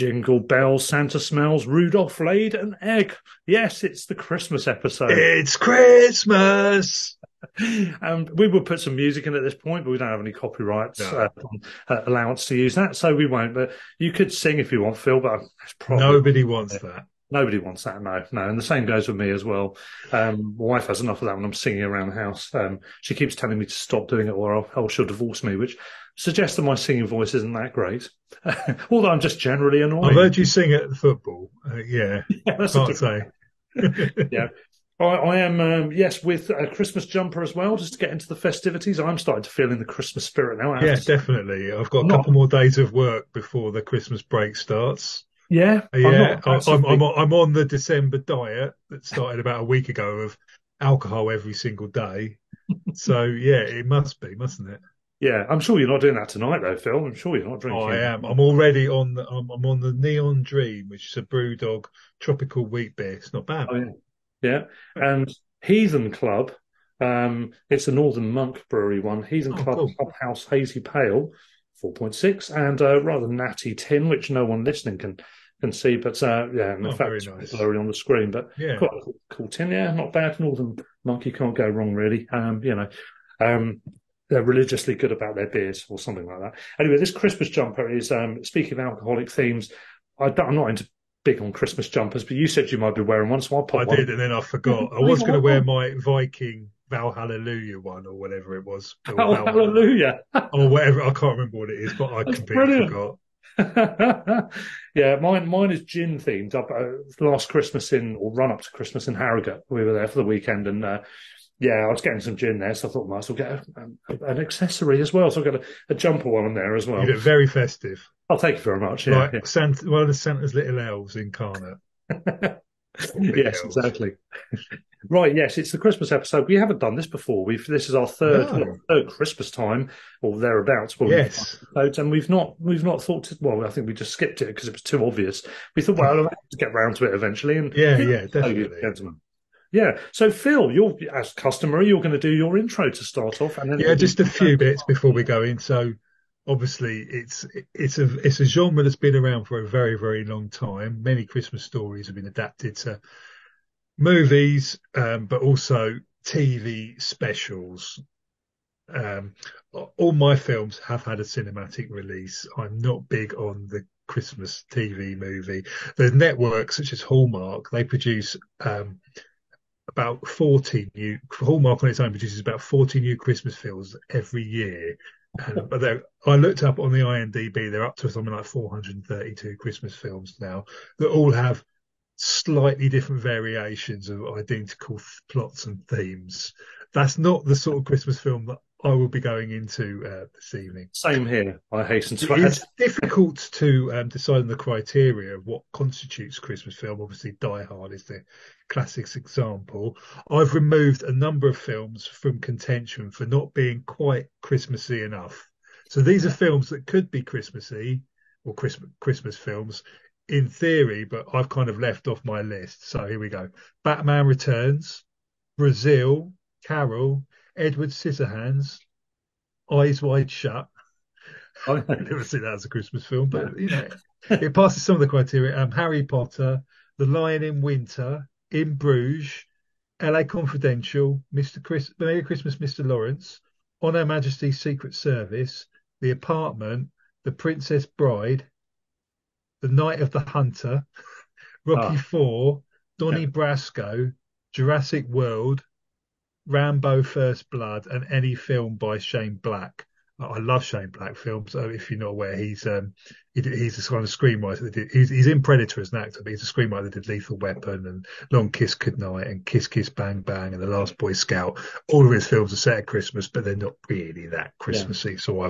Jingle Bell, Santa Smells, Rudolph Laid an Egg. Yes, it's the Christmas episode. It's Christmas. We will put some music in at this point, but we don't have any copyrights allowance to use that, so we won't. But you could sing if you want, Phil, but that's probably nobody wants that. Nobody wants that, no. And the same goes with me as well. My wife has enough of that when I'm singing around the house. She keeps telling me to stop doing it or she'll divorce me, which suggests that my singing voice isn't that great. Although I'm just generally annoyed. I've heard you sing at football. Yeah, that's can't say. Yeah. I am, yes, with a Christmas jumper as well, just to get into the festivities. I'm starting to feel in the Christmas spirit now. Yes, definitely. I've got a couple more days of work before the Christmas break starts. Yeah. I'm on the December diet that started about a week ago of alcohol every single day. So, yeah, it must be, mustn't it? Yeah, I'm sure you're not doing that tonight, though, Phil. I'm sure you're not drinking. I am. I'm already on the I'm on the Neon Dream, which is a BrewDog tropical wheat beer. It's not bad. Oh, yeah. Yeah, and Heathen Club, it's a Northern Monk Brewery one. Heathen Club, cool. Clubhouse Hazy Pale, 4.6, and a rather natty tin, which no one listening can see. But, yeah, in fact, it's nice. Blurry on the screen. But quite a cool tin, yeah, not bad. Northern Monk, you can't go wrong, really. They're religiously good about their beers or something like that. Anyway, this Christmas jumper is, speaking of alcoholic themes, I'm not into big on Christmas jumpers, but you said you might be wearing one, so I'll pop one. I did, and then I forgot. I was going to wear my Viking Valhallelujah one or whatever it was. Oh, Hallelujah. Or whatever. I can't remember what it is, but I completely forgot. Yeah, mine is gin themed. Up last Christmas run up to Christmas in Harrogate. We were there for the weekend, and I was getting some gin there, so I thought I might as well get an accessory as well. So I got a jumper one on there as well. You look very festive. Oh, thank you very much. Yeah, like one of Santa's little elves incarnate. Yes, exactly. Right, yes, it's the Christmas episode. We haven't done this before. This is our third Christmas time or thereabouts. And we've not thought to. Well, I think we just skipped it because it was too obvious. We thought, well, I'll have to get round to it eventually. And definitely, gentlemen. Yeah. So, Phil, you're, as customary, you're going to do your intro to start off, and then just a few bits before we go in. So, obviously, it's a genre that's been around for a very, very long time. Many Christmas stories have been adapted to movies, but also TV specials. All my films have had a cinematic release. I'm not big on the Christmas TV movie. The networks such as Hallmark, they produce about 40 new. Hallmark on its own produces about 40 new Christmas films every year. But I looked up on the IMDb, they're up to something like 432 Christmas films now that all have slightly different variations of identical plots and themes. That's not the sort of Christmas film that I will be going into this evening. Same here, I hasten to add. It's difficult to decide on the criteria of what constitutes Christmas film. Obviously, Die Hard is the classic example. I've removed a number of films from contention for not being quite Christmassy enough. So these are films that could be Christmassy or Christmas films in theory, but I've kind of left off my list. So here we go. Batman Returns, Brazil, Carol, Edward Scissorhands, Eyes Wide Shut. I've never seen that as a Christmas film, but it passes some of the criteria. Harry Potter, The Lion in Winter, In Bruges, L.A. Confidential, Merry Christmas, Mr. Lawrence, On Her Majesty's Secret Service, The Apartment, The Princess Bride, The Night of the Hunter, Rocky IV, Donnie Brasco, Jurassic World, Rambo First Blood, and any film by Shane Black. I love Shane Black films. If you're not aware, he's a kind of screenwriter that did, he's in Predator as an actor, but he's a screenwriter that did Lethal Weapon and Long Kiss Goodnight and Kiss Kiss Bang Bang and The Last Boy Scout. All of his films are set at Christmas, but they're not really that Christmassy. Yeah. So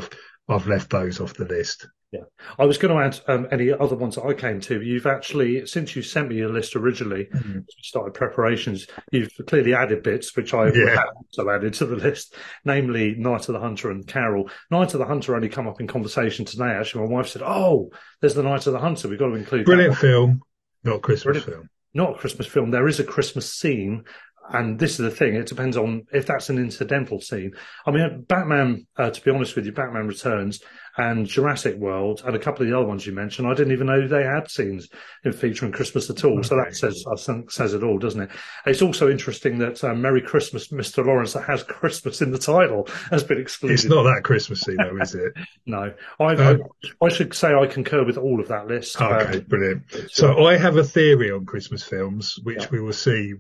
I've left those off the list. Yeah, I was going to add any other ones that I came to. You've actually, since you sent me your list originally, we started preparations, you've clearly added bits, which I have also added to the list, namely Night of the Hunter and Carol. Night of the Hunter only come up in conversation today, actually. My wife said, oh, there's the Night of the Hunter. We've got to include that. Brilliant film, not a Christmas film. There is a Christmas scene And this is the thing, it depends on if that's an incidental scene. I mean, Batman, to be honest with you, Batman Returns and Jurassic World and a couple of the other ones you mentioned, I didn't even know they had scenes in featuring Christmas at all. Okay. So that says, I think, says it all, doesn't it? It's also interesting that Merry Christmas, Mr. Lawrence, that has Christmas in the title, has been excluded. It's not that Christmassy, though, is it? No. I should say I concur with all of that list. Okay, brilliant. So I have a theory on Christmas films, which we will see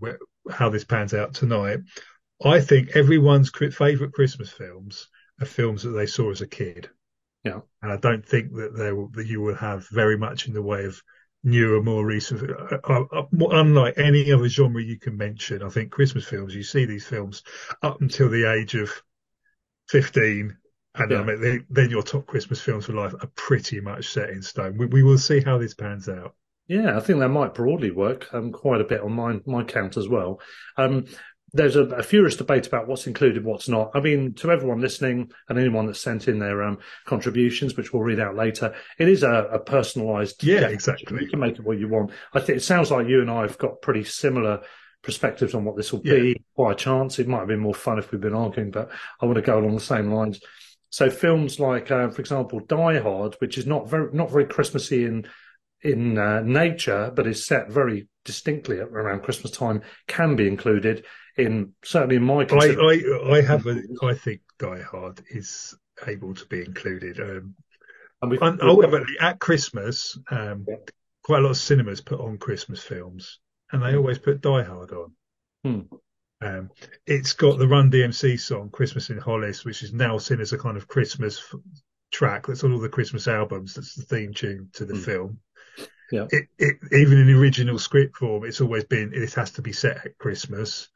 how this pans out tonight. I think everyone's favourite Christmas films are films that they saw as a kid. Yeah. And I don't think that you will have very much in the way of newer, more recent, unlike any other genre you can mention. I think Christmas films, you see these films up until the age of 15, and I mean, then your top Christmas films for life are pretty much set in stone. We will see how this pans out. Yeah, I think that might broadly work quite a bit on my count as well. There's a furious debate about what's included, what's not. I mean, to everyone listening and anyone that sent in their contributions, which we'll read out later, it is a personalised. Yeah, exactly. You can make it what you want. I think it sounds like you and I have got pretty similar perspectives on what this will be. By chance, it might have been more fun if we'd been arguing, but I want to go along the same lines. So films like, for example, Die Hard, which is not very Christmassy in nature, but is set very distinctly around Christmas time, can be included in, certainly in my case. I think Die Hard is able to be included. And ultimately, at Christmas, quite a lot of cinemas put on Christmas films, and they always put Die Hard on. It's got the Run DMC song, Christmas in Hollis, which is now seen as a kind of Christmas track that's on all the Christmas albums. That's the theme tune to the film. Yeah. It even in the original script form, it's always been, it has to be set at Christmas.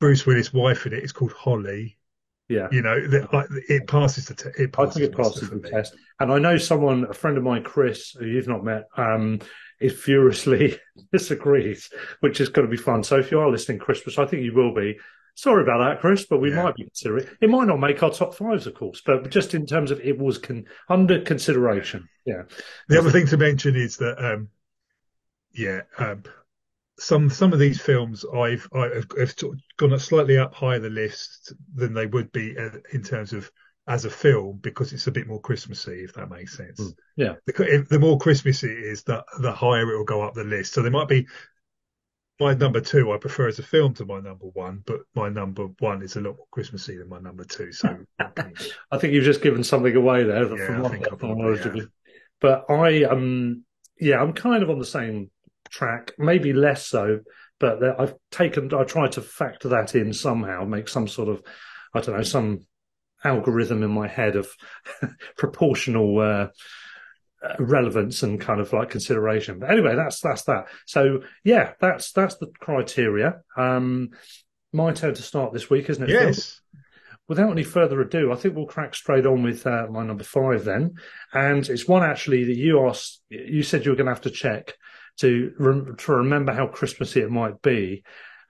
Bruce Willis' wife in it is called Holly. Yeah, you know, it passes the test. I think it passes the test. And I know someone, a friend of mine, Chris, who you've not met, is furiously disagrees, which is going to be fun. So if you are listening, Chris, which I think you will be, sorry about that, Chris, but we might be considering it. It might not make our top fives, of course, but just in terms of it was under consideration. Yeah. The other thing to mention is that, some of these films I've gone slightly up higher the list than they would be in terms of as a film, because it's a bit more Christmassy, if that makes sense. Yeah. The more Christmassy it is, the higher it will go up the list. So there might be. My number two I prefer as a film to my number one, but my number one is a lot more Christmassy than my number two. So I think you've just given something away there. But I'm kind of on the same track, maybe less so, but I try to factor that in somehow, make some sort of, I don't know, some algorithm in my head of proportional relevance and kind of like consideration. But anyway, that's that. So yeah, that's the criteria. My turn to start this week, isn't it? Yes. Phil? Without any further ado, I think we'll crack straight on with my number five then, and it's one actually that you asked. You said you were going to have to check to remember how Christmassy it might be.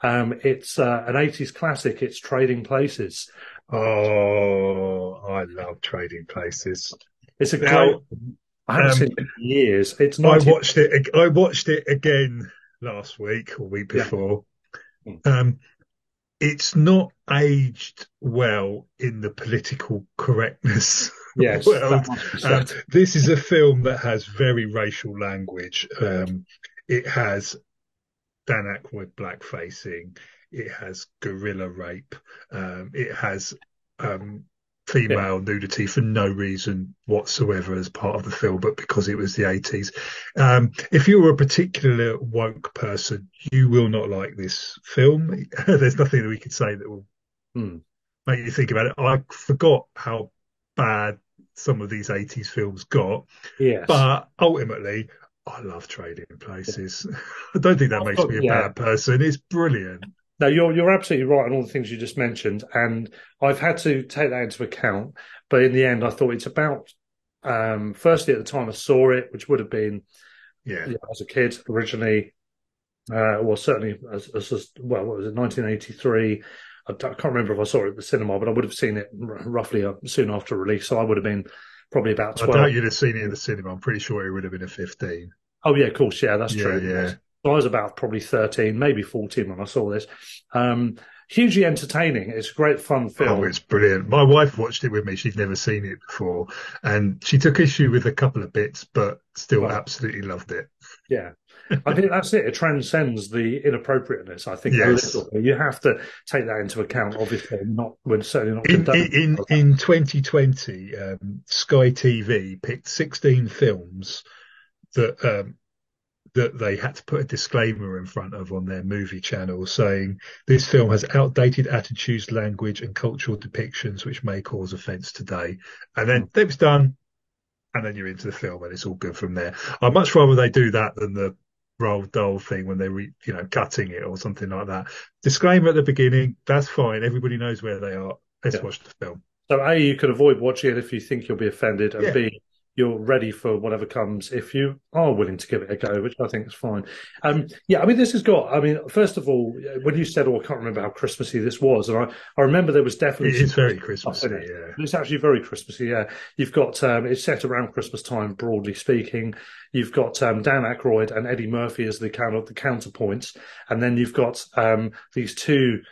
It's an 80s classic. It's Trading Places. Oh, I love Trading Places. It's a great. I haven't seen it in years. It's not. I watched it again last week or week before. Yeah. It's not aged well in the political correctness. Yes. World. This is a film that has very racial language. It has Dan Aykroyd blackfacing. It has gorilla rape. It has. Female nudity for no reason whatsoever as part of the film, but because it was the 80s. If you're a particular woke person, you will not like this film. There's nothing that we could say that will make you think about it. I forgot how bad some of these 80s films got, but ultimately I love Trading Places. I don't think that makes me a bad person. It's brilliant. No, you're absolutely right on all the things you just mentioned, and I've had to take that into account. But in the end, I thought it's about. Firstly, at the time I saw it, which would have been, as a kid originally, certainly what was it, 1983? I can't remember if I saw it at the cinema, but I would have seen it roughly soon after release, so I would have been probably about 12. I doubt you'd have seen it in the cinema. I'm pretty sure it would have been a 15. Oh yeah, of course, that's true. Yeah. So I was about probably 13, maybe 14 when I saw this. Hugely entertaining. It's a great fun film. Oh, it's brilliant. My wife watched it with me. She'd never seen it before. And she took issue with a couple of bits, but still absolutely loved it. Yeah. I think that's it. It transcends the inappropriateness, I think, a little bit. You have to take that into account, obviously. We're certainly not in 2020, Sky TV picked 16 films that they had to put a disclaimer in front of on their movie channel saying this film has outdated attitudes, language and cultural depictions which may cause offence today. And then it was done, and then you're into the film and it's all good from there. I'd much rather they do that than the Roald Dahl thing when they cutting it or something like that. Disclaimer at the beginning, that's fine. Everybody knows where they are. Let's watch the film. So A, you could avoid watching it if you think you'll be offended, and B, you're ready for whatever comes if you are willing to give it a go, which I think is fine. This has got, first of all, when you said, I can't remember how Christmassy this was, and I remember there was definitely... It is very Christmassy, yeah. It's actually very Christmassy, yeah. You've got, it's set around Christmas time, broadly speaking. You've got Dan Aykroyd and Eddie Murphy as the counterpoints, and then you've got these two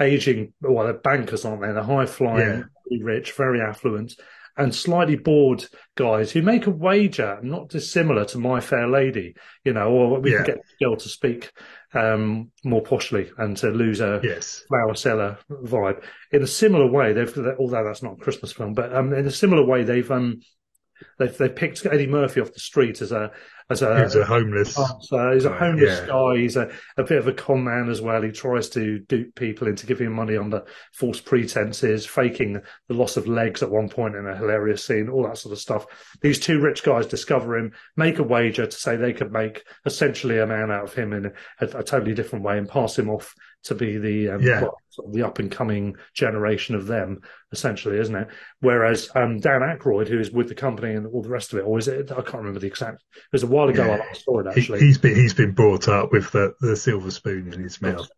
aging, they're bankers, aren't they? They're high-flying, very rich, very affluent, and slightly bored guys who make a wager not dissimilar to My Fair Lady, or we can get this girl to speak more poshly and to lose a flower seller vibe. In a similar way, although that's not a Christmas film, but in a similar way, they've picked Eddie Murphy off the street as a homeless. He's a homeless guy. He's a bit of a con man as well. He tries to dupe people into giving money under false pretenses, faking the loss of legs at one point in a hilarious scene, all that sort of stuff. These two rich guys discover him, make a wager to say they could make essentially a man out of him in a totally different way and pass him off to be the up-and-coming generation of them, essentially, isn't it? Whereas Dan Aykroyd, who is with the company and all the rest of it, or is it? I can't remember the exact. It was a while ago I saw it, actually. He's been brought up with the silver spoon in his mouth.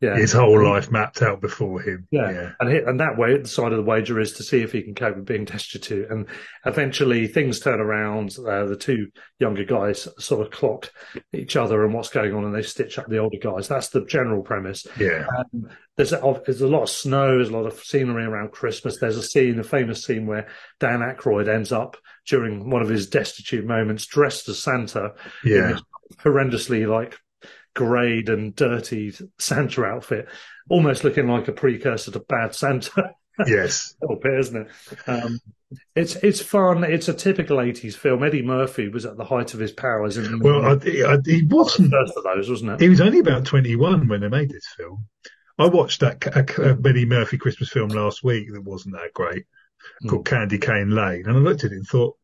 His whole life mapped out before him. And that way, the side of the wager is to see if he can cope with being destitute. And eventually things turn around. The two younger guys sort of clock each other and what's going on, and they stitch up the older guys. That's the general premise. Yeah. There's a lot of snow, there's a lot of scenery around Christmas. There's a famous scene where Dan Aykroyd ends up during one of his destitute moments dressed as Santa. Yeah. In this horrendously greyed and dirty Santa outfit, almost looking like a precursor to Bad Santa. Yes. A little bit, isn't it? It's fun. It's a typical 80s film. Eddie Murphy was at the height of his powers. He wasn't. First of those, wasn't it? He was only about 21 when they made this film. I watched that Eddie Murphy Christmas film last week that wasn't that great, called Candy Cane Lane, and I looked at it and thought,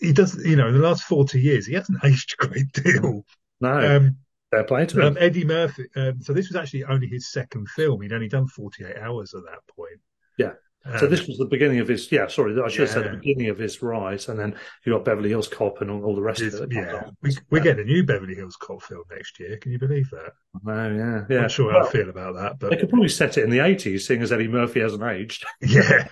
he doesn't, in the last 40 years, he hasn't aged a great deal. No. Fair play to him. Eddie Murphy, so this was actually only his second film. He'd only done 48 hours at that point. Yeah. So this was the beginning of his, I should have said the beginning of his rise, and then you got Beverly Hills Cop and all the rest of it. Yeah, we're getting a new Beverly Hills Cop film next year. Can you believe that? Oh, yeah. I'm not sure how I feel about that. But they could probably set it in the 80s, seeing as Eddie Murphy hasn't aged. Yeah.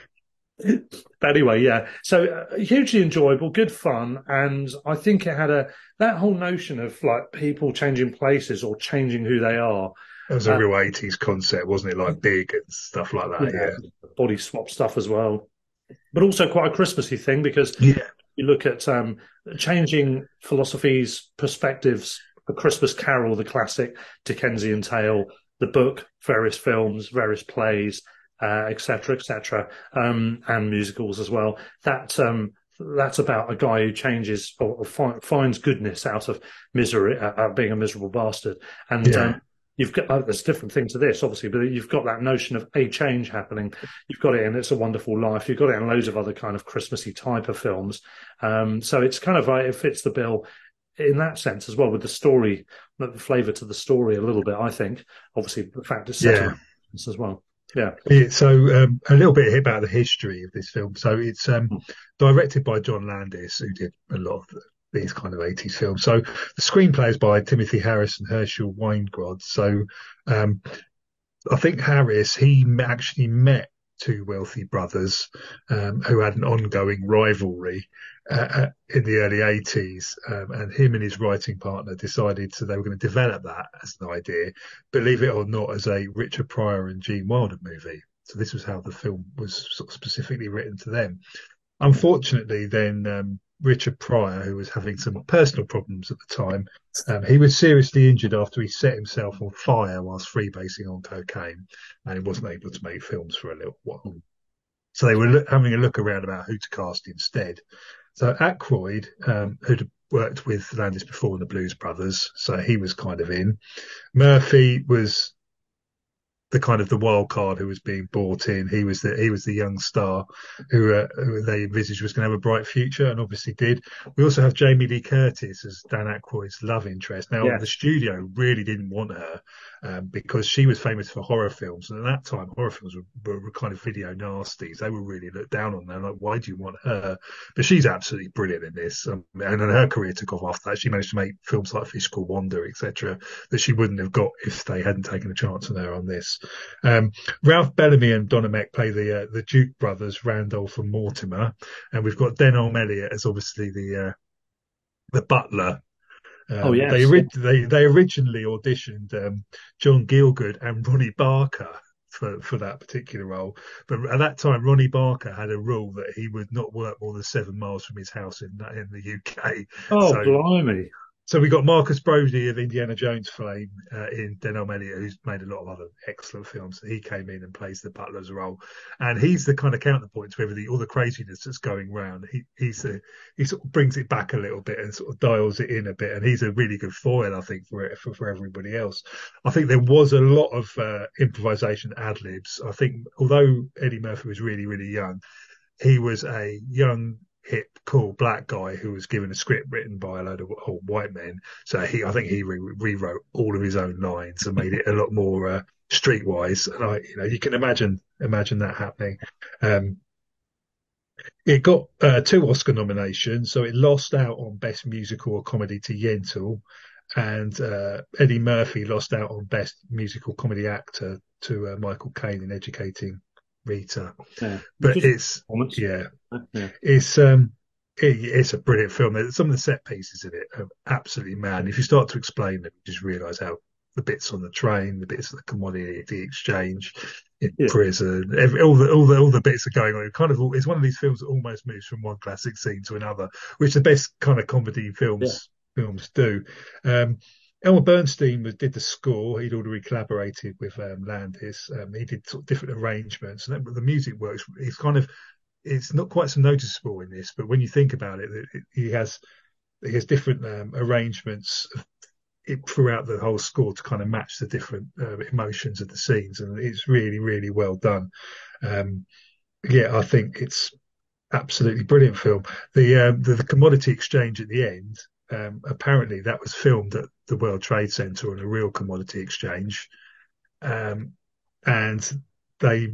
But anyway, so hugely enjoyable, good fun, and I think it had that whole notion of people changing places or changing who they are. It was a real 80s concept, wasn't it? Like Big and stuff like that. Yeah. Body swap stuff as well. But also quite a Christmassy thing because you look at changing philosophies, perspectives, A Christmas Carol, the classic Dickensian tale, the book, various films, various plays, et cetera, and musicals as well. That's about a guy who changes or finds goodness out of misery, out of being a miserable bastard. And you've got there's different things to this, obviously, but you've got that notion of a change happening. You've got it in It's a Wonderful Life. You've got it in loads of other kind of Christmassy type of films. So it's kind of it fits the bill in that sense as well, with the story, the flavour to the story a little bit. I think, obviously, the fact it's set on Christmas as well. Yeah. So a little bit about the history of this film. So it's directed by John Landis, who did a lot of these kind of 80s films. So the screenplay is by Timothy Harris and Herschel Weingrod. So I think Harris, he actually met two wealthy brothers who had an ongoing rivalry in the early 80s. And him and his writing partner decided they were going to develop that as an idea, believe it or not, as a Richard Pryor and Gene Wilder movie. So this was how the film was sort of specifically written to them. Unfortunately, then Richard Pryor, who was having some personal problems at the time, he was seriously injured after he set himself on fire whilst freebasing on cocaine, and he wasn't able to make films for a little while. So they were having a look around about who to cast instead. So Aykroyd, who'd worked with Landis before in the Blues Brothers, so he was kind of in. Murphy was the kind of the wild card who was being brought in. He was the young star who they envisaged was going to have a bright future, and obviously did. We also have Jamie Lee Curtis as Dan Aykroyd's love interest. Now, yeah, the studio really didn't want her because she was famous for horror films, and at that time horror films were kind of video nasties. They were really looked down on. They're like, why do you want her? But she's absolutely brilliant in this, and then her career took off after that. She managed to make films like Fish Called Wanda, etc., that she wouldn't have got if they hadn't taken a chance on her on this. Ralph Bellamy and Don Ameche play the Duke brothers, Randolph and Mortimer, and we've got Denholm Elliott as obviously the butler. They originally auditioned John Gielgud and Ronnie Barker for that particular role, but at that time Ronnie Barker had a rule that he would not work more than 7 miles from his house in the UK. Blimey. So we got Marcus Brody of Indiana Jones fame in Denholm Elliott, who's made a lot of other excellent films. He came in and plays the butler's role, and he's the kind of counterpoint to all the craziness that's going round. He sort of brings it back a little bit and sort of dials it in a bit, and he's a really good foil, I think, for everybody else. I think there was a lot of improvisation, ad libs. I think although Eddie Murphy was really, really young, he was a young, hip, cool black guy who was given a script written by a load of old white men. So I think he rewrote all of his own lines and made it a lot more streetwise. And you can imagine that happening. It got 2 Oscar nominations, so it lost out on Best Musical or Comedy to Yentl, and Eddie Murphy lost out on Best Musical Comedy Actor to Michael Caine in Educating Rita. Yeah. But it's a brilliant film. Some of the set pieces in it are absolutely mad. If you start to explain them, you just realise how the bits on the train, the bits of the commodity exchange in prison, all the bits are going on. It's one of these films that almost moves from one classic scene to another, which the best kind of comedy films do. Elmer Bernstein did the score. He'd already collaborated with Landis. He did sort of different arrangements, and the music works. It's not quite so noticeable in this, but when you think about it, he has different arrangements throughout the whole score to kind of match the different emotions of the scenes, and it's really, really well done. I think it's absolutely brilliant film. The commodity exchange at the end. Apparently that was filmed at the World Trade Center on a real commodity exchange, and they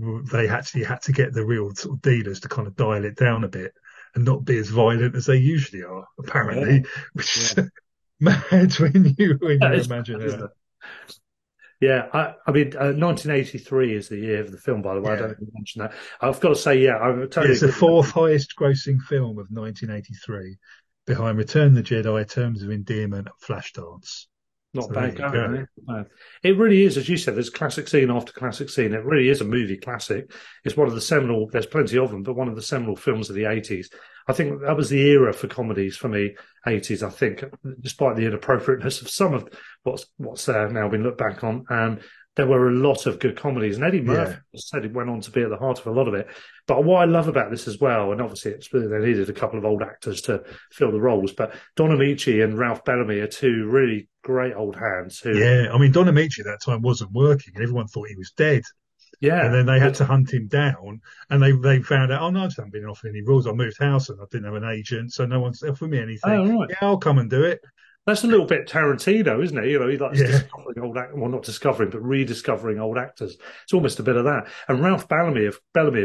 actually had to get the real sort of dealers to kind of dial it down a bit and not be as violent as they usually are, apparently, which is mad when you imagine that. Yeah, I mean, 1983 is the year of the film, by the way. Yeah. I don't even mention that. I've got to say, it's the 4th highest grossing film of 1983. Behind Return of the Jedi, Terms of Endearment, Flashdance. Not bad going. It really is, as you said, there's classic scene after classic scene. It really is a movie classic. It's one of the seminal, there's plenty of them, but one of the seminal films of the 80s. I think that was the era for comedies for me, 80s, I think, despite the inappropriateness of some of what's now been looked back on. There were a lot of good comedies, and Eddie Murphy said it went on to be at the heart of a lot of it. But what I love about this as well, and obviously it's really, they needed a couple of old actors to fill the roles, but Don Ameche and Ralph Bellamy are two really great old hands. I mean, Don Ameche at that time wasn't working, and everyone thought he was dead. Yeah. And then they had to hunt him down, and they found out, oh, no, I just haven't been offered any rules. I moved house and I didn't have an agent, so no one's offered me anything. Oh, right. Yeah, I'll come and do it. That's a little bit Tarantino, isn't it? You know, he likes discovering old actors. Well, not discovering, but rediscovering old actors. It's almost a bit of that. And Ralph Bellamy, of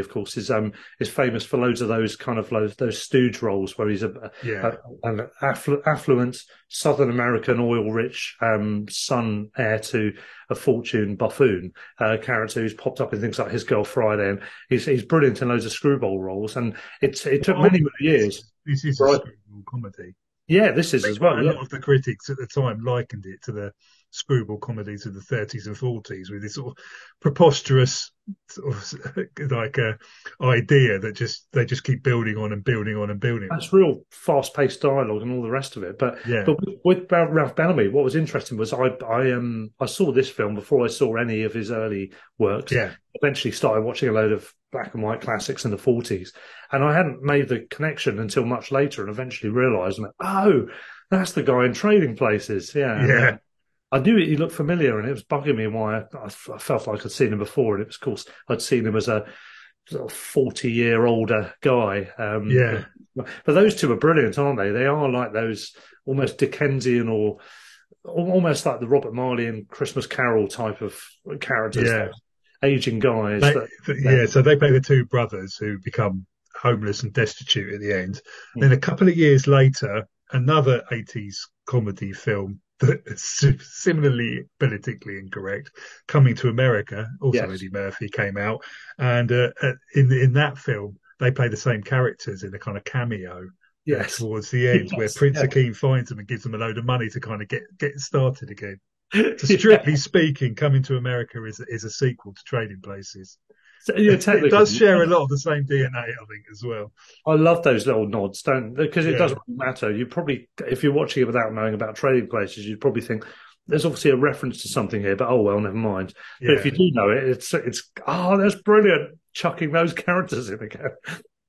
course, is famous for loads of those kind of those stooge roles where he's an affluent Southern American oil-rich son, heir to a fortune buffoon character who's popped up in things like His Girl Friday, and he's brilliant in loads of screwball roles. And it took many years. This is a screwball comedy. Yeah, this is as well. A lot of the critics at the time likened it to the screwball comedies of the 30s and 40s, with this sort of preposterous sort of idea that they just keep building on and building on and building. That's real fast-paced dialogue and all the rest of it. But with Ralph Bellamy, what was interesting was I saw this film before I saw any of his early works. Yeah. Eventually started watching a load of black and white classics in the 40s, and I hadn't made the connection until much later, and eventually realised, oh, that's the guy in Trading Places. Yeah. I knew he looked familiar, and it was bugging me why I felt like I'd seen him before. And it was, of course, I'd seen him as a sort of 40-year-older guy. But those two are brilliant, aren't they? They are like those almost Dickensian or almost like the Robert Marley and Christmas Carol type of characters. Yeah. Aging guys. So they play the two brothers who become homeless and destitute at the end. Mm. Then a couple of years later, another 80s comedy film that is similarly politically incorrect, Coming to America, also Eddie Murphy came out. And in that film, they play the same characters in a kind of cameo towards the end, where Prince Akeem finds them and gives them a load of money to kind of get started again. So strictly speaking, Coming to America is a sequel to Trading Places. So, it does share a lot of the same DNA, I think, as well. I love those little nods, because it doesn't matter. You probably, if you're watching it without knowing about Trading Places, you'd probably think there's obviously a reference to something here, but oh well, never mind. Yeah. But if you do know it, it's that's brilliant, chucking those characters in again.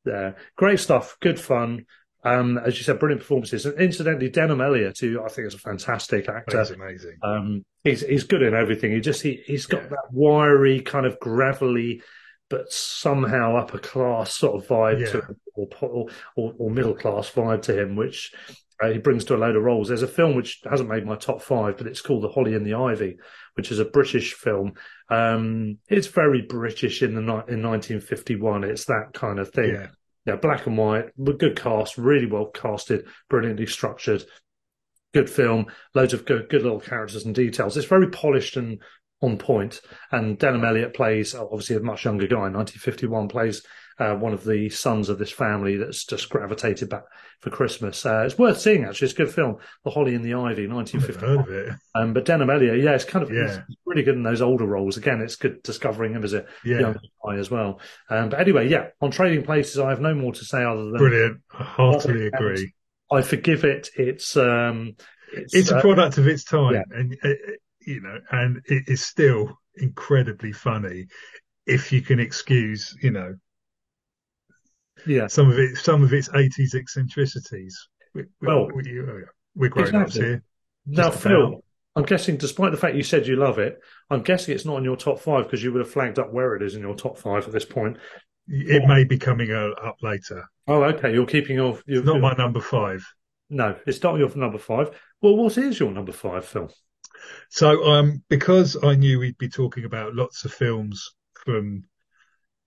Yeah, great stuff, good fun. As you said, brilliant performances, and incidentally, Denholm Elliott, who I think is a fantastic actor. He's amazing. He's good in everything. He's got that wiry kind of gravelly, but somehow upper class sort of vibe to him, or middle class vibe to him, which he brings to a load of roles. There's a film which hasn't made my top five, but it's called The Holly and the Ivy, which is a British film. It's very British in 1951. It's that kind of thing. Yeah. Yeah, black and white, good cast, really well casted, brilliantly structured, good film, loads of good little characters and details. It's very polished and on point. And Denholm Elliott plays, obviously, a much younger guy. 1951 plays one of the sons of this family that's just gravitated back for Christmas. It's worth seeing, actually. It's a good film, The Holly and the Ivy, 1951. I've heard of it. But Denholm Elliott, it's kind of he's really good in those older roles. Again, it's good discovering him as a young guy as well. But anyway, on Trading Places, I have no more to say other than... Brilliant. I heartily agree. I forgive it. It's a product of its time. Yeah. And, and it is still incredibly funny if you can excuse, some of its 80s eccentricities. We're grown ups here. Now, Phil, I'm guessing, despite the fact you said you love it, I'm guessing it's not in your top five, because you would have flagged up where it is in your top five at this point. It may be coming up later. Oh, okay. You're keeping your... It's not my number five. No, it's not your number five. Well, what is your number five, Phil? So, because I knew we'd be talking about lots of films from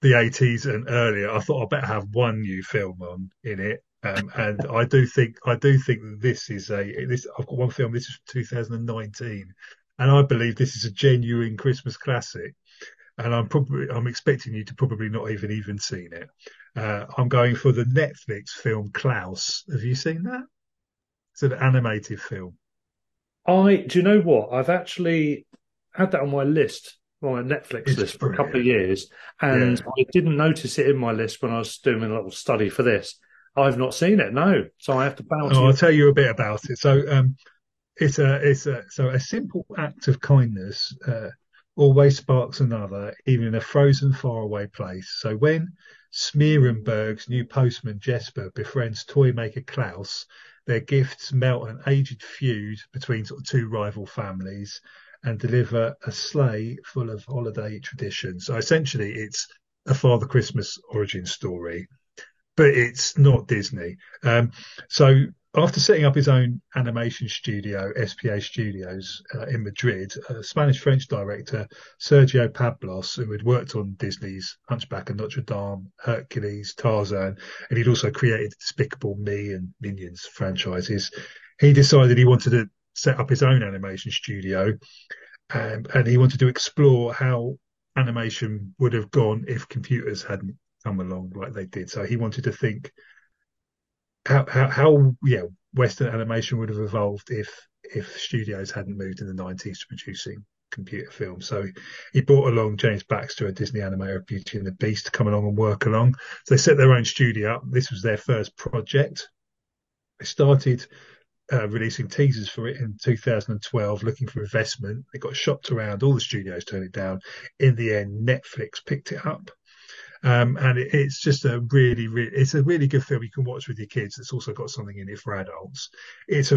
the 80s and earlier, I thought I'd better have one new film on in it. And I do think that this is I've got one film, this is from 2019, and I believe this is a genuine Christmas classic. And I'm expecting you to probably not even seen it. I'm going for the Netflix film Klaus. Have you seen that? It's an animated film. Do you know what? I've actually had that on my list, my Netflix list, for a couple of years, and I didn't notice it in my list when I was doing a little study for this. I've not seen it, no, so I have to bow to you. I'll tell you a bit about it. So a simple act of kindness always sparks another, even in a frozen, faraway place. So when Smearenberg's new postman Jesper befriends toy maker Klaus, their gifts melt an aged feud between sort of two rival families and deliver a sleigh full of holiday traditions. So essentially, it's a Father Christmas origin story, but it's not Disney. So After setting up his own animation studio, SPA Studios, in Madrid, Spanish-French director Sergio Pablos, who had worked on Disney's Hunchback of Notre Dame, Hercules, Tarzan, and he'd also created Despicable Me and Minions franchises, he decided he wanted to set up his own animation studio, and he wanted to explore how animation would have gone if computers hadn't come along like they did. So he wanted to think how Western animation would have evolved if studios hadn't moved in the 90s to producing computer films. So he brought along James Baxter, a Disney animator of Beauty and the Beast, to come along and work along. So they set their own studio up. This was their first project. They started releasing teasers for it in 2012, looking for investment. They got shopped around. All the studios turned it down. In the end, Netflix picked it up. And it's just a really good film you can watch with your kids. It's also got something in it for adults. It's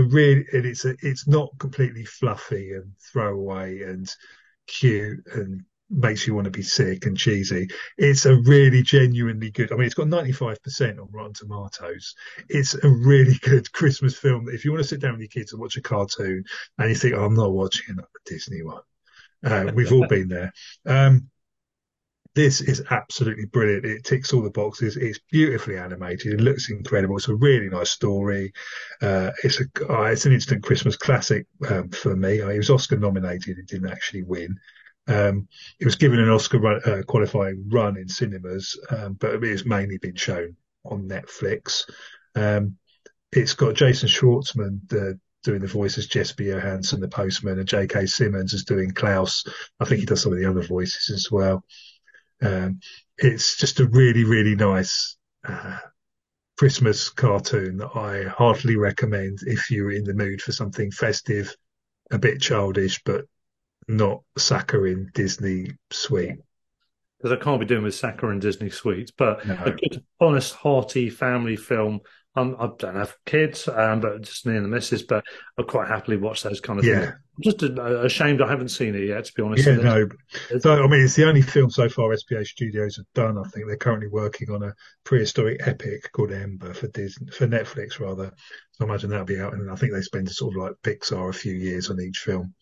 not completely fluffy and throwaway and cute and makes you want to be sick and cheesy. It's a really genuinely good. I mean, it's got 95% on Rotten Tomatoes. It's a really good Christmas film that if you want to sit down with your kids and watch a cartoon and you think, "Oh, I'm not watching another Disney one," we've all been there. This is absolutely brilliant. It ticks all the boxes. It's beautifully animated. It looks incredible. It's a really nice story. It's an instant Christmas classic for me. It was Oscar nominated. It didn't actually win. It was given an Oscar qualifying run in cinemas, but it's mainly been shown on Netflix. It's got Jason Schwartzman, doing the voices, Jesper Johansson, the postman, and J.K. Simmons is doing Klaus. I think he does some of the other voices as well. It's just a really, really nice Christmas cartoon that I heartily recommend if you're in the mood for something festive, a bit childish, but not saccharine Disney sweet. Because I can't be doing with saccharine Disney sweets, but no. A good, honest, hearty family film. I don't have kids, but just me and the missus, but I quite happily watch those kind of things. I'm just ashamed I haven't seen it yet, to be honest. Yeah, no. So, I mean, it's the only film so far SPA Studios have done, I think. They're currently working on a prehistoric epic called Ember for Netflix, rather. So I imagine that'll be out. And I think they spend sort of like Pixar a few years on each film.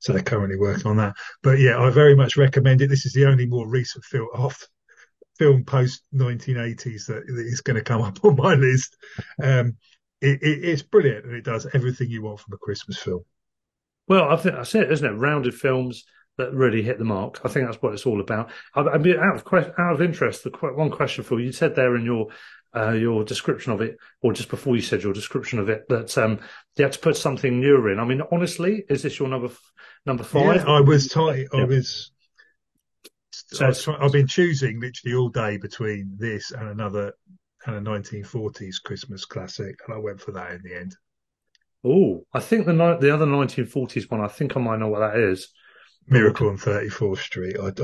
So they're currently working on that. But, yeah, I very much recommend it. This is the only more recent film film post-1980s that is going to come up on my list. It's brilliant, and it does everything you want from a Christmas film. Well, I think that's it, isn't it? Rounded films that really hit the mark. I think that's what it's all about. I'd be out of interest, one question for you. You said there in your description of it, or just before you said your description of it, that you had to put something newer in. I mean, honestly, is this your number five? Yeah, I was tight. Yeah. I've been choosing literally all day between this and a 1940s Christmas classic, and I went for that in the end. Oh, I think the other 1940s one, I think I might know what that is. Miracle on 34th Street. I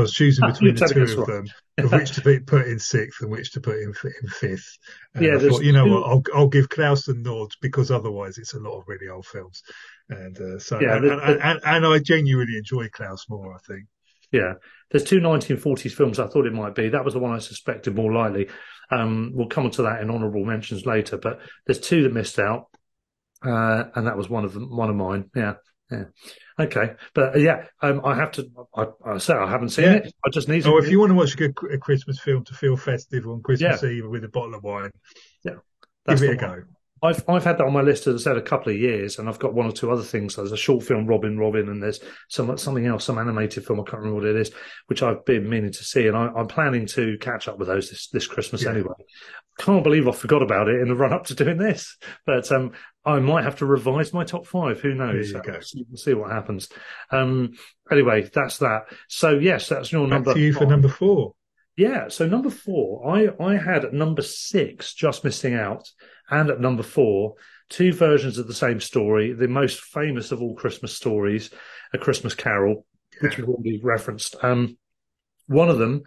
was choosing between the two of them, of which to put in sixth and which to put in fifth. And I thought, you know what, I'll give Klaus the nod because otherwise it's a lot of really old films. And and I genuinely enjoy Klaus more, I think. Yeah, there's two 1940s films I thought it might be. That was the one I suspected more likely. We'll come to that in honourable mentions later, but there's two that missed out, and that was one of mine. Yeah, okay, but yeah, I have to. I say I haven't seen it. I just need. If you want to watch a Christmas film to feel festive on Christmas Eve with a bottle of wine, give it a go. I've had that on my list, as I said, a couple of years, and I've got one or two other things. There's a short film, Robin, and there's something else, some animated film, I can't remember what it is, which I've been meaning to see, and I'm planning to catch up with those this Christmas anyway. Can't believe I forgot about it in the run-up to doing this, but I might have to revise my top five. Who knows? We'll see what happens. Anyway, that's that. So, yes, that's your number. Back to you for number four. Yeah, so number four, I had at number six, just missing out, and at number four, two versions of the same story, the most famous of all Christmas stories, A Christmas Carol, which we've already referenced. One of them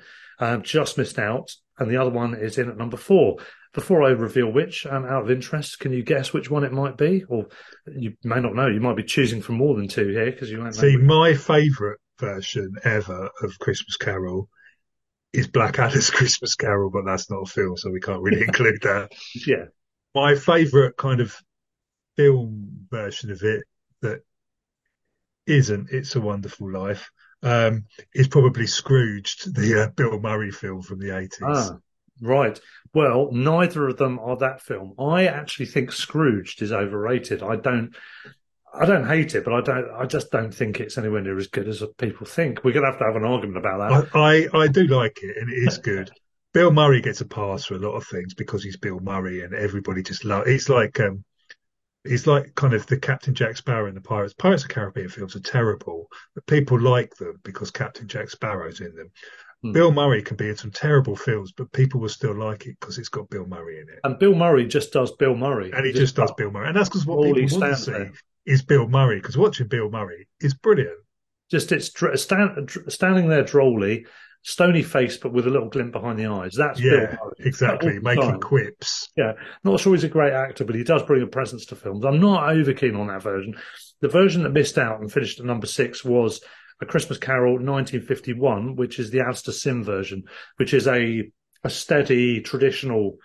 just missed out, and the other one is in at number four. Before I reveal which, out of interest, can you guess which one it might be? Or you may not know, you might be choosing from more than two here, because you won't know. See, my favourite version ever of Christmas Carol is Blackadder's Christmas Carol, but that's not a film, so we can't really include that. Yeah. my favourite kind of film version of it that isn't It's a Wonderful Life is probably Scrooged, the Bill Murray film from the 80s. Ah, right. Well, neither of them are that film. I actually think Scrooged is overrated. I don't hate it, but I just don't think it's anywhere near as good as people think. We're going to have an argument about that. I do like it, and it is good. Bill Murray gets a pass for a lot of things because he's Bill Murray, and everybody just loves. It's like kind of the Captain Jack Sparrow and the Pirates. Pirates of the Caribbean films are terrible, but people like them because Captain Jack Sparrow's in them. Bill Murray can be in some terrible films, but people will still like it because it's got Bill Murray in it. And Bill Murray just does Bill Murray. And he just does Bill Murray. And that's because what people want to see is Bill Murray, because watching Bill Murray is brilliant. Just it's standing there drolly, stony-faced, but with a little glint behind the eyes. That's Bill Murray. Exactly, making quips. Yeah, not sure he's a great actor, but he does bring a presence to films. I'm not over keen on that version. The version that missed out and finished at number 6 was A Christmas Carol 1951, which is the Alistair Sim version, which is a steady, traditional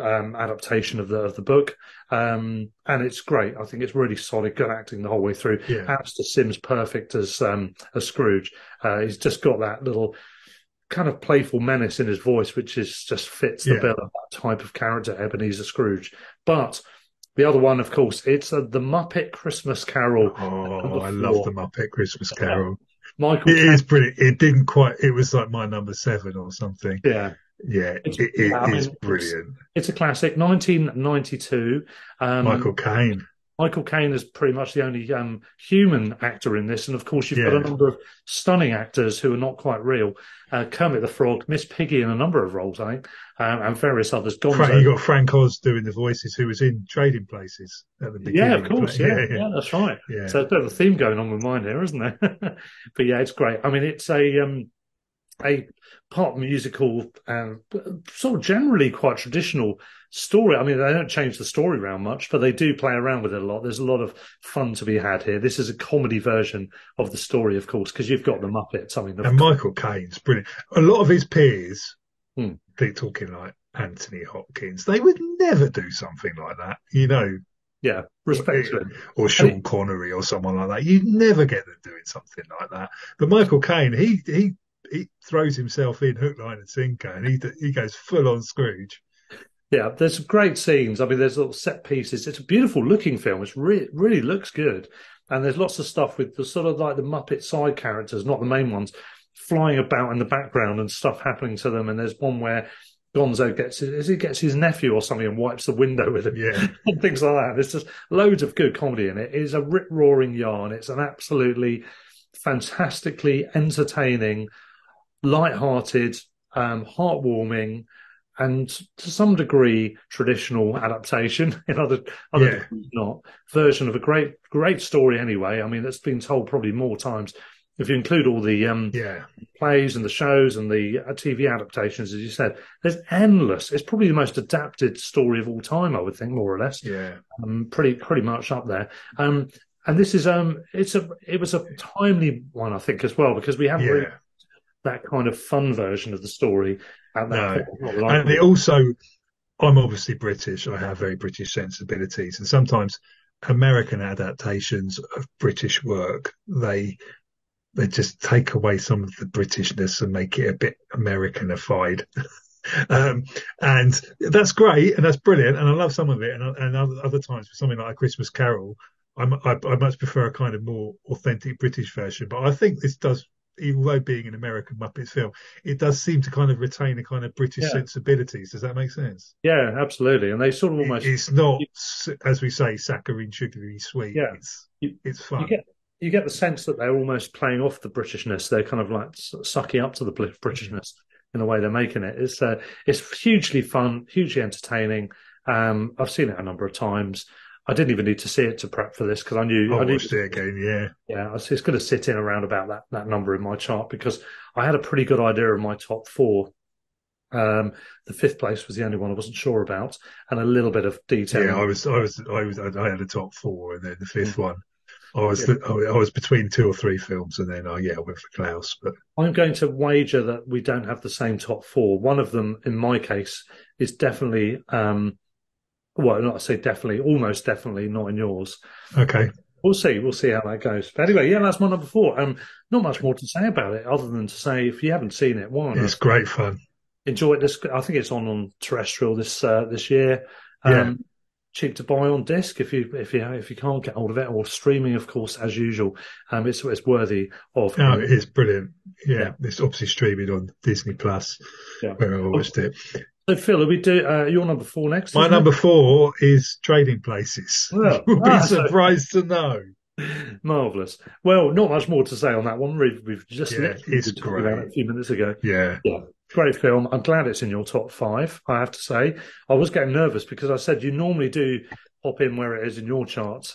adaptation of the book. And it's great. I think it's really solid, good acting the whole way through. Yeah. Alistair Sim's perfect as Scrooge. He's just got that little kind of playful menace in his voice, which is just fits the bill of that type of character, Ebenezer Scrooge. But the other one, of course, it's the Muppet Christmas Carol. Oh, I love the Muppet Christmas Carol. Michael Caine is brilliant. It didn't quite. It was like my number 7 or something. Yeah, yeah, it is brilliant. It's a classic. 1992. Michael Caine. Michael Caine is pretty much the only human actor in this, and of course you've got a number of stunning actors who are not quite real. Kermit the Frog, Miss Piggy in a number of roles, I think, and various others. You've got Frank Oz doing the voices, who was in Trading Places at the beginning. Yeah, of course, yeah, that's right. Yeah. So there's a bit of a theme going on with mine here, isn't there? But yeah, it's great. I mean, it's a pop musical and sort of generally quite traditional story. I mean, they don't change the story around much, but they do play around with it a lot. There's a lot of fun to be had here. This is a comedy version of the story, of course, because you've got the Muppets. I mean, and Michael Caine's brilliant. A lot of his peers, they're talking like Anthony Hopkins. They would never do something like that, you know. Yeah, respectfully. Or Sean Connery or someone like that. You'd never get them doing something like that. But Michael Caine, he throws himself in hook, line and sinker, and he goes full on Scrooge. Yeah, there's some great scenes. I mean, there's little set pieces. It's a beautiful looking film. It really looks good. And there's lots of stuff with the sort of like the Muppet side characters, not the main ones, flying about in the background and stuff happening to them. And there's one where Gonzo gets his nephew or something and wipes the window with him, and things like that. There's just loads of good comedy in it. It is a rip-roaring yarn. It's an absolutely fantastically entertaining, light-hearted, heartwarming, and to some degree traditional adaptation, in other not, version of a great story anyway. I mean, that's been told probably more times. If you include all the plays and the shows and the TV adaptations, as you said, there's endless. It's probably the most adapted story of all time, I would think, more or less. Yeah, pretty much up there. And this is it was a timely one, I think, as well, because we haven't really that kind of fun version of the story at that point. And it also, I'm obviously British. I have very British sensibilities, and sometimes American adaptations of British work, they just take away some of the Britishness and make it a bit Americanified. And that's great, and that's brilliant, and I love some of it. And other times, for something like A Christmas Carol, I much prefer a kind of more authentic British version. But I think this does, although being an American Muppets film, it does seem to kind of retain a kind of British sensibilities. Does that make sense? Yeah, absolutely. And they sort of almost... It's not, as we say, saccharine, sugary, sweet. Yeah. It's fun. You get the sense that they're almost playing off the Britishness. They're kind of like sucking up to the Britishness in the way they're making it. It's hugely fun, hugely entertaining. I've seen it a number of times. I didn't even need to see it to prep for this because I watched it again, yeah. It's going to sit in around about that number in my chart because I had a pretty good idea of my top 4. The 5th place was the only one I wasn't sure about, and a little bit of detail. Yeah, I was. I had a top 4, and then the 5th one. I was between 2 or 3 films, and then I went for Klaus. But I'm going to wager that we don't have the same top 4. One of them, in my case, is definitely Well, not I say definitely, almost definitely not in yours. Okay. We'll see. We'll see how that goes. But anyway, yeah, that's my number 4. Not much more to say about it other than to say if you haven't seen it, why not? It's great fun. Enjoy it. This, I think it's on Terrestrial this year. Yeah. Cheap to buy on disc if you can't get hold of it, or streaming, of course, as usual. It's worthy of. Oh, it is brilliant. Yeah, yeah. It's obviously streaming on Disney Plus. Yeah. Where I watched it. So, Phil, will we do your number 4 next? My number 4 is Trading Places. Well, you'll be surprised to know. Marvellous. Well, not much more to say on that one. We've just talked about it a few minutes ago. Yeah. Yeah. Great film. I'm glad it's in your top 5, I have to say. I was getting nervous because I said you normally do pop in where it is in your charts.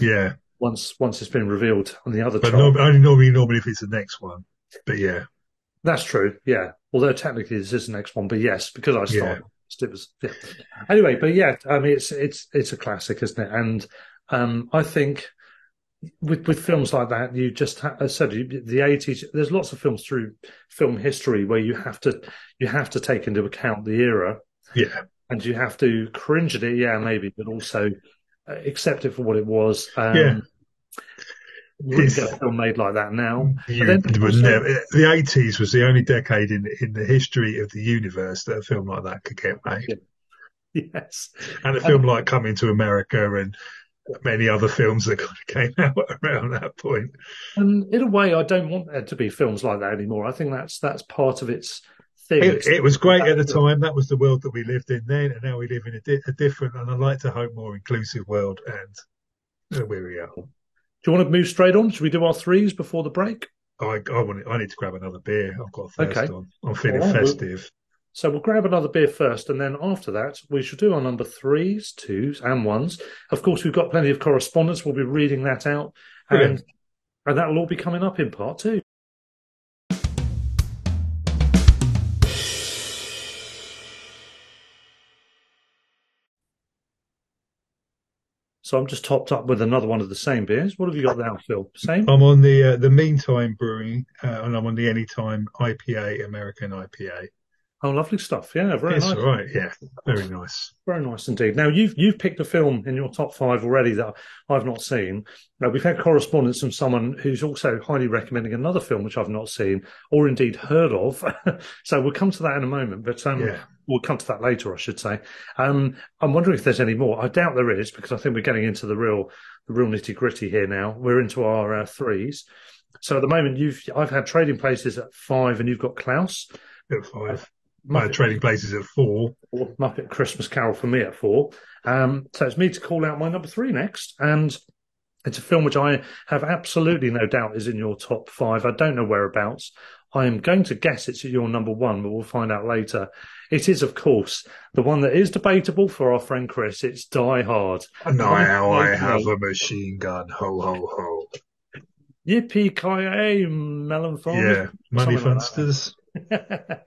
Yeah. Once it's been revealed on the other chart. But normally if it's the next one. But yeah. That's true, yeah. Although technically this is the next one, but yes, because I started. Yeah. It was, yeah. Anyway, but yeah, I mean, it's a classic, isn't it? And I think with films like that, you just the 80s. There's lots of films through film history where you have to take into account the era, yeah, and you have to cringe at it, yeah, maybe, but also accept it for what it was, yeah. We wouldn't get a film made like that now. The 80s was the only decade in the history of the universe that a film like that could get made. Yes. And a film like Coming to America and many other films that kind of came out around that point. And in a way, I don't want there to be films like that anymore. I think that's part of its thing. It was great at the time. That was the world that we lived in then, and now we live in a different, and I like to hope, more inclusive world, and where we are. Do you want to move straight on? Should we do our 3s before the break? I need to grab another beer. I've got a thirst on. I'm feeling festive. So we'll grab another beer first, and then after that, we shall do our number 3s, 2s, and 1s. Of course, we've got plenty of correspondence. We'll be reading that out, and that will all be coming up in part 2. So I'm just topped up with another one of the same beers. What have you got now, Phil? Same? I'm on the Meantime Brewing, and I'm on the Anytime IPA, American IPA. Oh, lovely stuff. Yeah, very nice. That's right, yeah. Very nice. Very nice indeed. Now, you've picked a film in your top 5 already that I've not seen. Now, we've had correspondence from someone who's also highly recommending another film which I've not seen or indeed heard of. So we'll come to that in a moment, but we'll come to that later, I should say. I'm wondering if there's any more. I doubt there is, because I think we're getting into the real nitty-gritty here now. We're into our 3s. So at the moment, I've had Trading Places at 5, and you've got Klaus. At 5. My Trading Places at 4. Muppet Christmas Carol for me at 4. So it's me to call out my number 3 next. And it's a film which I have absolutely no doubt is in your top 5. I don't know whereabouts. I am going to guess it's your number 1, but we'll find out later. It is, of course, the one that is debatable for our friend Chris. It's Die Hard. Now I have a machine gun. Ho, ho, ho. Yippee-ki-yay, melon farm. Yeah, money funsters. Like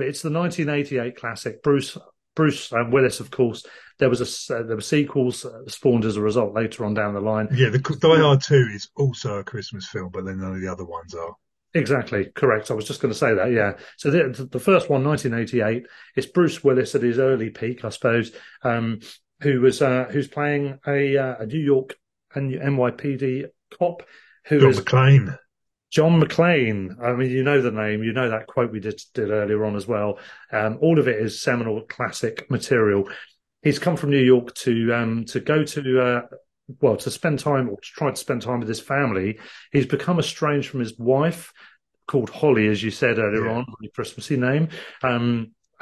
it's the 1988 classic. Bruce Willis, of course. There were sequels spawned as a result later on down the line. Yeah, the Die Hard 2 is also a Christmas film, but then none of the other ones are. Exactly, correct. I was just going to say that, yeah. So the first one, 1988, it's Bruce Willis at his early peak, I suppose, who's playing a New York NYPD cop who is John McClane. I mean, you know the name. You know that quote we did earlier on as well. All of it is seminal classic material. He's come from New York to go to to spend time, or to try to spend time with his family. He's become estranged from his wife, called Holly, as you said earlier on, the Christmassy name,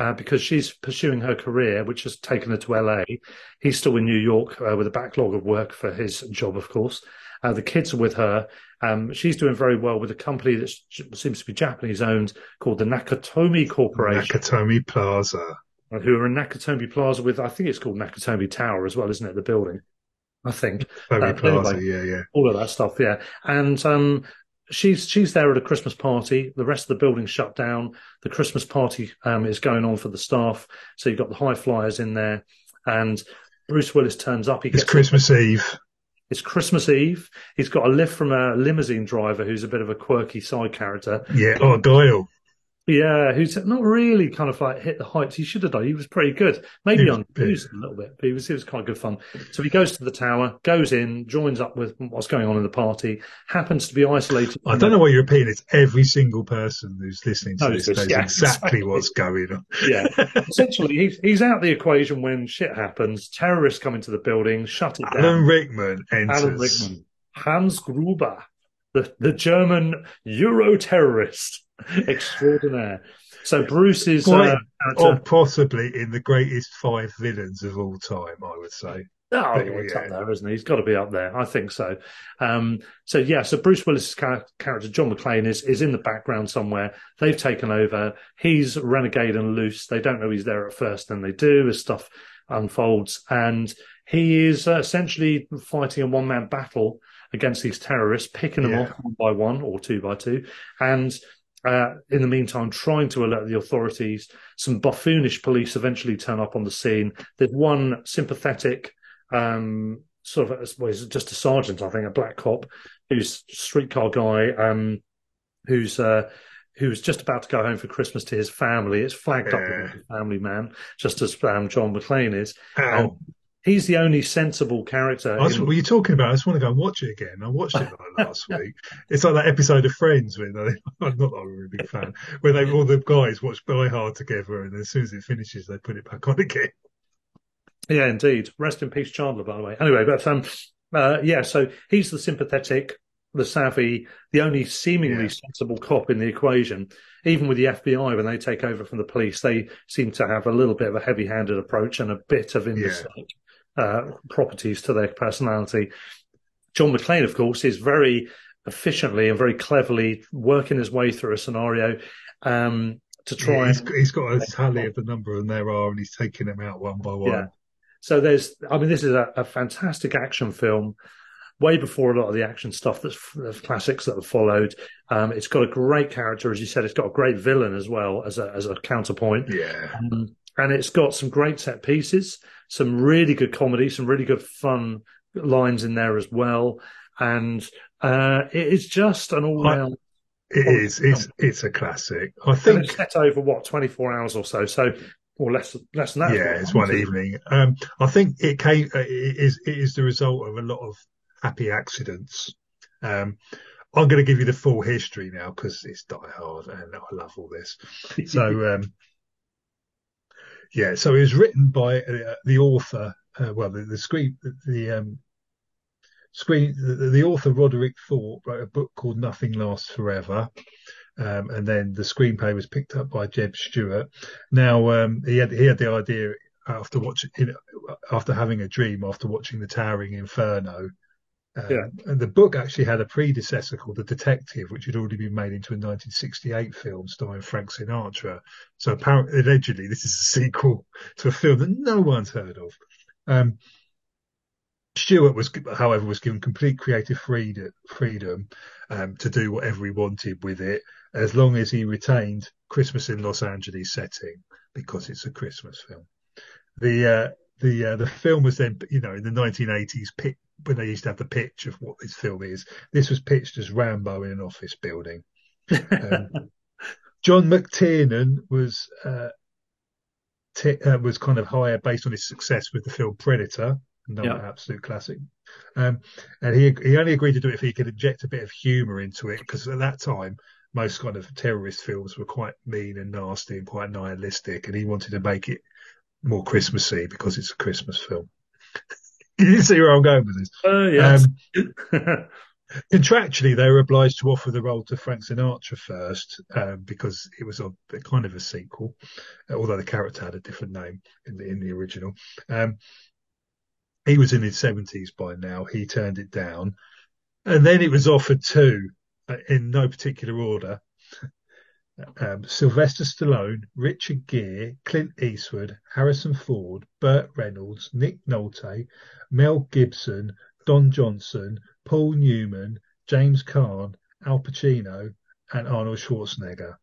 because she's pursuing her career, which has taken her to L.A. He's still in New York with a backlog of work for his job, of course. The kids are with her. She's doing very well with a company that seems to be Japanese-owned called the Nakatomi Corporation. Nakatomi Plaza. Who are in Nakatomi Plaza with, I think it's called Nakatomi Tower as well, isn't it, the building? I think. Plaza, anyway, yeah. All of that stuff, yeah. And she's there at a Christmas party. The rest of the building's shut down. The Christmas party is going on for the staff. So you've got the high flyers in there. And Bruce Willis turns up. It's Christmas Eve. It's Christmas Eve. He's got a lift from a limousine driver who's a bit of a quirky side character. Yeah, Guile. Yeah, who's not really kind of like hit the heights he should have done. He was pretty good. Maybe unused a little bit, but it was kind of good fun. So he goes to the tower, goes in, joins up with what's going on in the party, happens to be isolated. I don't know why you repeat it. Every single person who's listening to this knows exactly what's going on. Yeah. Essentially, he's out the equation when shit happens. Terrorists come into the building, shut it down. Alan Rickman enters. Alan Rickman. Hans Gruber, the German Euro-terrorist. Extraordinaire. So Bruce is or possibly in the greatest five villains of all time, I would say. Oh, he's up there, isn't he? He's got to be up there. I think so. So Bruce Willis's character, John McClane, is in the background somewhere. They've taken over. He's renegade and loose. They don't know he's there at first, then they do as stuff unfolds. And he is essentially fighting a one-man battle against these terrorists, picking them off one by one or two by two. And in the meantime, trying to alert the authorities. Some buffoonish police eventually turn up on the scene. There's one sympathetic, he's just a sergeant, I think, a black cop, who's a streetcar guy, who's just about to go home for Christmas to his family. It's flagged up as a family man, just as John McClane is. He's the only sensible character. What are you talking about? I just want to go and watch it again. I watched it last week. It's like that episode of Friends where I'm not a really big fan, where all the guys watch Die Hard together, and as soon as it finishes, they put it back on again. Yeah, indeed. Rest in peace, Chandler, by the way. Anyway, but so he's the sympathetic, the savvy, the only seemingly sensible cop in the equation. Even with the FBI, when they take over from the police, they seem to have a little bit of a heavy-handed approach and a bit of properties to their personality. John McClane, of course, is very efficiently and very cleverly working his way through a scenario to try. Yeah, he's got a tally of the number, and there are, and he's taking them out one by one. Yeah. So this is a fantastic action film. Way before a lot of the action stuff that's classics that have followed. It's got a great character, as you said. It's got a great villain as well as a counterpoint. Yeah. And it's got some great set pieces, some really good comedy, some really good fun lines in there as well. And it is just an all-round. It is. It's a classic. I think. And it's set over 24 hours or so. So. Or less than that. Yeah, it's one evening. I think it came. It is the result of a lot of happy accidents. I'm going to give you the full history now because it's Die Hard and I love all this. So, so it was written by the author. The author Roderick Thorpe wrote a book called Nothing Lasts Forever, and then the screenplay was picked up by Jeb Stuart. Now he had the idea after having a dream after watching The Towering Inferno. And the book actually had a predecessor called The Detective, which had already been made into a 1968 film starring Frank Sinatra. So apparently, allegedly, this is a sequel to a film that no one's heard of. Stewart was, however, given complete creative freedom to do whatever he wanted with it, as long as he retained Christmas in Los Angeles setting, because it's a Christmas film. The film was then, in the 1980s, when they used to have the pitch of what this film is. This was pitched as Rambo in an office building. John McTiernan was kind of hired based on his success with the film Predator, another absolute classic. And he only agreed to do it if he could inject a bit of humour into it, because at that time, most kind of terrorist films were quite mean and nasty and quite nihilistic, and he wanted to make it more Christmassy because it's a Christmas film. You see where I'm going with this. Yes. Contractually, they were obliged to offer the role to Frank Sinatra first because it was a kind of a sequel, although the character had a different name in the original. He was in his 70s by now. He turned it down. And then it was offered to, in no particular order, Sylvester Stallone, Richard Gere, Clint Eastwood, Harrison Ford, Burt Reynolds, Nick Nolte, Mel Gibson, Don Johnson, Paul Newman, James Caan, Al Pacino, and Arnold Schwarzenegger.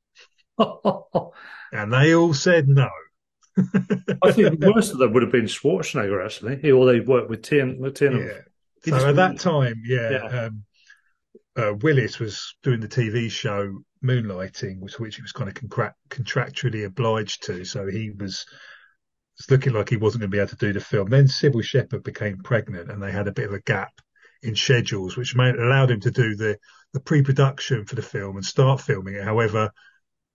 And they all said no. I think the worst of them would have been Schwarzenegger, actually, or they worked with Tim. So at that time, Willis was doing the TV show moonlighting, which he was kind of contractually obliged to. So he was looking like he wasn't going to be able to do the film. Then Sybil Shepherd became pregnant and they had a bit of a gap in schedules, which allowed him to do the pre-production for the film and start filming it. However,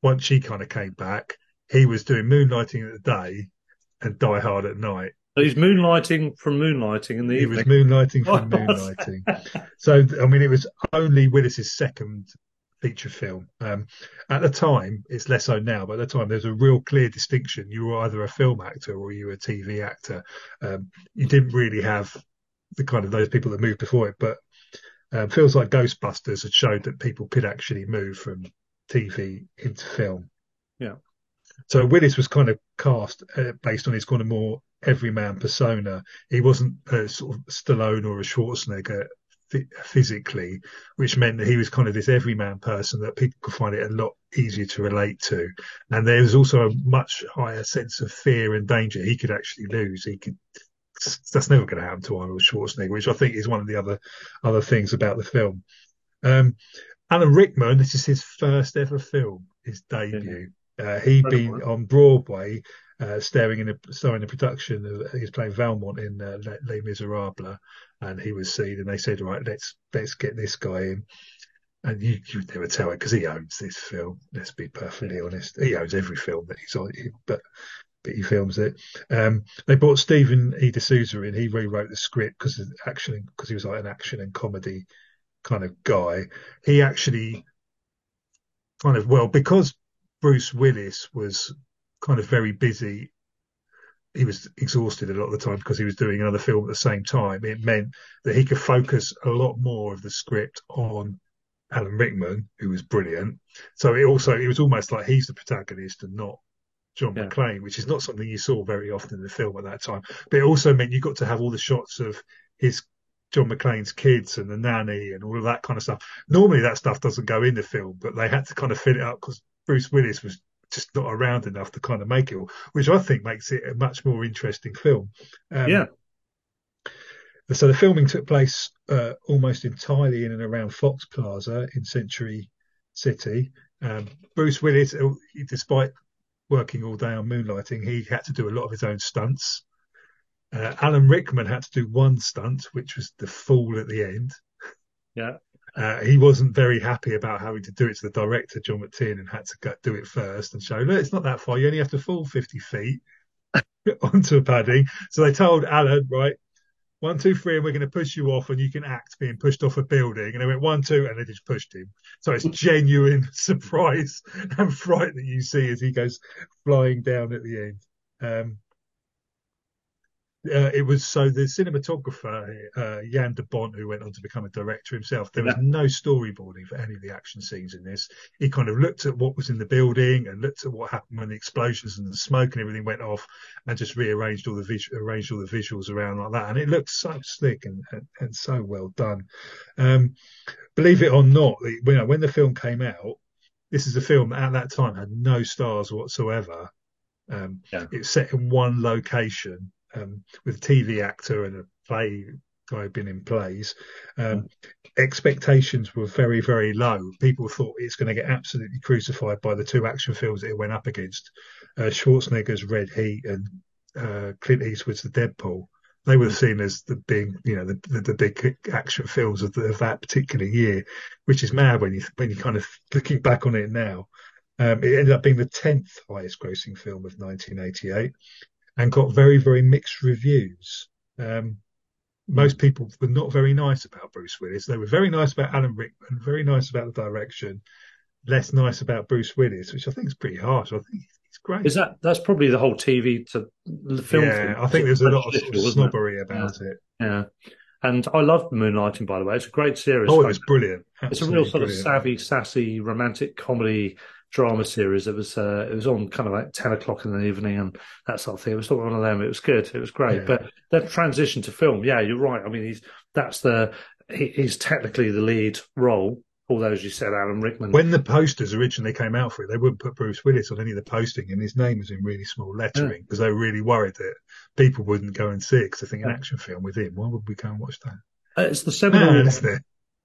once she kind of came back, he was doing moonlighting at the day and Die Hard at night. So he's moonlighting from moonlighting in the evening. He was moonlighting from moonlighting. So, I mean, it was only Willis's second feature film. At the time, it's less so now, but at the time there's a real clear distinction. You were either a film actor or you were a TV actor. You didn't really have the kind of those people that moved before it, but feels like Ghostbusters had showed that people could actually move from TV into film. Yeah. So Willis was kind of cast based on his kind of more everyman persona. He wasn't a sort of Stallone or a Schwarzenegger physically, which meant that he was kind of this everyman person that people could find it a lot easier to relate to. And there was also a much higher sense of fear and danger. He could actually lose. That's never going to happen to Arnold Schwarzenegger, which I think is one of the other things about the film. Alan Rickman, this is his first ever film, his debut. He'd been on Broadway, starring in a production of, he was playing Valmont in Les Miserables, and he was seen, and they said, right, let's get this guy in. And you'd never tell it, because he owns this film, let's be perfectly honest. He owns every film that he's on, but he films it. They brought Stephen E. D'Souza in. He rewrote the script because he was like an action and comedy kind of guy. He actually kind of, well, because Bruce Willis was kind of very busy, he was exhausted a lot of the time because he was doing another film at the same time. It meant that he could focus a lot more of the script on Alan Rickman, who was brilliant. So it was almost like he's the protagonist and not John McClane, which is not something you saw very often in the film at that time. But it also meant you got to have all the shots of John McClane's kids and the nanny and all of that kind of stuff. Normally that stuff doesn't go in the film, but they had to kind of fill it up because Bruce Willis was just not around enough to kind of make it all, which I think makes it a much more interesting film. So the filming took place almost entirely in and around Fox Plaza in Century City. Bruce Willis, despite working all day on moonlighting, he had to do a lot of his own stunts. Alan Rickman had to do one stunt, which was the fall at the end. Yeah. He wasn't very happy about having to do it to the director, John McTiernan, had to do it first and show, look, it's not that far. You only have to fall 50 feet onto a padding. So they told Alan, right, 1, 2, 3, and we're going to push you off, and you can act being pushed off a building. And they went 1, 2, and they just pushed him. So it's genuine surprise and fright that you see as he goes flying down at the end. It was so the cinematographer, Jan de Bont, who went on to become a director himself, there was no storyboarding for any of the action scenes in this. He kind of looked at what was in the building and looked at what happened when the explosions and the smoke and everything went off, and just rearranged all the visuals around like that. And it looked so slick and so well done. Believe it or not, when the film came out, this is a film that at that time had no stars whatsoever. It was set in one location. With a TV actor and a play guy who'd been in plays, expectations were very, very low. People thought it's going to get absolutely crucified by the two action films it went up against, Schwarzenegger's Red Heat and Clint Eastwood's The Deadpool. They were seen as the big action films of that particular year, which is mad when you kind of looking back on it now. It ended up being the 10th highest grossing film of 1988. And got very, very mixed reviews. Most people were not very nice about Bruce Willis. They were very nice about Alan Rickman, very nice about the direction, less nice about Bruce Willis, which I think is pretty harsh. I think he's great. That's probably the whole TV to the film. Yeah, I think there's a lot of snobbery about it. Yeah, and I love Moonlighting, by the way. It's a great series. Oh, it was brilliant. It's a real sort of savvy, sassy, romantic comedy drama series. It was on kind of like 10 o'clock in the evening and that sort of thing. It was not one of them. It was good. It was great. Yeah. But that transition to film, yeah, you're right. I mean, he's technically the lead role. Although, as you said, Alan Rickman. When the posters originally came out for it, they wouldn't put Bruce Willis on any of the posting, and his name was in really small lettering because they were really worried that people wouldn't go and see it because they think an action film with him. Why would we go and watch that? It's the seminal.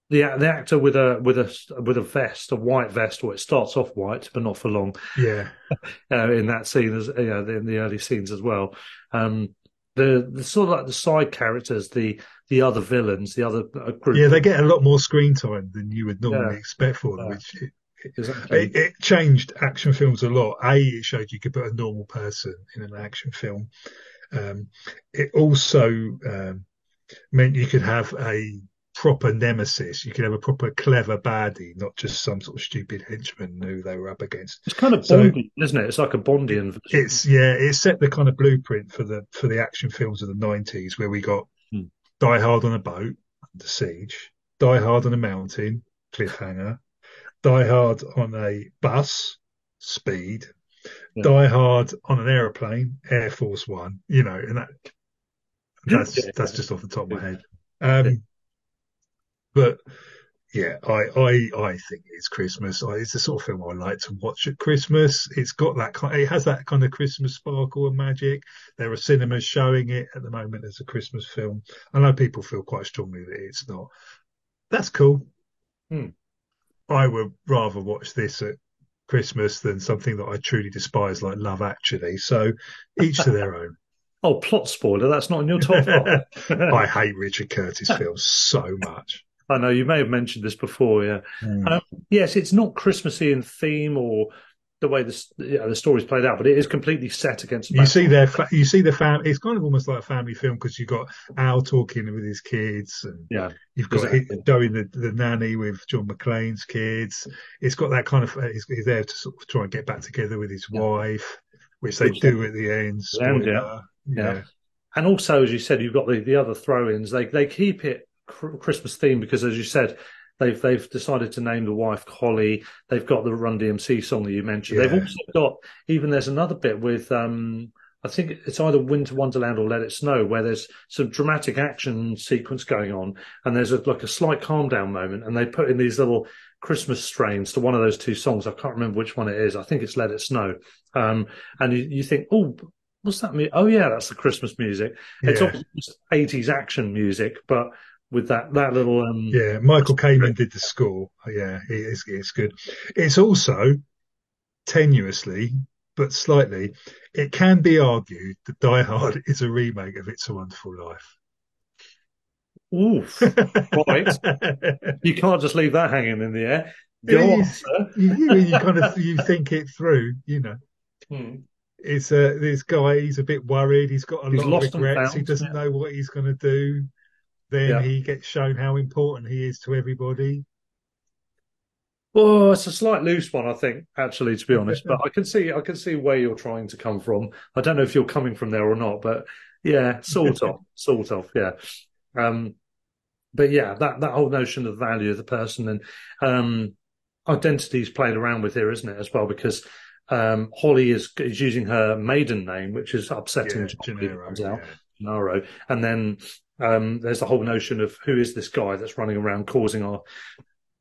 the actor with a vest, a white vest, or it starts off white but not for long. Yeah, in that scene, as you know, in the early scenes as well. The sort of like the side characters, the other villains, the other group. Yeah, they get a lot more screen time than you would normally expect for them. It changed action films a lot. It showed you could put a normal person in an action film. It also meant you could have a proper nemesis. You could have a proper clever baddie, not just some sort of stupid henchman who they were up against. It's kind of Bondian, isn't it? It's like a Bondian version. It set the kind of blueprint for the action films of the 90s, where we got Die Hard on a boat, Under Siege, Die Hard on a mountain, Cliffhanger, Die Hard on a bus, Speed, Die Hard on an aeroplane, Air Force One, you know, and that's just off the top of my head. But yeah, I think it's Christmas. It's the sort of film I like to watch at Christmas. It's got it has that kind of Christmas sparkle and magic. There are cinemas showing it at the moment as a Christmas film. I know people feel quite strongly that it's not. That's cool. I would rather watch this at Christmas than something that I truly despise, like Love Actually. So each to their own. Oh, plot spoiler! That's not in your top five. I hate Richard Curtis films so much. I know you may have mentioned this before. Yeah, yes, it's not Christmassy in theme or the way the story's played out, but it is completely set against. You see the family. It's kind of almost like a family film, because you've got Al talking with his kids, and you've got doing the nanny with John McClane's kids. It's got that kind of. He's there to sort of try and get back together with his wife, which they do at the end. Yeah, and also, as you said, you've got the other throw-ins. They keep it Christmas themed because, as you said, they've decided to name the wife Holly. They've got the Run DMC song that you mentioned. They've also got there's another bit with I think it's either Winter Wonderland or Let It Snow, where there's some dramatic action sequence going on, and there's a slight calm down moment, and they put in these little Christmas strains to one of those two songs. I can't remember which one it is. I think it's Let It Snow. And you think, oh, what's that mean? Oh, yeah, that's the Christmas music. Yeah. It's obviously just 80s action music, but with that little... Michael Caine did the score. Yeah, it's good. It's also, tenuously, but slightly, it can be argued that Die Hard is a remake of It's a Wonderful Life. Oof. Right. You can't just leave that hanging in the air. You kind of think it through, you know. It's this guy, he's a bit worried, he's got a lot of regrets, he doesn't know what he's going to do. Then he gets shown how important he is to everybody. Oh, it's a slight loose one, I think, actually, to be honest. But I can see where you're trying to come from. I don't know if you're coming from there or not, but yeah, sort of, yeah. But yeah, that whole notion of value of the person and identity is played around with here, isn't it, as well? Because Holly is using her maiden name, which is upsetting Gennaro. And then there's the whole notion of who is this guy that's running around causing our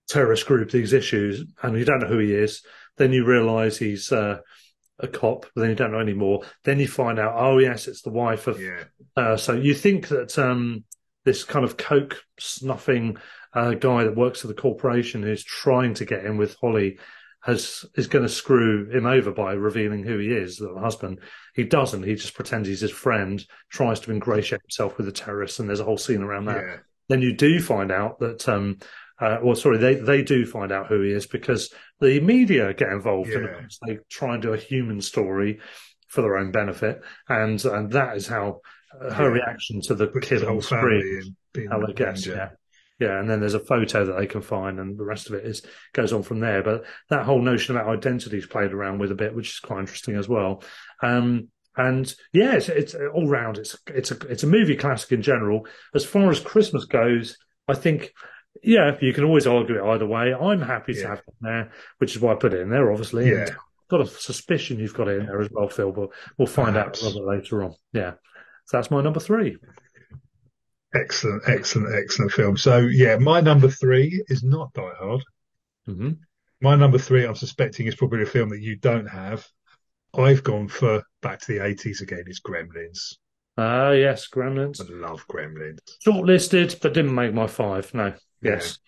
terrorist group these issues, and you don't know who he is. Then you realise he's a cop, but then you don't know anymore. Then you find out, oh yes, it's the wife of. Yeah. So you think that this kind of coke snuffing guy that works for the corporation who's trying to get in with Holly is going to screw him over by revealing who he is, the husband. He doesn't. He just pretends he's his friend, tries to ingratiate himself with the terrorists, and there's a whole scene around that. Yeah. Then you do find out that, they do find out who he is because the media get involved. Yeah. And they try and do a human story for their own benefit, and that is how her reaction to the kid on screen, how they guess, Yeah, and then there's a photo that they can find, and the rest of it goes on from there. But that whole notion about identity is played around with a bit, which is quite interesting as well. And yeah, it's all round. It's a movie classic in general. As far as Christmas goes, I think you can always argue it either way. I'm happy to have it in there, which is why I put it in there. Obviously, and I've got a suspicion you've got it in there as well, Phil. But we'll find out a little bit later on. Yeah, so that's my number 3. Excellent film. So, yeah, my number 3 is not Die Hard. Mm-hmm. My number 3, I'm suspecting, is probably a film that you don't have. I've gone for back to the 80s again. It's Gremlins. Ah, yes, Gremlins. I love Gremlins. Shortlisted, but didn't make my 5, no. Yes.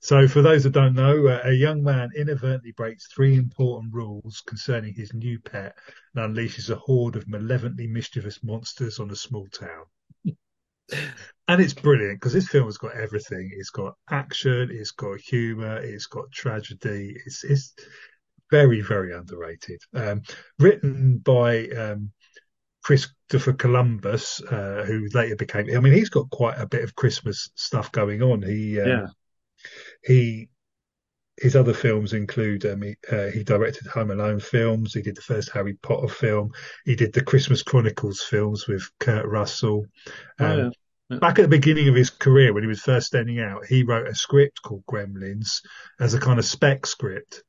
So for those that don't know, a young man inadvertently breaks three important rules concerning his new pet and unleashes a horde of malevolently mischievous monsters on a small town. And it's brilliant because this film has got everything. It's got action, it's got humour, it's got tragedy. It's very, very underrated. Written by Christopher Columbus, who later became... I mean, he's got quite a bit of Christmas stuff going on. His other films include he directed Home Alone films, he did the first Harry Potter film, he did the Christmas Chronicles films with Kurt Russell. Back at the beginning of his career, when he was first standing out, he wrote a script called Gremlins as a kind of spec script.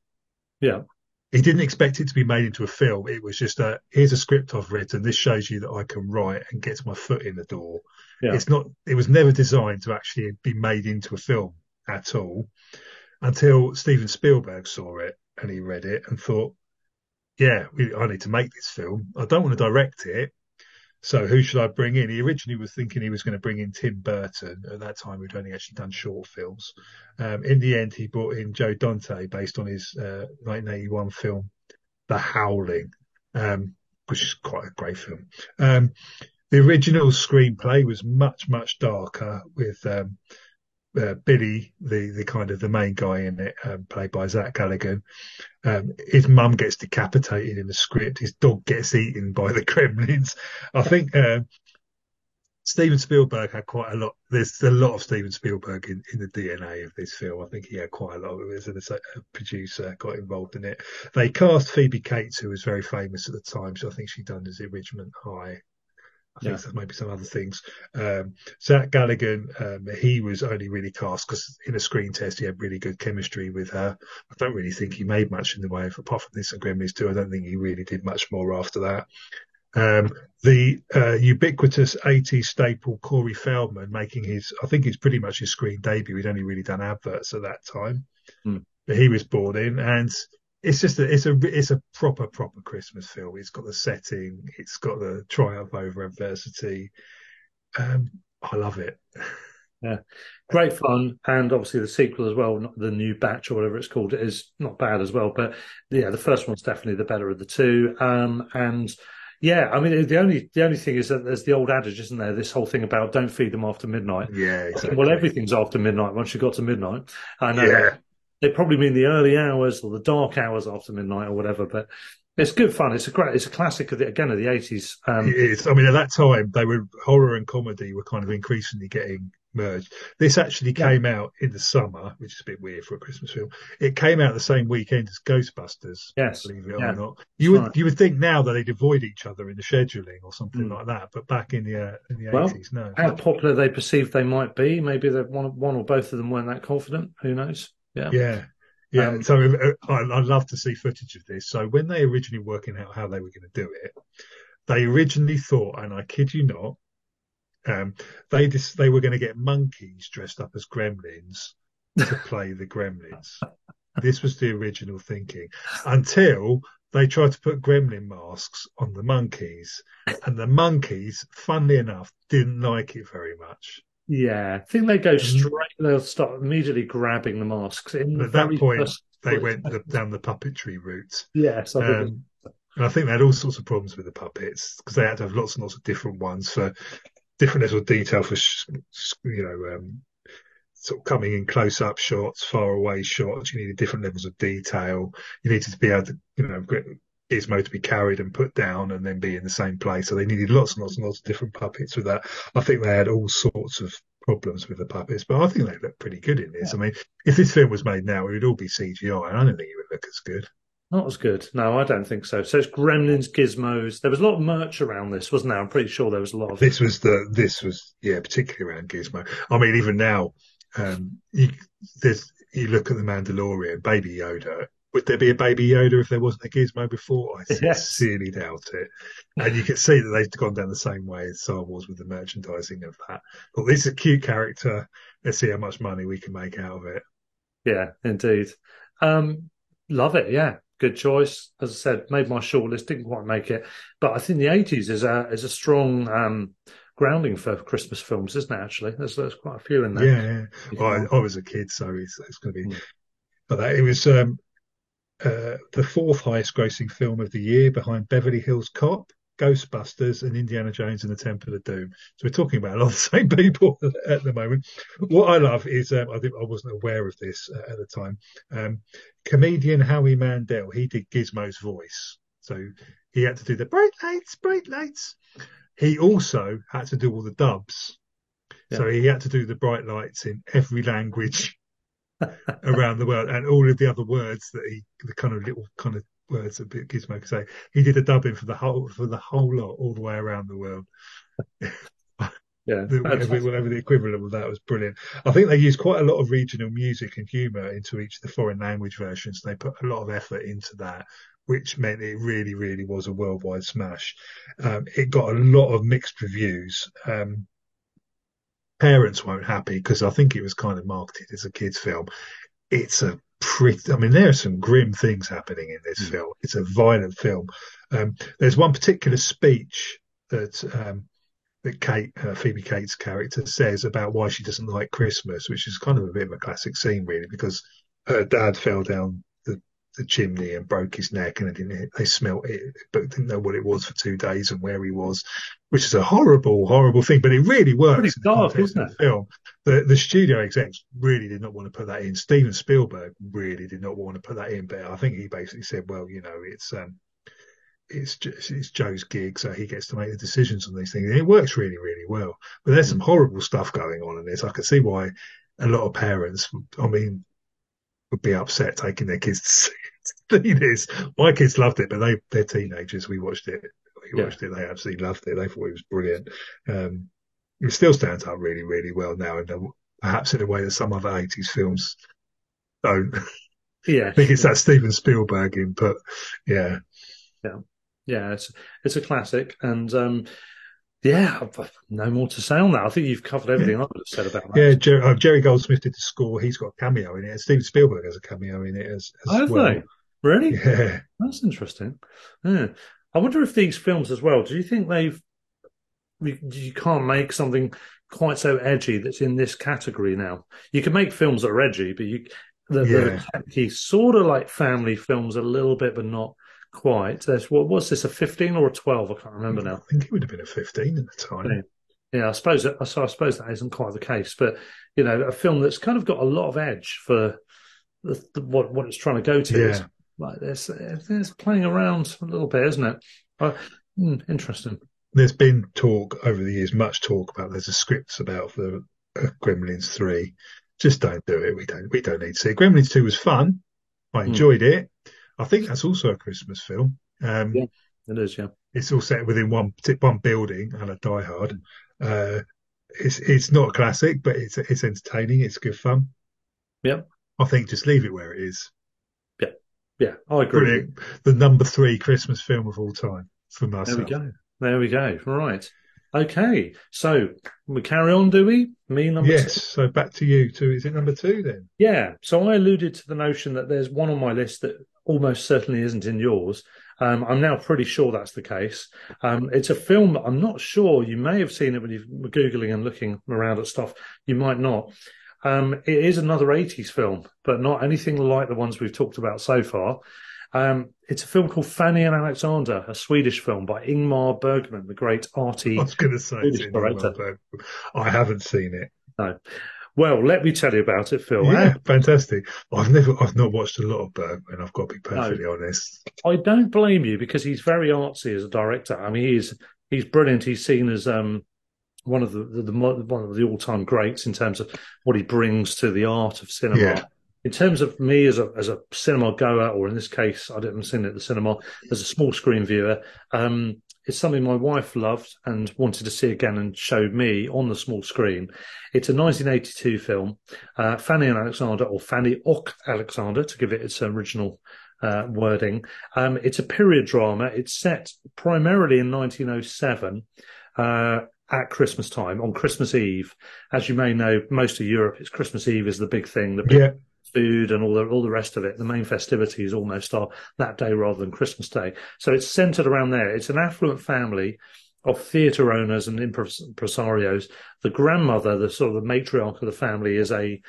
Yeah. He didn't expect it to be made into a film. It was just here's a script I've written. This shows you that I can write and gets my foot in the door. Yeah. It was never designed to actually be made into a film at all, until Steven Spielberg saw it and he read it and thought, yeah, I need to make this film. I don't want to direct it, so who should I bring in? He originally was thinking he was going to bring in Tim Burton. At that time, he'd only actually done short films. In the end, he brought in Joe Dante based on his 1981 film, The Howling, which is quite a great film. The original screenplay was much, much darker with... Billy, the kind of the main guy in it, played by Zach Galligan, his mum gets decapitated in the script. His dog gets eaten by the Gremlins. I think Steven Spielberg had quite a lot. There's a lot of Steven Spielberg in the DNA of this film. I think he had quite a lot of it. As a producer, got involved in it. They cast Phoebe Cates, who was very famous at the time. So I think she'd done as Ridgemont High. I think maybe some other things. Zach Galligan, he was only really cast because in a screen test he had really good chemistry with her. I don't really think he made much in the way of, apart from this and Gremlins 2, I don't think he really did much more after that. The ubiquitous 80s staple Corey Feldman making I think it's pretty much his screen debut. He'd only really done adverts at that time. But he was brought in, and it's just it's a proper Christmas film. It's got the setting. It's got the triumph over adversity. I love it. Yeah, great fun, and obviously the sequel as well, not the new batch or whatever it's called, it is not bad as well. But yeah, the first one's definitely the better of the two. And yeah, I mean the only thing is that there's the old adage, isn't there? This whole thing about don't feed them after midnight. Yeah, exactly. Well, everything's after midnight once you got to midnight. I know. Yeah. They probably mean the early hours or the dark hours after midnight or whatever, but it's good fun. It's a classic of the 80s. It is. I mean, at that time, horror and comedy were kind of increasingly getting merged. This actually came out in the summer, which is a bit weird for a Christmas film. It came out the same weekend as Ghostbusters. Yes, believe it or not. You would think now that they'd avoid each other in the scheduling or something like that, but back in the 80s, no. How popular they perceived they might be. Maybe one or both of them weren't that confident. Who knows? Yeah. I'd love to see footage of this. So when they originally working out how they were going to do it, they originally thought, and I kid you not, they were going to get monkeys dressed up as gremlins to play the gremlins. This was the original thinking, until they tried to put gremlin masks on the monkeys, and the monkeys, funnily enough, didn't like it very much. Yeah, I think they go straight. They'll start immediately grabbing the masks. At that point, they went down the puppetry route. Yes, and I think they had all sorts of problems with the puppets because they had to have lots and lots of different ones for different little detail for sort of coming in close-up shots, far-away shots. You needed different levels of detail. You needed to be able to Gizmo to be carried and put down and then be in the same place. So they needed lots and lots and lots of different puppets with that. I think they had all sorts of problems with the puppets, but I think they look pretty good in this. Yeah. I mean, if this film was made now, it would all be CGI, and I don't think it would look as good. Not as good. No, I don't think so. So it's Gremlins, Gizmos. There was a lot of merch around this, wasn't there? I'm pretty sure there was a lot of... This was particularly around Gizmo. I mean, even now, you look at The Mandalorian, Baby Yoda. Would there be a Baby Yoda if there wasn't a Gizmo before? I sincerely doubt it. And you can see that they've gone down the same way as Star Wars with the merchandising of that. But this is a cute character. Let's see how much money we can make out of it. Yeah, indeed. Love it, yeah. Good choice. As I said, made my shortlist, didn't quite make it. But I think the 80s is a strong grounding for Christmas films, isn't it, actually? There's quite a few in there. Yeah. Well, I was a kid, so it's going to be... But it was the fourth highest grossing film of the year, behind Beverly Hills Cop, Ghostbusters and Indiana Jones and the Temple of Doom. So we're talking about a lot of the same people at the moment. What I love is, I wasn't aware of this at the time, comedian Howie Mandel, he did Gizmo's voice. So he had to do the bright lights. He also had to do all the dubs. Yeah. So he had to do the bright lights in every language around the world, and all of the other words that the kind of words that Gizmo could say. He did a dubbing for the whole lot, all the way around the world. Yeah, whatever the equivalent of that was brilliant. I think they used quite a lot of regional music and humour into each of the foreign language versions. They put a lot of effort into that, which meant it really, really was a worldwide smash. It got a lot of mixed reviews. Parents weren't happy because I think it was kind of marketed as a kids' film. It's a pretty... I mean, there are some grim things happening in this film. It's a violent film. There's one particular speech that... that Phoebe Cates' character says about why she doesn't like Christmas, which is kind of a bit of a classic scene, really, because her dad fell down the chimney and broke his neck, and they smelt it, but didn't know what it was for 2 days and where he was, which is a horrible, horrible thing. But it really works. It's pretty dark, isn't it? The studio execs really did not want to put that in. Steven Spielberg really did not want to put that in, but I think he basically said, well, you know, it's Joe's gig, so he gets to make the decisions on these things. And it works really, really well. But there's some horrible stuff going on in this. I can see why a lot of parents, would be upset taking their kids to see this. My kids loved it, but they're teenagers. We watched it. They absolutely loved it. They thought it was brilliant. It still stands up really, really well now, and perhaps in a way that some other 80s films don't. Yeah. I think it's that Steven Spielberg input. Yeah. Yeah. Yeah, it's a classic, and I've no more to say on that. I think you've covered everything I would have said about that. Yeah, Jerry Goldsmith did the score. He's got a cameo in it, and Steven Spielberg has a cameo in it as well. They? Really? Yeah. That's interesting. Yeah. I wonder if these films as well, do you think you can't make something quite so edgy that's in this category now? You can make films that are edgy, but they're techie, sort of like family films a little bit, but not quite. What's this, a 15 or a 12? I can't remember now. I think it would have been a 15 at the time. Yeah, I suppose that isn't quite the case. But you know, a film that's kind of got a lot of edge for what it's trying to go to. Yeah. It's playing around a little bit, isn't it? Interesting. There's been talk over the years, much talk about there's a script about for Gremlins 3. Just don't do it. We don't need to see it. Gremlins 2 was fun. I enjoyed it. I think that's also a Christmas film. Yeah, it is, yeah. It's all set within one building and a Die Hard. It's not a classic, but it's entertaining. It's good fun. Yeah. I think just leave it where it is. Yeah, yeah, I agree. Brilliant. The number 3 Christmas film of all time for myself. There we go. Right. Okay. So we carry on, do we? Me, number 2. Yes. So back to you too. Is it number 2 then? Yeah. So I alluded to the notion that there's one on my list that almost certainly isn't in yours. I'm now pretty sure that's the case. It's a film that I'm not sure, you may have seen it when you were Googling and looking around at stuff. You might not. It is another 80s film, but not anything like the ones we've talked about so far. It's a film called Fanny and Alexander, a Swedish film by Ingmar Bergman, the great arty Swedish director. I haven't seen it. No. Well, let me tell you about it, Phil. Yeah, fantastic. I've not watched a lot of Bergman, I've got to be perfectly honest. I don't blame you, because he's very artsy as a director. I mean, he's brilliant. He's seen as one of the all-time greats in terms of what he brings to the art of cinema. Yeah. In terms of me as a cinema goer, or in this case, I didn't see it at the cinema, as a small screen viewer, it's something my wife loved and wanted to see again and showed me on the small screen. It's a 1982 film, Fanny and Alexander, or Fanny och Alexander, to give it its original wording. It's a period drama. It's set primarily in 1907 at Christmas time, on Christmas Eve. As you may know, most of Europe, it's Christmas Eve is the big thing, the big food and all the rest of it. The main festivities almost are that day rather than Christmas Day. So it's centered around there. It's an affluent family of theatre owners and impresarios. The grandmother, the sort of the matriarch of the family, is a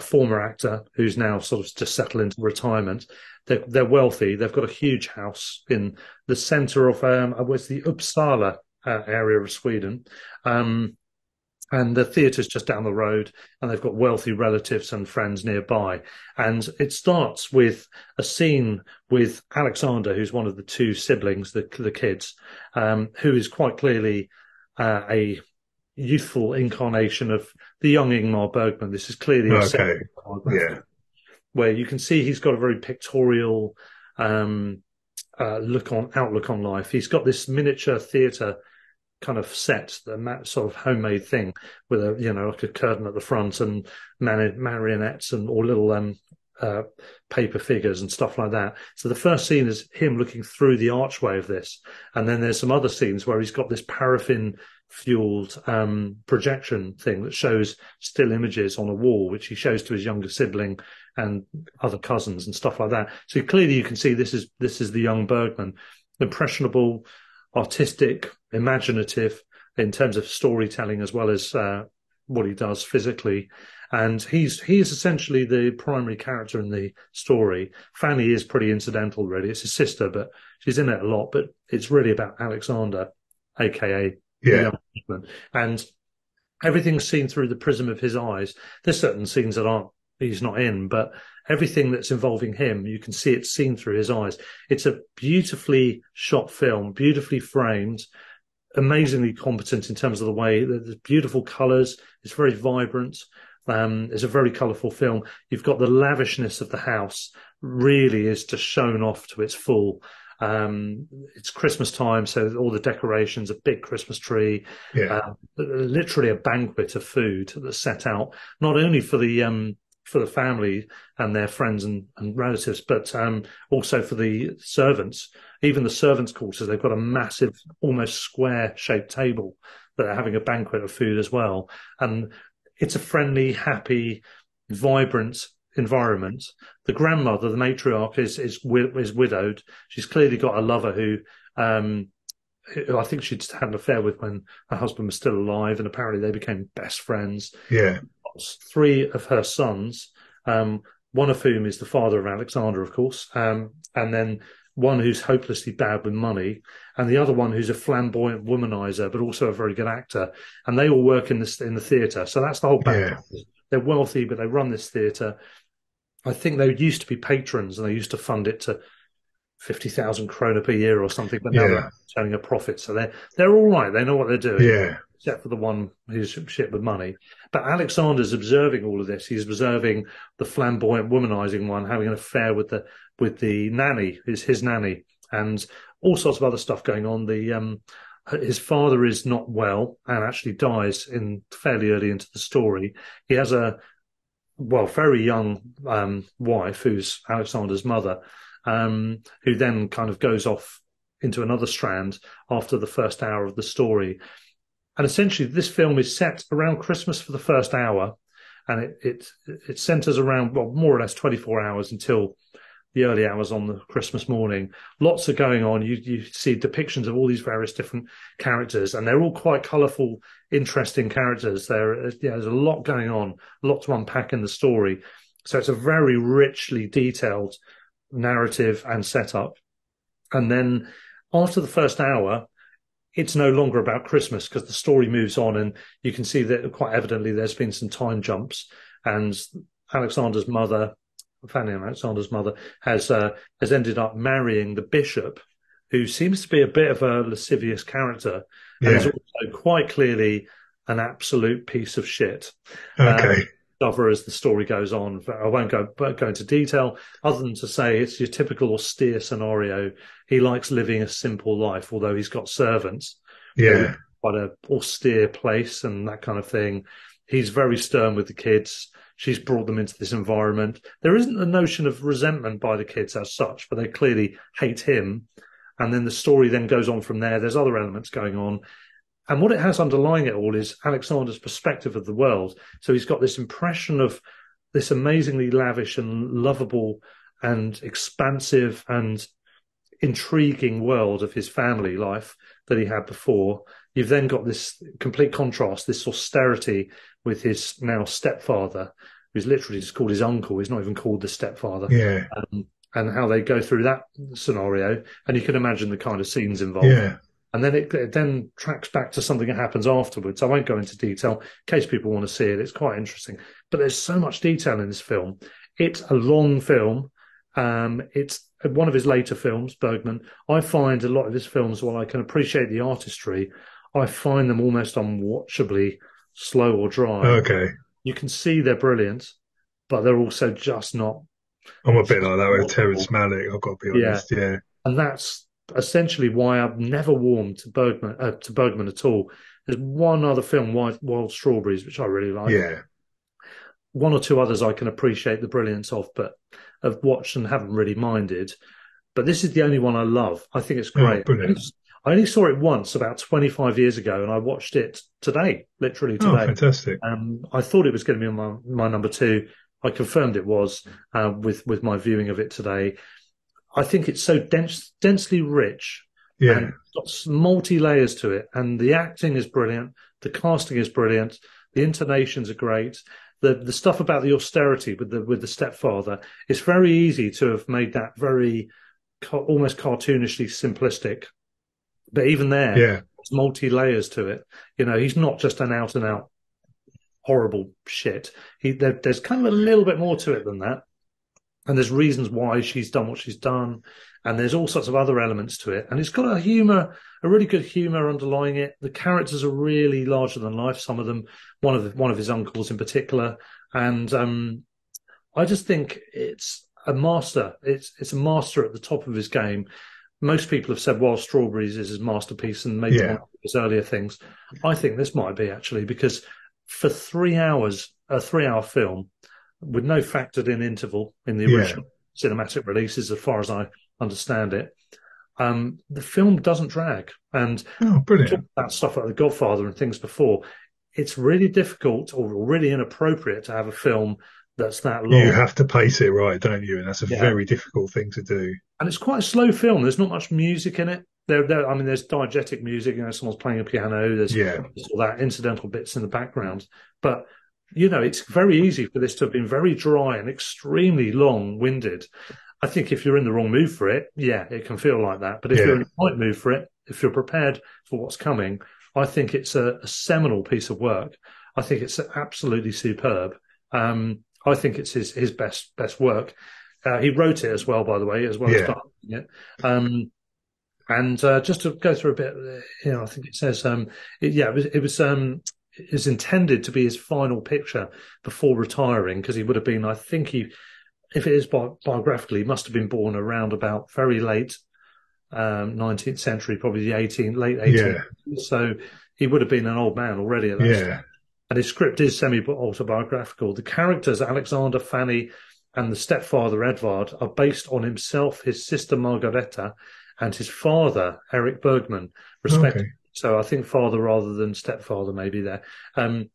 former actor who's now sort of just settled into retirement. They're wealthy. They've got a huge house in the centre of where's the Uppsala area of Sweden. And the theatre's just down the road, and they've got wealthy relatives and friends nearby. And it starts with a scene with Alexander, who's one of the two siblings, the kids, who is quite clearly a youthful incarnation of the young Ingmar Bergman. This is clearly okay. Yeah. Where you can see he's got a very pictorial outlook on life. He's got this miniature theatre kind of set, the sort of homemade thing with a, you know, like a curtain at the front and marionettes and all little paper figures and stuff like that. So the first scene is him looking through the archway of this, and then there's some other scenes where he's got this paraffin fueled projection thing that shows still images on a wall, which he shows to his younger sibling and other cousins and stuff like that. So clearly you can see this is the young Bergman, impressionable, artistic, imaginative in terms of storytelling as well as what he does physically. And he is essentially the primary character in the story. Fanny is pretty incidental, really. It's his sister, but she's in it a lot. But it's really about Alexander, aka Bergman. And everything's seen through the prism of his eyes. There's certain scenes that he's not in, but everything that's involving him, you can see it's seen through his eyes. It's a beautifully shot film, beautifully framed, amazingly competent in terms of the way that the beautiful colors. It's very vibrant. It's a very colorful film. You've got the lavishness of the house really is just shown off to its full. It's Christmas time, so all the decorations, a big Christmas tree, literally a banquet of food that's set out, not only for the family and their friends and relatives, but also for the servants. Even the servants' quarters, they've got a massive, almost square-shaped table that are having a banquet of food as well. And it's a friendly, happy, vibrant environment. The grandmother, the matriarch, is widowed. She's clearly got a lover who I think she'd had an affair with when her husband was still alive, and apparently they became best friends. Yeah. Three of her sons, one of whom is the father of Alexander, of course, and then one who's hopelessly bad with money, and the other one who's a flamboyant womanizer but also a very good actor. And they all work in the theatre, so that's the whole background. Yeah. They're wealthy, but they run this theatre. I think they used to be patrons, and they used to fund it to 50,000 krona per year or something, but now they're turning a profit, so they're all right. They know what they're doing. Yeah. Except for the one who's shit with money. But Alexander's observing all of this. He's observing the flamboyant, womanizing one having an affair with the nanny, who's his nanny, and all sorts of other stuff going on. His father is not well and actually dies in fairly early into the story. He has a very young wife who's Alexander's mother, who then kind of goes off into another strand after the first hour of the story. And essentially, this film is set around Christmas for the first hour, and it centres around more or less 24 hours until the early hours on the Christmas morning. Lots are going on. You see depictions of all these various different characters, and they're all quite colourful, interesting characters. There's a lot going on, a lot to unpack in the story. So it's a very richly detailed narrative and setup. And then after the first hour, it's no longer about Christmas because the story moves on, and you can see that quite evidently there's been some time jumps, and Alexander's mother, Fanny and Alexander's mother, has ended up marrying the bishop, who seems to be a bit of a lascivious character and is also quite clearly an absolute piece of shit. Okay. As the story goes on, I won't go into detail other than to say it's your typical austere scenario. He likes living a simple life, although he's got servants. Yeah, quite an austere place and that kind of thing. He's very stern with the kids. She's brought them into this environment. There isn't a notion of resentment by the kids as such, but they clearly hate him. And then the story then goes on from there. There's other elements going on. And what it has underlying it all is Alexander's perspective of the world. So he's got this impression of this amazingly lavish and lovable and expansive and intriguing world of his family life that he had before. You've then got this complete contrast, this austerity with his now stepfather, who's literally just called his uncle. He's not even called the stepfather. Yeah. And how they go through that scenario. And you can imagine the kind of scenes involved. Yeah. And then it then tracks back to something that happens afterwards. I won't go into detail in case people want to see it. It's quite interesting. But there's so much detail in this film. It's a long film. It's one of his later films, Bergman. I find a lot of his films, while I can appreciate the artistry, I find them almost unwatchably slow or dry. Okay. You can see they're brilliant, but they're also just not... I'm a bit like that with Terrence Malick, I've got to be honest. Yeah. And that's... essentially why I've never warmed to Bergman at all. There's one other film, Wild Strawberries, which I really like. Yeah. One or two others I can appreciate the brilliance of, but I've watched and haven't really minded. But this is the only one I love. I think it's great. Oh, I only saw it once about 25 years ago, and I watched it today, literally today. Oh, fantastic. I thought it was going to be on my number two. I confirmed it was with my viewing of it today. I think it's so densely rich, and got multi layers to it, and the acting is brilliant, the casting is brilliant, the intonations are great. The stuff about the austerity with the stepfather, it's very easy to have made that very almost cartoonishly simplistic, but even there, it's multi layers to it. You know, he's not just an out and out horrible shit. There's kind of a little bit more to it than that. And there's reasons why she's done what she's done. And there's all sorts of other elements to it. And it's got a really good humour underlying it. The characters are really larger than life, some of them, one of his uncles in particular. And I just think it's a master. It's a master at the top of his game. Most people have said Wild Strawberries is his masterpiece and maybe one of his earlier things. I think this might be, actually, because for 3 hours, a 3-hour film, with no factored-in interval in the original cinematic releases, as far as I understand it, the film doesn't drag. And that stuff like The Godfather and things before, it's really difficult or really inappropriate to have a film that's that long. You have to pace it right, don't you? And that's a very difficult thing to do. And it's quite a slow film. There's not much music in it. I mean, there's diegetic music. You know, someone's playing a piano. There's all that incidental bits in the background, but. You know, it's very easy for this to have been very dry and extremely long-winded. I think if you're in the wrong mood for it, it can feel like that. But if you're in the right mood for it, if you're prepared for what's coming, I think it's a seminal piece of work. I think it's absolutely superb. I think it's his best work. He wrote it as well, by the way, as well as directing it. And just to go through a bit, you know, I think it says, is intended to be his final picture before retiring, because he would have been, I think if it is biographically, he must have been born around about very late 19th century, probably late 18th. Yeah. So he would have been an old man already at that stage. And his script is semi-autobiographical. The characters, Alexander, Fanny, and the stepfather, Edvard, are based on himself, his sister, Margareta, and his father, Eric Bergman, respectively. Okay. So I think father rather than stepfather may be there.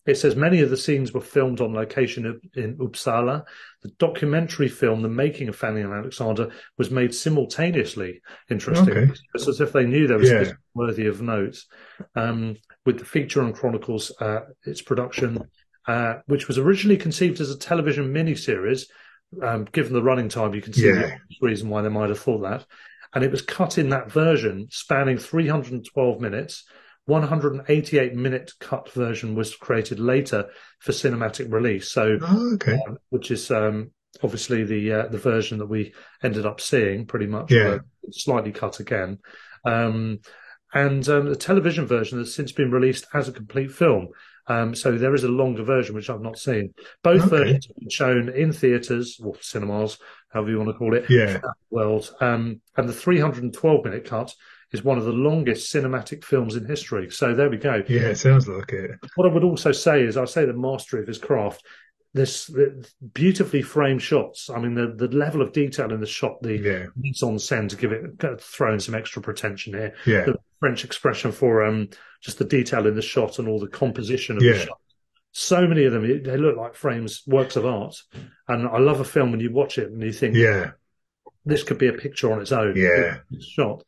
It says many of the scenes were filmed on location in Uppsala. The documentary film, The Making of Fanny and Alexander, was made simultaneously. Interesting. Okay. It's as if they knew there was something worthy of note. With the feature and chronicles, its production, which was originally conceived as a television miniseries. Given the running time, you can see the reason why they might have thought that. And it was cut in that version, spanning 312 minutes. 188-minute cut version was created later for cinematic release. So, which is obviously the version that we ended up seeing, pretty much, slightly cut again. The television version has since been released as a complete film. So there is a longer version, which I've not seen. Both versions have been shown in theatres, or cinemas, however you want to call it, throughout the world. And the 312-minute cut is one of the longest cinematic films in history. So there we go. Yeah, it sounds like it. What I would also say is, I'd say the mastery of his craft, this beautifully framed shots. I mean, the level of detail in the shot, the mise en scène, to throw in some extra pretension here. Yeah. The French expression for just the detail in the shot and all the composition of the shot. So many of them, they look like frames, works of art. And I love a film when you watch it and you think, this could be a picture on its own. Yeah. Shot.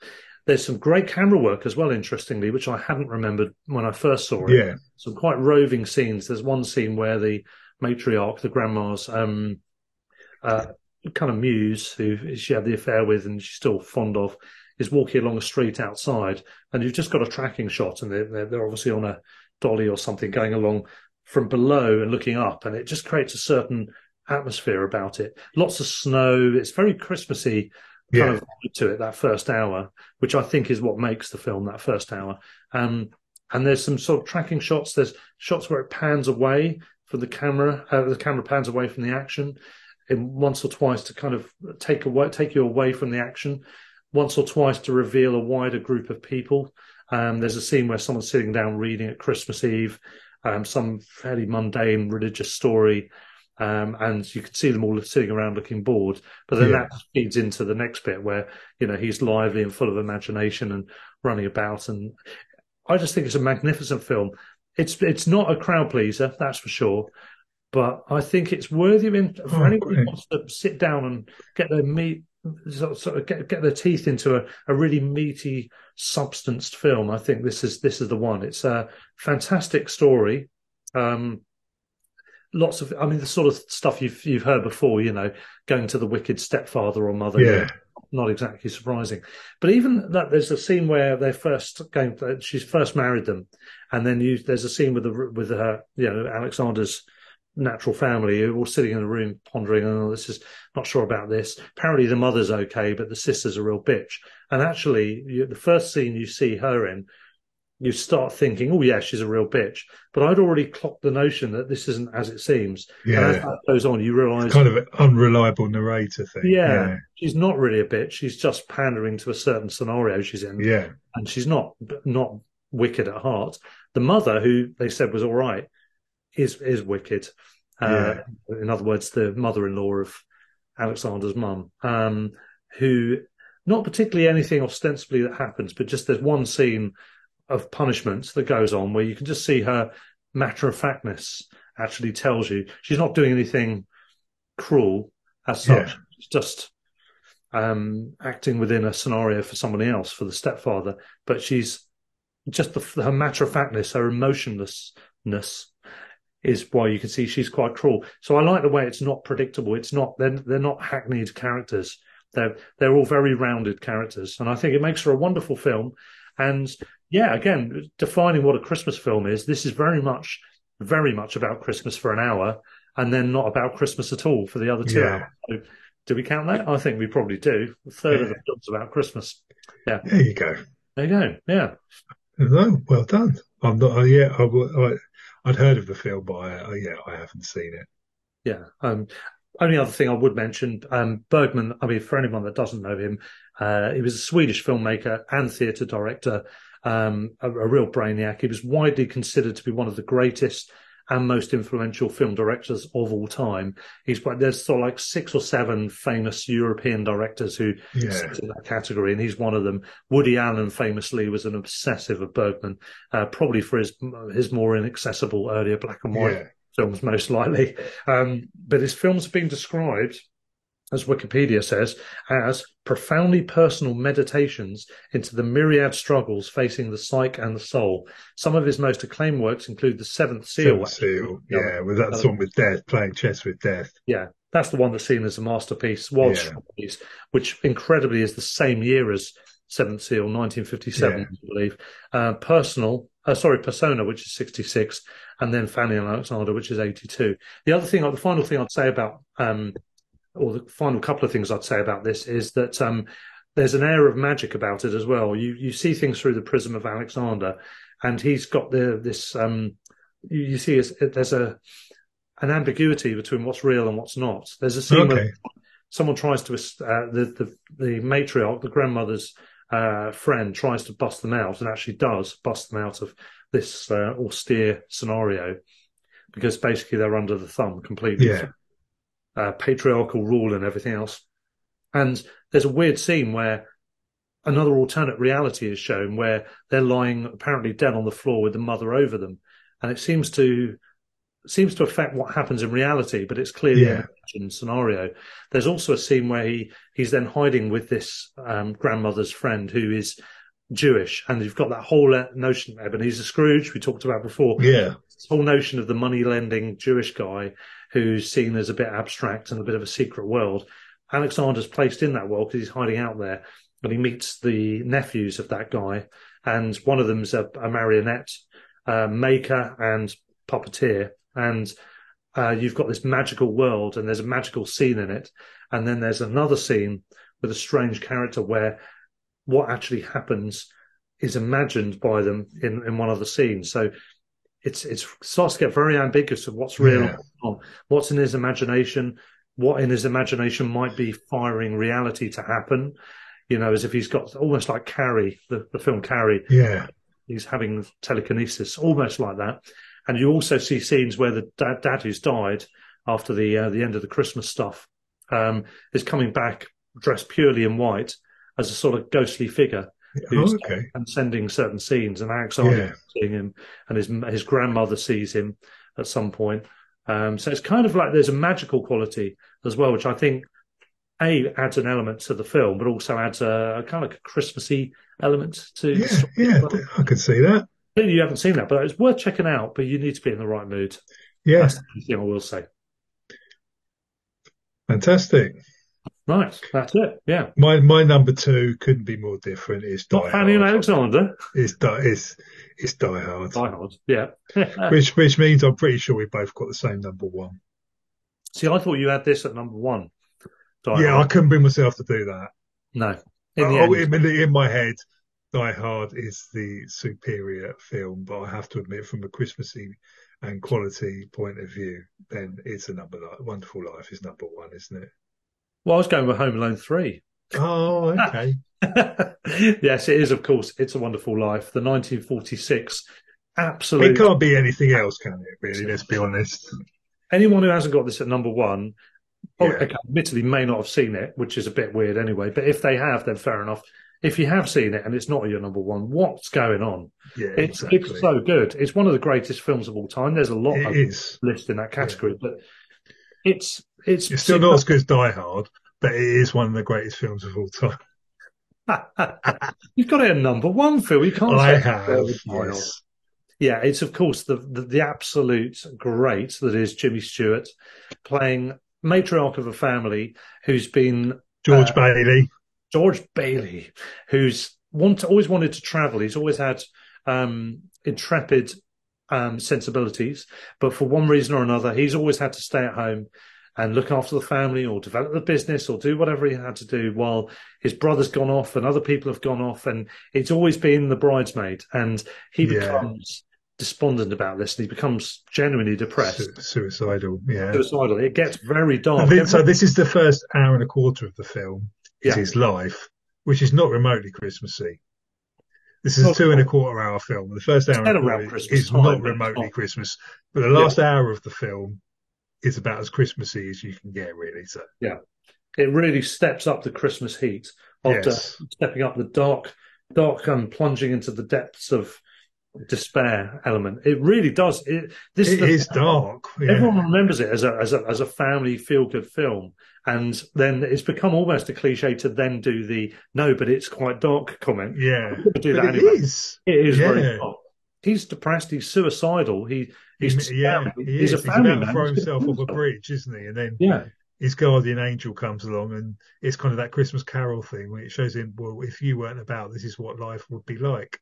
There's some great camera work as well, interestingly, which I hadn't remembered when I first saw it. Yeah. Some quite roving scenes. There's one scene where the matriarch, the grandma's kind of muse, who she had the affair with and she's still fond of, is walking along a street outside, and you've just got a tracking shot, and they're obviously on a dolly or something going along from below and looking up, and it just creates a certain atmosphere about it. Lots of snow. It's very Christmassy kind of to it, that first hour, which I think is what makes the film, that first hour. And there's some sort of tracking shots. There's shots where it pans away from the camera pans away from the action in once or twice to kind of take you away from the action, once or twice to reveal a wider group of people. There's a scene where someone's sitting down reading at Christmas Eve, some fairly mundane religious story, and you can see them all sitting around looking bored. But then that feeds into the next bit where, you know, he's lively and full of imagination and running about. And I just think it's a magnificent film. It's not a crowd pleaser, that's for sure. But I think it's worthy of for anyone who wants to sit down and get their teeth into a really meaty, substanced film. I think this is the one. It's a fantastic story. Lots of, I mean, the sort of stuff you've heard before, you know, going to the wicked stepfather or mother. Yeah. Not exactly surprising. But even that, there's a scene where she's first married them, and then there's a scene with her, you know, Alexander's natural family, who are all sitting in the room pondering, oh, this is not sure about this. Apparently the mother's okay, but the sister's a real bitch. And actually, the first scene you see her in, you start thinking, oh yeah, she's a real bitch. But I'd already clocked the notion that this isn't as it seems. Yeah. And as that goes on, you realise... It's kind of an unreliable narrator thing. Yeah. She's not really a bitch. She's just pandering to a certain scenario she's in. Yeah. And she's not wicked at heart. The mother, who they said was all right, is wicked. In other words, the mother-in-law of Alexander's mum, who, not particularly anything ostensibly that happens, but just there's one scene of punishments that goes on where you can just see her matter-of-factness actually tells you she's not doing anything cruel as such. Yeah. She's just acting within a scenario for somebody else, for the stepfather, but she's just her matter-of-factness, her emotionlessness, is why you can see she's quite cruel. So I like the way it's not predictable. It's not they're not hackneyed characters. They're all very rounded characters, and I think it makes for a wonderful film. And yeah, again, defining what a Christmas film is. This is very much about Christmas for an hour, and then not about Christmas at all for the other 2 hours. So, do we count that? I think we probably do. A third of the film's about Christmas. Yeah, there you go. There you go. Yeah. No, well done. I'm not. I'd heard of the film, but I haven't seen it. Yeah. Only other thing I would mention, Bergman, I mean, for anyone that doesn't know him, he was a Swedish filmmaker and theatre director, a real brainiac. He was widely considered to be one of the greatest and most influential film directors of all time. There's sort of like 6 or 7 famous European directors who sit in that category, and he's one of them. Woody Allen famously was an obsessive of Bergman, probably for his more inaccessible earlier black and white films, most likely. But his films have been described, as Wikipedia says, as profoundly personal meditations into the myriad struggles facing the psyche and the soul. Some of his most acclaimed works include The Seventh Seal. That's one with death, playing chess with death. Yeah, that's the one that's seen as a masterpiece, Wild Strawberries, which incredibly is the same year as Seventh Seal, 1957, I believe. Persona, which is 66, and then Fanny and Alexander, which is 82. The final couple of things I'd say about this is that there's an air of magic about it as well. You see things through the prism of Alexander, and he's got this. You see, there's an ambiguity between what's real and what's not. There's a scene where someone tries to the matriarch, the grandmother's friend, tries to bust them out, and actually does bust them out of this austere scenario, because basically they're under the thumb completely. Yeah. Patriarchal rule and everything else. And there's a weird scene where another alternate reality is shown, where they're lying apparently dead on the floor with the mother over them, and it seems to affect what happens in reality, but it's clearly an imagined scenario. There's also a scene where he's then hiding with this grandmother's friend, who is Jewish, and you've got that whole notion of Ebenezer Scrooge we talked about before. Yeah, this whole notion of the money-lending Jewish guy who's seen as a bit abstract and a bit of a secret world. Alexander's placed in that world because he's hiding out there, and he meets the nephews of that guy, and one of them's a marionette maker and puppeteer, and you've got this magical world, and there's a magical scene in it, and then there's another scene with a strange character where what actually happens is imagined by them in one of the scenes. So it starts to get very ambiguous of what's real, what's in his imagination, what in his imagination might be firing reality to happen, you know, as if he's got almost like Carrie, the film Carrie. Yeah. He's having telekinesis, almost like that. And you also see scenes where the dad who's died after the end of the Christmas stuff is coming back dressed purely in white as a sort of ghostly figure who's transcending certain scenes. And Alexander is seeing him, and his grandmother sees him at some point. So it's kind of like there's a magical quality as well, which I think, A, adds an element to the film, but also adds a kind of Christmassy element to the story. Yeah, well, I could see that. You haven't seen that, but it's worth checking out, but you need to be in the right mood. Yeah. That's the only thing I will say. Fantastic. Nice. That's it. Yeah. My number two couldn't be more different. It's Die Hard. Fanny and Alexander. It's Die Hard. Die Hard. Yeah. which means I'm pretty sure we both got the same number one. See, I thought you had this at number one. Die Hard. I couldn't bring myself to do that. No. In my head, Die Hard is the superior film, but I have to admit, from a Christmassy and quality point of view, then it's a number. Like Wonderful Life is number one, isn't it? Well, I was going with Home Alone 3. Oh, okay. Yes, it is, of course. It's a Wonderful Life. The 1946. Absolutely. It can't be anything else, can it, really? Let's be honest. Anyone who hasn't got this at number one, admittedly may not have seen it, which is a bit weird anyway. But if they have, then fair enough. If you have seen it and it's not your number one, what's going on? Yeah, it's so good. It's one of the greatest films of all time. There's a lot list in that category, but it's still not as good as Die Hard, but it is one of the greatest films of all time. You've got it at number one, Phil. You can't. I have. Yes. Yeah, it's of course the absolute great that is Jimmy Stewart playing matriarch of a family who's been George Bailey, who's always wanted to travel. He's always had intrepid sensibilities, but for one reason or another, he's always had to stay at home and look after the family or develop the business or do whatever he had to do while his brother's gone off and other people have gone off. And it's always been the bridesmaid. And he becomes despondent about this, and he becomes genuinely depressed. Suicidal. It gets very dark. So this is the first hour and a quarter of the film. Is his life, which is not remotely Christmassy. This is a 2.25 hour film. The first hour is not remotely Christmas, but the last hour of the film is about as Christmassy as you can get, really. So it really steps up the Christmas heat after stepping up the dark, and plunging into the depths of despair element. It really does. It is dark. Yeah. Everyone remembers it as a family feel good film, and then it's become almost a cliche to then do the "no, but it's quite dark" comment. Yeah, do that anyway. It is very dark. He's depressed. He's suicidal. He's a family man. He's about to throw himself off a bridge, isn't he? And then his guardian angel comes along, and it's kind of that Christmas Carol thing where it shows him, well, if you weren't about, this is what life would be like.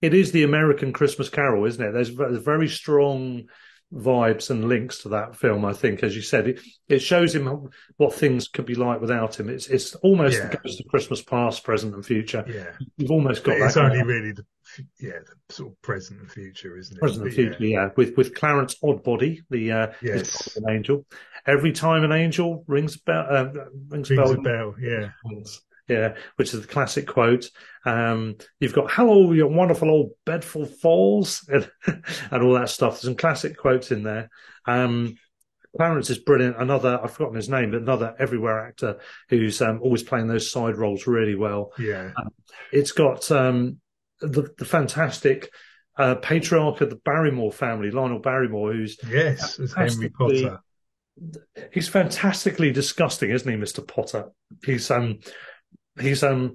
It is the American Christmas Carol, isn't it? There's very strong vibes and links to that film, I think, as you said. It shows him what things could be like without him. It's almost the ghost of Christmas past, present and future. Yeah. You've almost got that. It's only really the sort of present and future, isn't it? Present and future, yeah. With Clarence Oddbody, his angel. Every time an angel rings a bell. Yeah, which is the classic quote. You've got "Hello, your wonderful old Bedford Falls" and all that stuff. There's some classic quotes in there. Clarence is brilliant. I've forgotten his name, but another everywhere actor who's always playing those side roles really well. Yeah, it's got the fantastic patriarch of the Barrymore family, Lionel Barrymore, who's as Henry Potter. He's fantastically disgusting, isn't he, Mr. Potter? He's a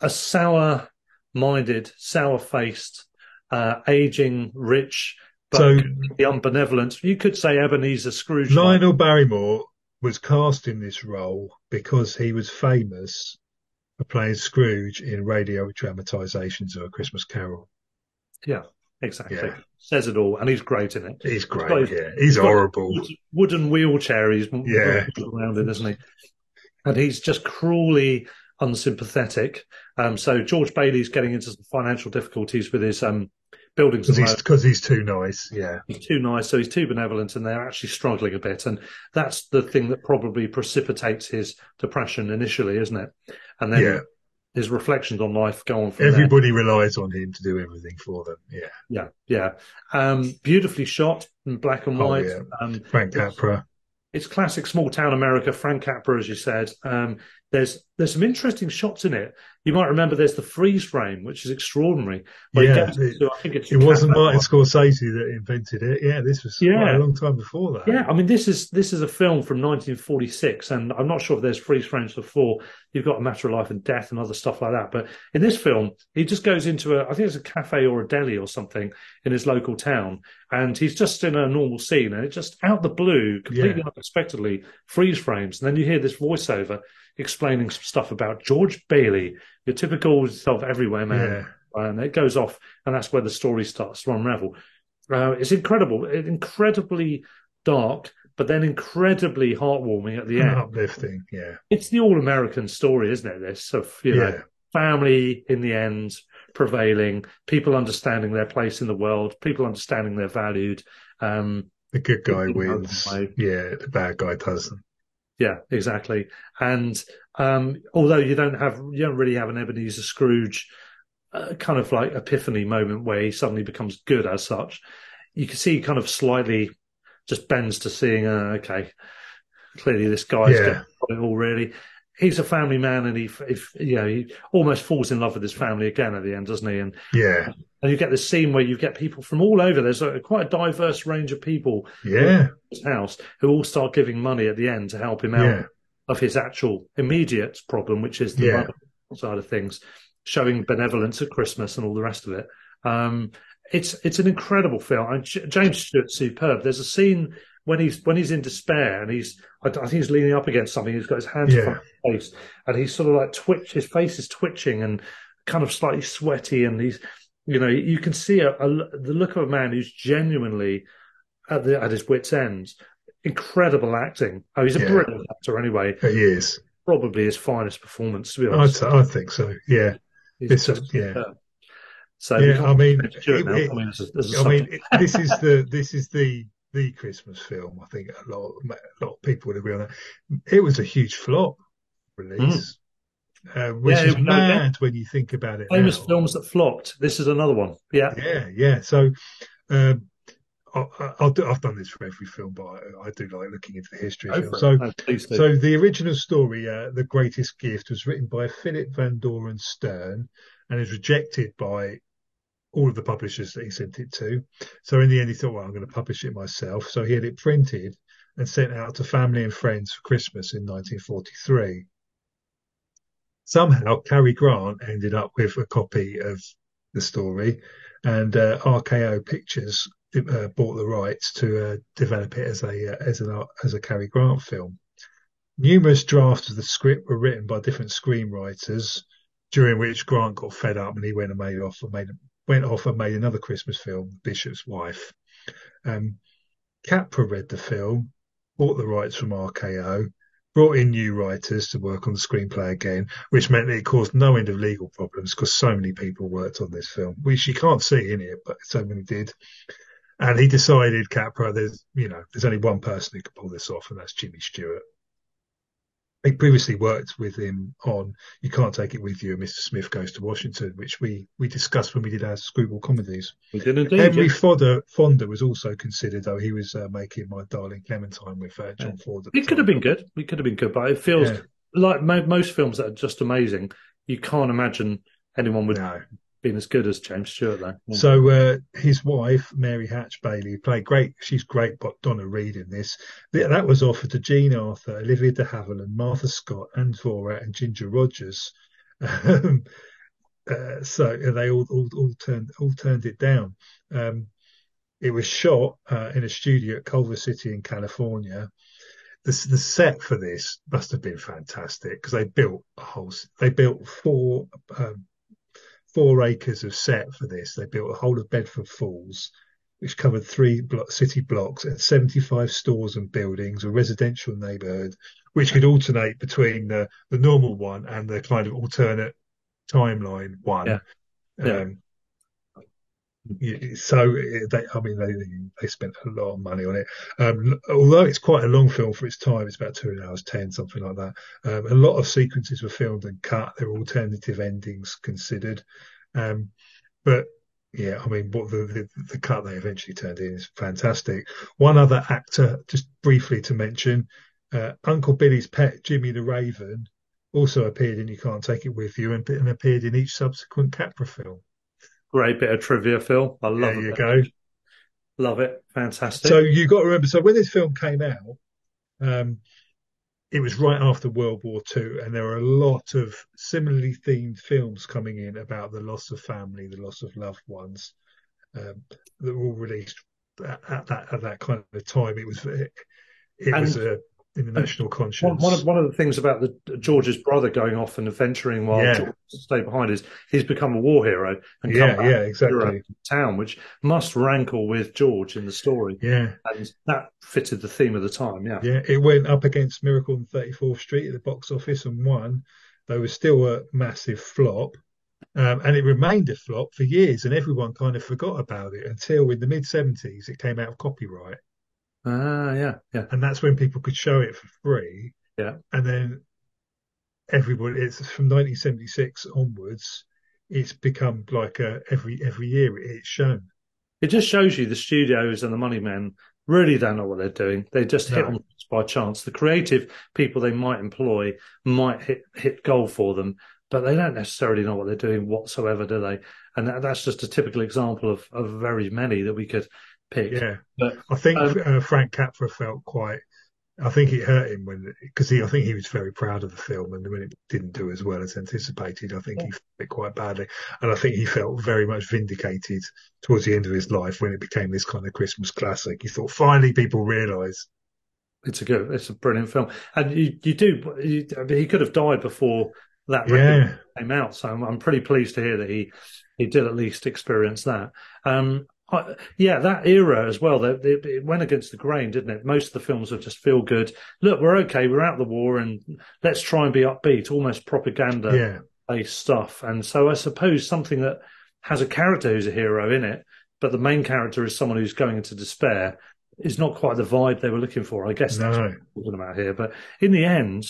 a sour-minded, sour-faced, aging, rich, but so, the unbenevolent. You could say Ebenezer Scrooge. Lionel Barrymore was cast in this role because he was famous for playing Scrooge in radio dramatisations of A Christmas Carol. Yeah, exactly. Yeah. Says it all, and he's great in it. He's great. He's horrible. Wooden wheelchair. He's around in, isn't he? And he's just cruelly unsympathetic. So George Bailey's getting into some financial difficulties with his buildings because he's too nice. Yeah, he's too nice, so he's too benevolent, and they're actually struggling a bit. And that's the thing that probably precipitates his depression initially, isn't it? And then his reflections on life go on. Everybody relies on him to do everything for them. Yeah, yeah, yeah. Beautifully shot in black and white. Yeah. Frank Capra. It's classic small town America. Frank Capra, as you said. There's some interesting shots in it. You might remember there's the freeze frame, which is extraordinary. It wasn't Martin Scorsese that invented it. Yeah, this was quite a long time before that. Yeah, I mean this is a film from 1946, and I'm not sure if there's freeze frames before. You've got A Matter of Life and Death and other stuff like that. But in this film, he just goes into I think it's a cafe or a deli or something in his local town, and he's just in a normal scene, and it just out the blue, completely unexpectedly, freeze frames, and then you hear this voiceover explaining some stuff about George Bailey, your typical self everywhere man, and it goes off, and that's where the story starts to unravel. It's incredible, incredibly dark, but then incredibly heartwarming at the end. Uplifting, yeah. It's the all-American story, isn't it? This of family in the end prevailing, people understanding their place in the world, people understanding they're valued. The good guy wins, the bad guy doesn't. Yeah, exactly. And although you don't really have an Ebenezer Scrooge kind of like epiphany moment where he suddenly becomes good as such, you can see he kind of slightly just bends to seeing, okay, clearly this guy's got it all really. He's a family man, and he almost falls in love with his family again at the end, doesn't he? And and you get this scene where you get people from all over. There's quite a diverse range of people in his house who all start giving money at the end to help him out of his actual immediate problem, which is the mother side of things, showing benevolence at Christmas and all the rest of it. It's an incredible film. And James Stewart's superb. There's a scene when he's in despair and I think he's leaning up against something. He's got his hands on his face, and he's sort of like his face is twitching and kind of slightly sweaty. And he's, you can see the look of a man who's genuinely at his wit's end. Incredible acting. Oh, he's a brilliant actor anyway. He is. Probably his finest performance, to be honest. I think so. Yeah. So yeah, this is the Christmas film. I think a lot of people would agree on that. It was a huge flop release, which is mad when you think about it. Famous films that flopped. This is another one. Yeah. So I've done this for every film, but I do like looking into the history of films. So the original story, The Greatest Gift, was written by Philip Van Doren Stern and is rejected by all of the publishers that he sent it to. So in the end, he thought, well, I'm going to publish it myself. So he had it printed and sent out to family and friends for Christmas in 1943. Somehow, Cary Grant ended up with a copy of the story, and RKO Pictures bought the rights to develop it as a Cary Grant film. Numerous drafts of the script were written by different screenwriters, during which Grant got fed up and he went off and made another Christmas film, The Bishop's Wife. Capra read the film, bought the rights from RKO, brought in new writers to work on the screenplay again, which meant that it caused no end of legal problems because so many people worked on this film, which you can't see in it, but so many did. And he decided, Capra, there's only one person who could pull this off, and that's Jimmy Stewart. He previously worked with him on You Can't Take It With You and Mr. Smith Goes to Washington, which we discussed when we did our screwball comedies. We did indeed. Henry Fonda was also considered, though he was making My Darling Clementine with John Ford. It could have been good. It could have been good, but it feels like most films that are just amazing, you can't imagine anyone would have been as good as James Stewart, though. Yeah. So his wife, Mary Hatch Bailey, she's great, but Donna Reed in this. That was offered to Jean Arthur, Olivia de Havilland, Martha Scott, Anne Vorra and Ginger Rogers. So they all turned it down. It was shot in a studio at Culver City in California. The set for this must have been fantastic because they built a whole. They built four acres of set for this. They built a whole of Bedford Falls, which covered three city blocks and 75 stores and buildings, a residential neighbourhood, which could alternate between the normal one and the kind of alternate timeline one. Yeah. So they spent a lot of money on it. Although it's quite a long film for its time, it's about 2 hours 10, something like that. A lot of sequences were filmed and cut. There were alternative endings considered, but yeah, I mean, what the cut they eventually turned in is fantastic. One other actor, just briefly to mention, Uncle Billy's pet Jimmy the Raven also appeared in You Can't Take It With You and appeared in each subsequent Capra film. Great bit of trivia, Phil. I love it. There you go. Love it. Fantastic. So you got to remember, so when this film came out, it was right after World War II, and there were a lot of similarly themed films coming in about the loss of family, the loss of loved ones, that were all released at that kind of time. It was in the national conscience. One of the things about George's brother going off and adventuring while George stayed behind is he's become a war hero and come back to town, which must rankle with George in the story. Yeah, and that fitted the theme of the time. Yeah, yeah. It went up against Miracle on 34th Street at the box office and won. There was still a massive flop, and it remained a flop for years, and everyone kind of forgot about it until in the mid 70s it came out of copyright. And that's when people could show it for free. Yeah, and then everybody. It's from 1976 onwards. It's become like every year it's shown. It just shows you the studios and the money men really don't know what they're doing. They just hit on things by chance. The creative people they might employ might hit gold for them, but they don't necessarily know what they're doing whatsoever, do they? And that's just a typical example of very many that we could pick. Yeah, but I think Frank Capra felt quite. I think it hurt him I think he was very proud of the film, and when it didn't do as well as anticipated, I think he felt it quite badly, and I think he felt very much vindicated towards the end of his life when it became this kind of Christmas classic. He thought finally people realise it's a brilliant film, and he could have died before that record came out. So I'm pretty pleased to hear that he did at least experience that. That era as well, it went against the grain, didn't it? Most of the films would just feel good. Look, we're okay, we're out of the war, and let's try and be upbeat, almost propaganda-based stuff. And so I suppose something that has a character who's a hero in it, but the main character is someone who's going into despair, is not quite the vibe they were looking for. I guess that's what we're talking about here. But in the end,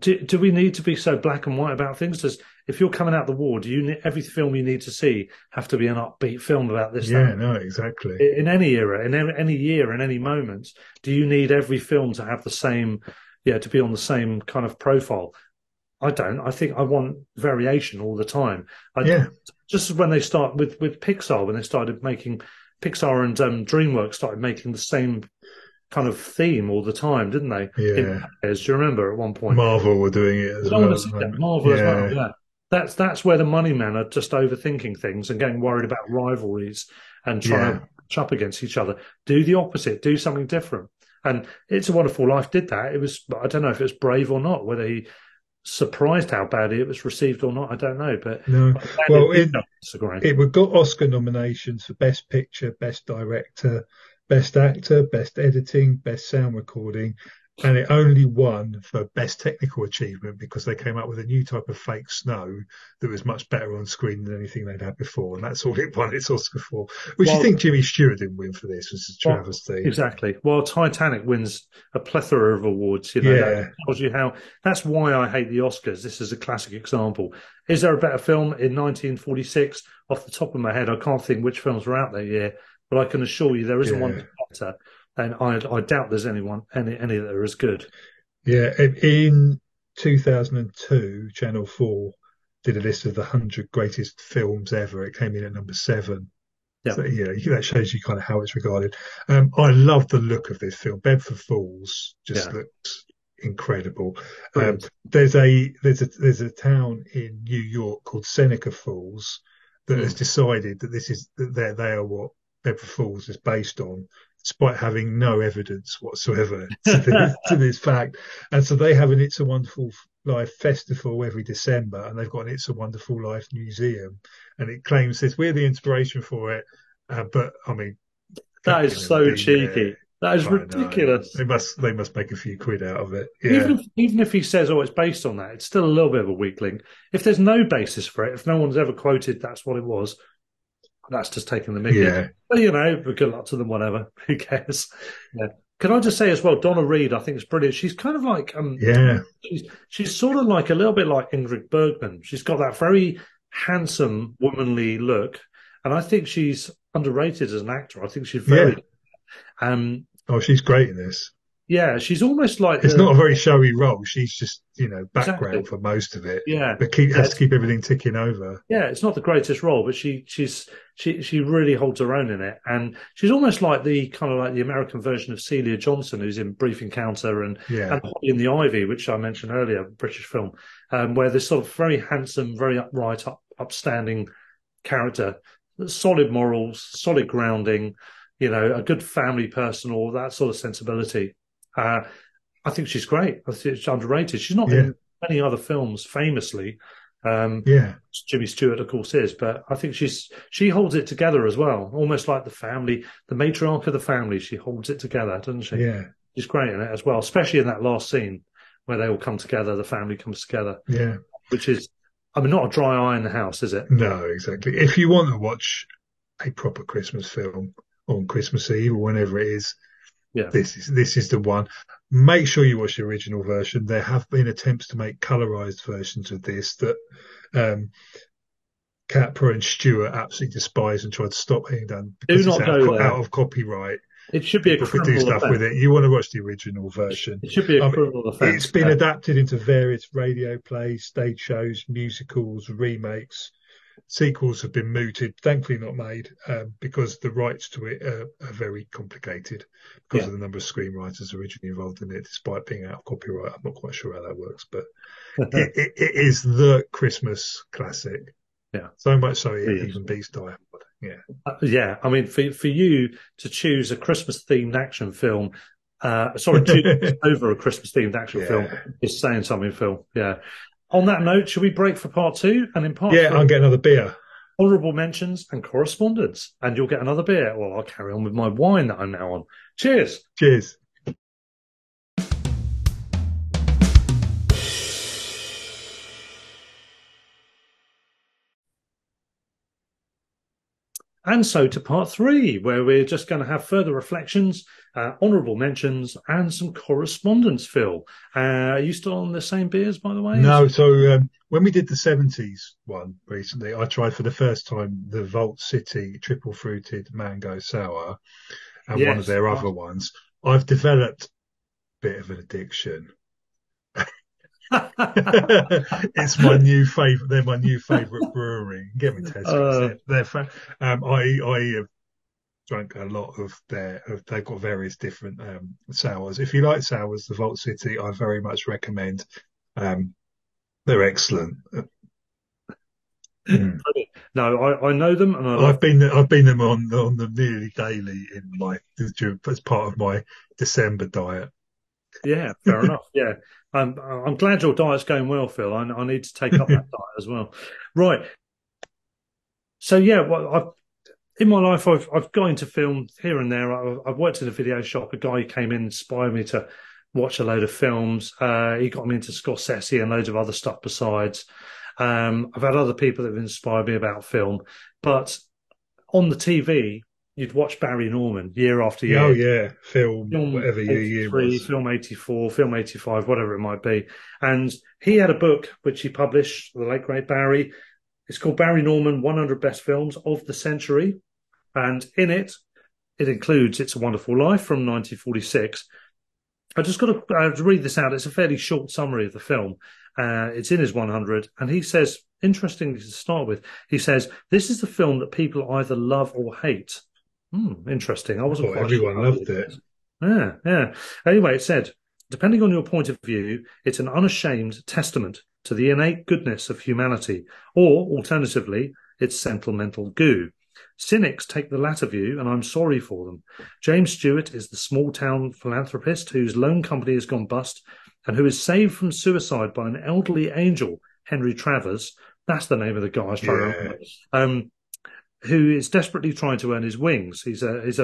do we need to be so black and white about things? If you're coming out of the war, do you every film you need to see have to be an upbeat film about this? Yeah, no, exactly. In any era, in any year, in any moment, do you need every film to have the same, to be on the same kind of profile? I don't. I think I want variation all the time. Just when they start with Pixar, when they started making Pixar and DreamWorks started making the same kind of theme all the time, didn't they? Yeah. Do you remember at one point? Marvel were doing it as well. Marvel as well, yeah. That's where the money men are just overthinking things and getting worried about rivalries and trying to match up against each other. Do the opposite. Do something different. And It's a Wonderful Life did that. It was, I don't know if it was brave or not, whether he surprised how badly it was received or not. I don't know. But no. Well, it got Oscar nominations for Best Picture, Best Director, Best Actor, Best Editing, Best Sound Recording. And it only won for Best Technical Achievement because they came up with a new type of fake snow that was much better on screen than anything they'd had before. And that's all it won its Oscar for. Which you think Jimmy Stewart didn't win for this, which is a travesty. Exactly. Well, Titanic wins a plethora of awards. That tells you how. That's why I hate the Oscars. This is a classic example. Is there a better film in 1946? Off the top of my head, I can't think which films were out that year, but I can assure you there isn't one better. And I doubt there's any that are as good. Yeah, in 2002, Channel 4 did a list of the 100 greatest films ever. It came in at number 7. Yeah, so, that shows you kind of how it's regarded. I love the look of this film. Bedford Falls just looks incredible. There's a town in New York called Seneca Falls that has decided that they are what Deborah Falls is based on, despite having no evidence whatsoever to this fact. And so they have an It's a Wonderful Life festival every December, and they've got an It's a Wonderful Life museum, and it claims this we're the inspiration for it. But I mean, that is so cheeky. That is ridiculous. They must make a few quid out of it. Yeah. Even if he says, "Oh, it's based on that," it's still a little bit of a weak link. If there's no basis for it, if no one's ever quoted that's what it was, that's just taking the mickey. Yeah. But you know, good luck to them. Whatever, who cares? Yeah. Can I just say as well, Donna Reed, I think it's brilliant. She's kind of like, she's sort of like a little bit like Ingmar Bergman. She's got that very handsome, womanly look, and I think she's underrated as an actor. I think she's very. Yeah. She's great in this. Yeah, she's almost like... It's not a very showy role. She's just, background exactly. For most of it. Yeah. But has to keep everything ticking over. Yeah, it's not the greatest role, but she really holds her own in it. And she's almost like the American version of Celia Johnson, who's in Brief Encounter and Holly in the Ivy, which I mentioned earlier, British film, where this sort of very handsome, very upright, upstanding character, solid morals, solid grounding, a good family person, all that sort of sensibility. I think she's great. I think she's underrated. She's not in many other films, famously. Jimmy Stewart, of course, is, but I think she holds it together as well, almost like the family, the matriarch of the family. She holds it together, doesn't she? Yeah, she's great in it as well, especially in that last scene where they all come together, the family comes together. Yeah, which is, not a dry eye in the house, is it? No, exactly. If you want to watch a proper Christmas film on Christmas Eve or whenever it is. Yeah. This is the one. Make sure you watch the original version. There have been attempts to make colorized versions of this that Capra and Stewart absolutely despise and tried to stop being done because out of copyright. It should be a criminal offence. With it. You want to watch the original version. It should be a criminal offence. It's been adapted into various radio plays, stage shows, musicals, remakes. Sequels have been mooted, thankfully not made, because the rights to it are very complicated because of the number of screenwriters originally involved in it, despite being out of copyright. I'm not quite sure how that works, but it is the Christmas classic. Yeah. So much so it even beats Die Hard. Yeah. I mean, for you to choose a Christmas-themed action film, over a Christmas-themed action film is saying something, Phil. Yeah. On that note, should we break for part two? And in part three, I'll get another beer. Honourable mentions and correspondence. And you'll get another beer. Well, I'll carry on with my wine that I'm now on. Cheers. Cheers. And so to part three, where we're just going to have further reflections, honourable mentions, and some correspondence, Phil. Are you still on the same beers, by the way? No, so when we did the 70s one recently, I tried for the first time the Vault City Triple Fruited Mango Sour and one of their other ones. I've developed a bit of an addiction. It's my new favorite. They're my new favorite brewery. Get me tested. I have drank a lot of their. They've got various different sours. If you like sours, the Vault City, I very much recommend. They're excellent. No, I know them, and I've been them on them nearly daily in my as part of my December diet. Yeah, fair enough. Yeah. I'm glad your diet's going well, Phil. I need to take up that diet as well. Right. So, in my life, I've gone into film here and there. I've worked in a video shop. A guy came in, inspired me to watch a load of films. He got me into Scorsese and loads of other stuff besides. I've had other people that have inspired me about film. But on the TV... You'd watch Barry Norman year after year. Oh, yeah. Film whatever year was. Film 84, Film 85, whatever it might be. And he had a book which he published, the late, great Barry. It's called Barry Norman, 100 Best Films of the Century. And in it, it includes It's a Wonderful Life from 1946. I just got to read this out. It's a fairly short summary of the film. It's in his 100. And he says, interestingly to start with, he says, this is the film that people either love or hate. Interesting. I wasn't quite sure. Everyone loved it. Yeah. Anyway, it said, Depending on your point of view, it's an unashamed testament to the innate goodness of humanity, or, alternatively, its sentimental goo. Cynics take the latter view, and I'm sorry for them. James Stewart is the small-town philanthropist whose loan company has gone bust and who is saved from suicide by an elderly angel, Henry Travers. That's the name of the guy I was trying to remember. Who is desperately trying to earn his wings. He's an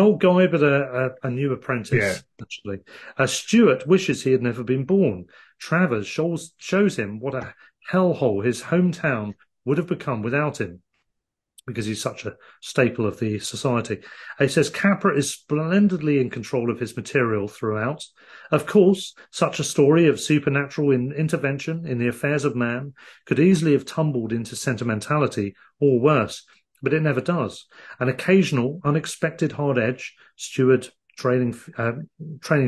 old guy, but a new apprentice, actually. Stewart wishes he had never been born. Travers shows him what a hellhole his hometown would have become without him, because he's such a staple of the society. He says Capra is splendidly in control of his material throughout. Of course, such a story of supernatural intervention in the affairs of man could easily have tumbled into sentimentality or worse, but it never does. An occasional, unexpected hard edge, Stewart training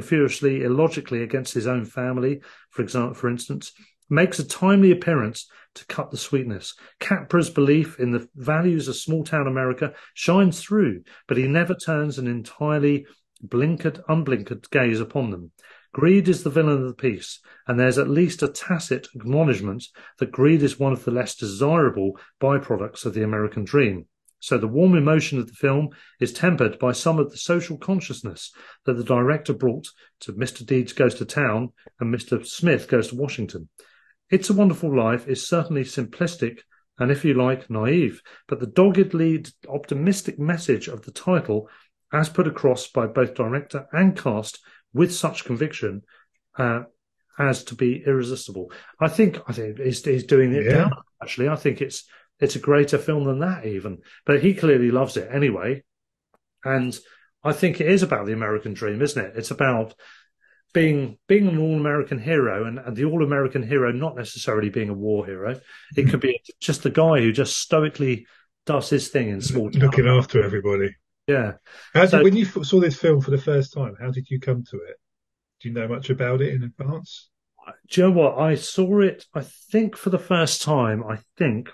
furiously, illogically against his own family, for instance, makes a timely appearance to cut the sweetness. Capra's belief in the values of small-town America shines through, but he never turns an entirely unblinkered gaze upon them. Greed is the villain of the piece, and there's at least a tacit acknowledgement that greed is one of the less desirable byproducts of the American dream. So the warm emotion of the film is tempered by some of the social consciousness that the director brought to Mr. Deeds Goes to Town and Mr. Smith Goes to Washington. It's a Wonderful Life is certainly simplistic and, if you like, naive, but the doggedly optimistic message of the title, as put across by both director and cast with such conviction as to be irresistible. I think he's doing it down, actually. I think it's a greater film than that even, but he clearly loves it anyway. And I think it is about the American dream, isn't it? It's about being an all-American hero, and the all-American hero not necessarily being a war hero. It could be just the guy who just stoically does his thing in small town. Looking after everybody. Yeah. When you saw this film for the first time, how did you come to it? Do you know much about it in advance? Do you know what? I saw it, I think, for the first time,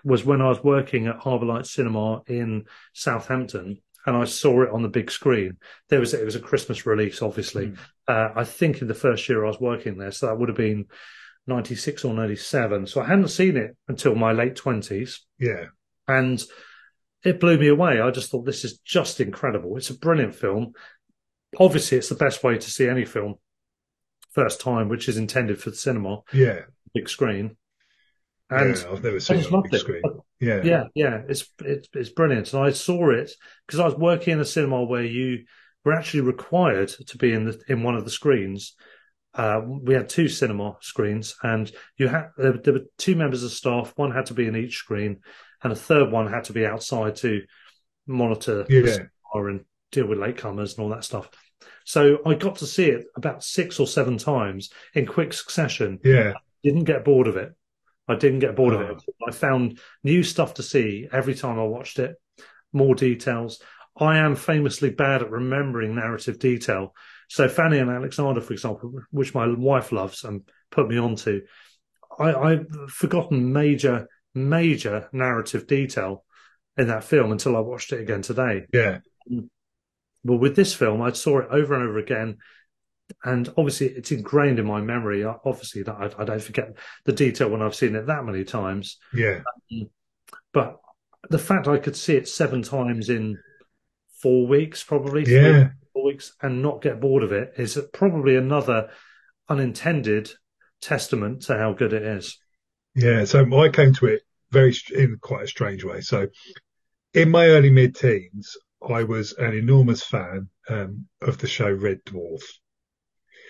was when I was working at Harbour Lights Cinema in Southampton. And I saw it on the big screen. It was a Christmas release, obviously. I think in the first year I was working there, so that would have been 96 or 97. So I hadn't seen it until my late 20s. Yeah. And it blew me away. I just thought, this is just incredible. It's a brilliant film. Obviously, it's the best way to see any film first time, which is intended for the cinema. Yeah. Big screen. And yeah, I've never seen it on the big screen. Yeah. It's brilliant. And I saw it because I was working in a cinema where you were actually required to be in one of the screens. We had two cinema screens, and there were two members of staff. One had to be in each screen, and a third one had to be outside to monitor the cinema and deal with latecomers and all that stuff. So I got to see it about 6 or 7 times in quick succession. Yeah, I didn't get bored of it. I found new stuff to see every time I watched it, more details. I am famously bad at remembering narrative detail. So Fanny and Alexander, for example, which my wife loves and put me onto, I've forgotten major narrative detail in that film until I watched it again today. Yeah. But with this film, I saw it over and over again. And obviously, it's ingrained in my memory. Obviously, that I don't forget the detail when I've seen it that many times. Yeah. But the fact I could see it 7 times in 4 weeks, probably 3 or 4 weeks, and not get bored of it is probably another unintended testament to how good it is. Yeah. So I came to it in quite a strange way. So in my early mid-teens, I was an enormous fan of the show Red Dwarf.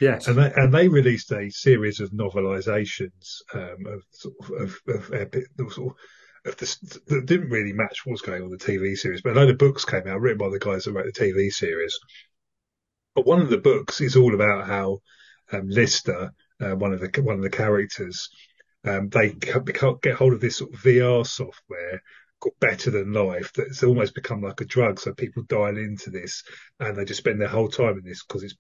Yes, and they released a series of novelizations that didn't really match what was going on in the TV series, but a load of books came out written by the guys that wrote the TV series. But one of the books is all about how Lister, one of the characters, they get hold of this sort of VR software called Better Than Life that's almost become like a drug. So people dial into this and they just spend their whole time in this, because it's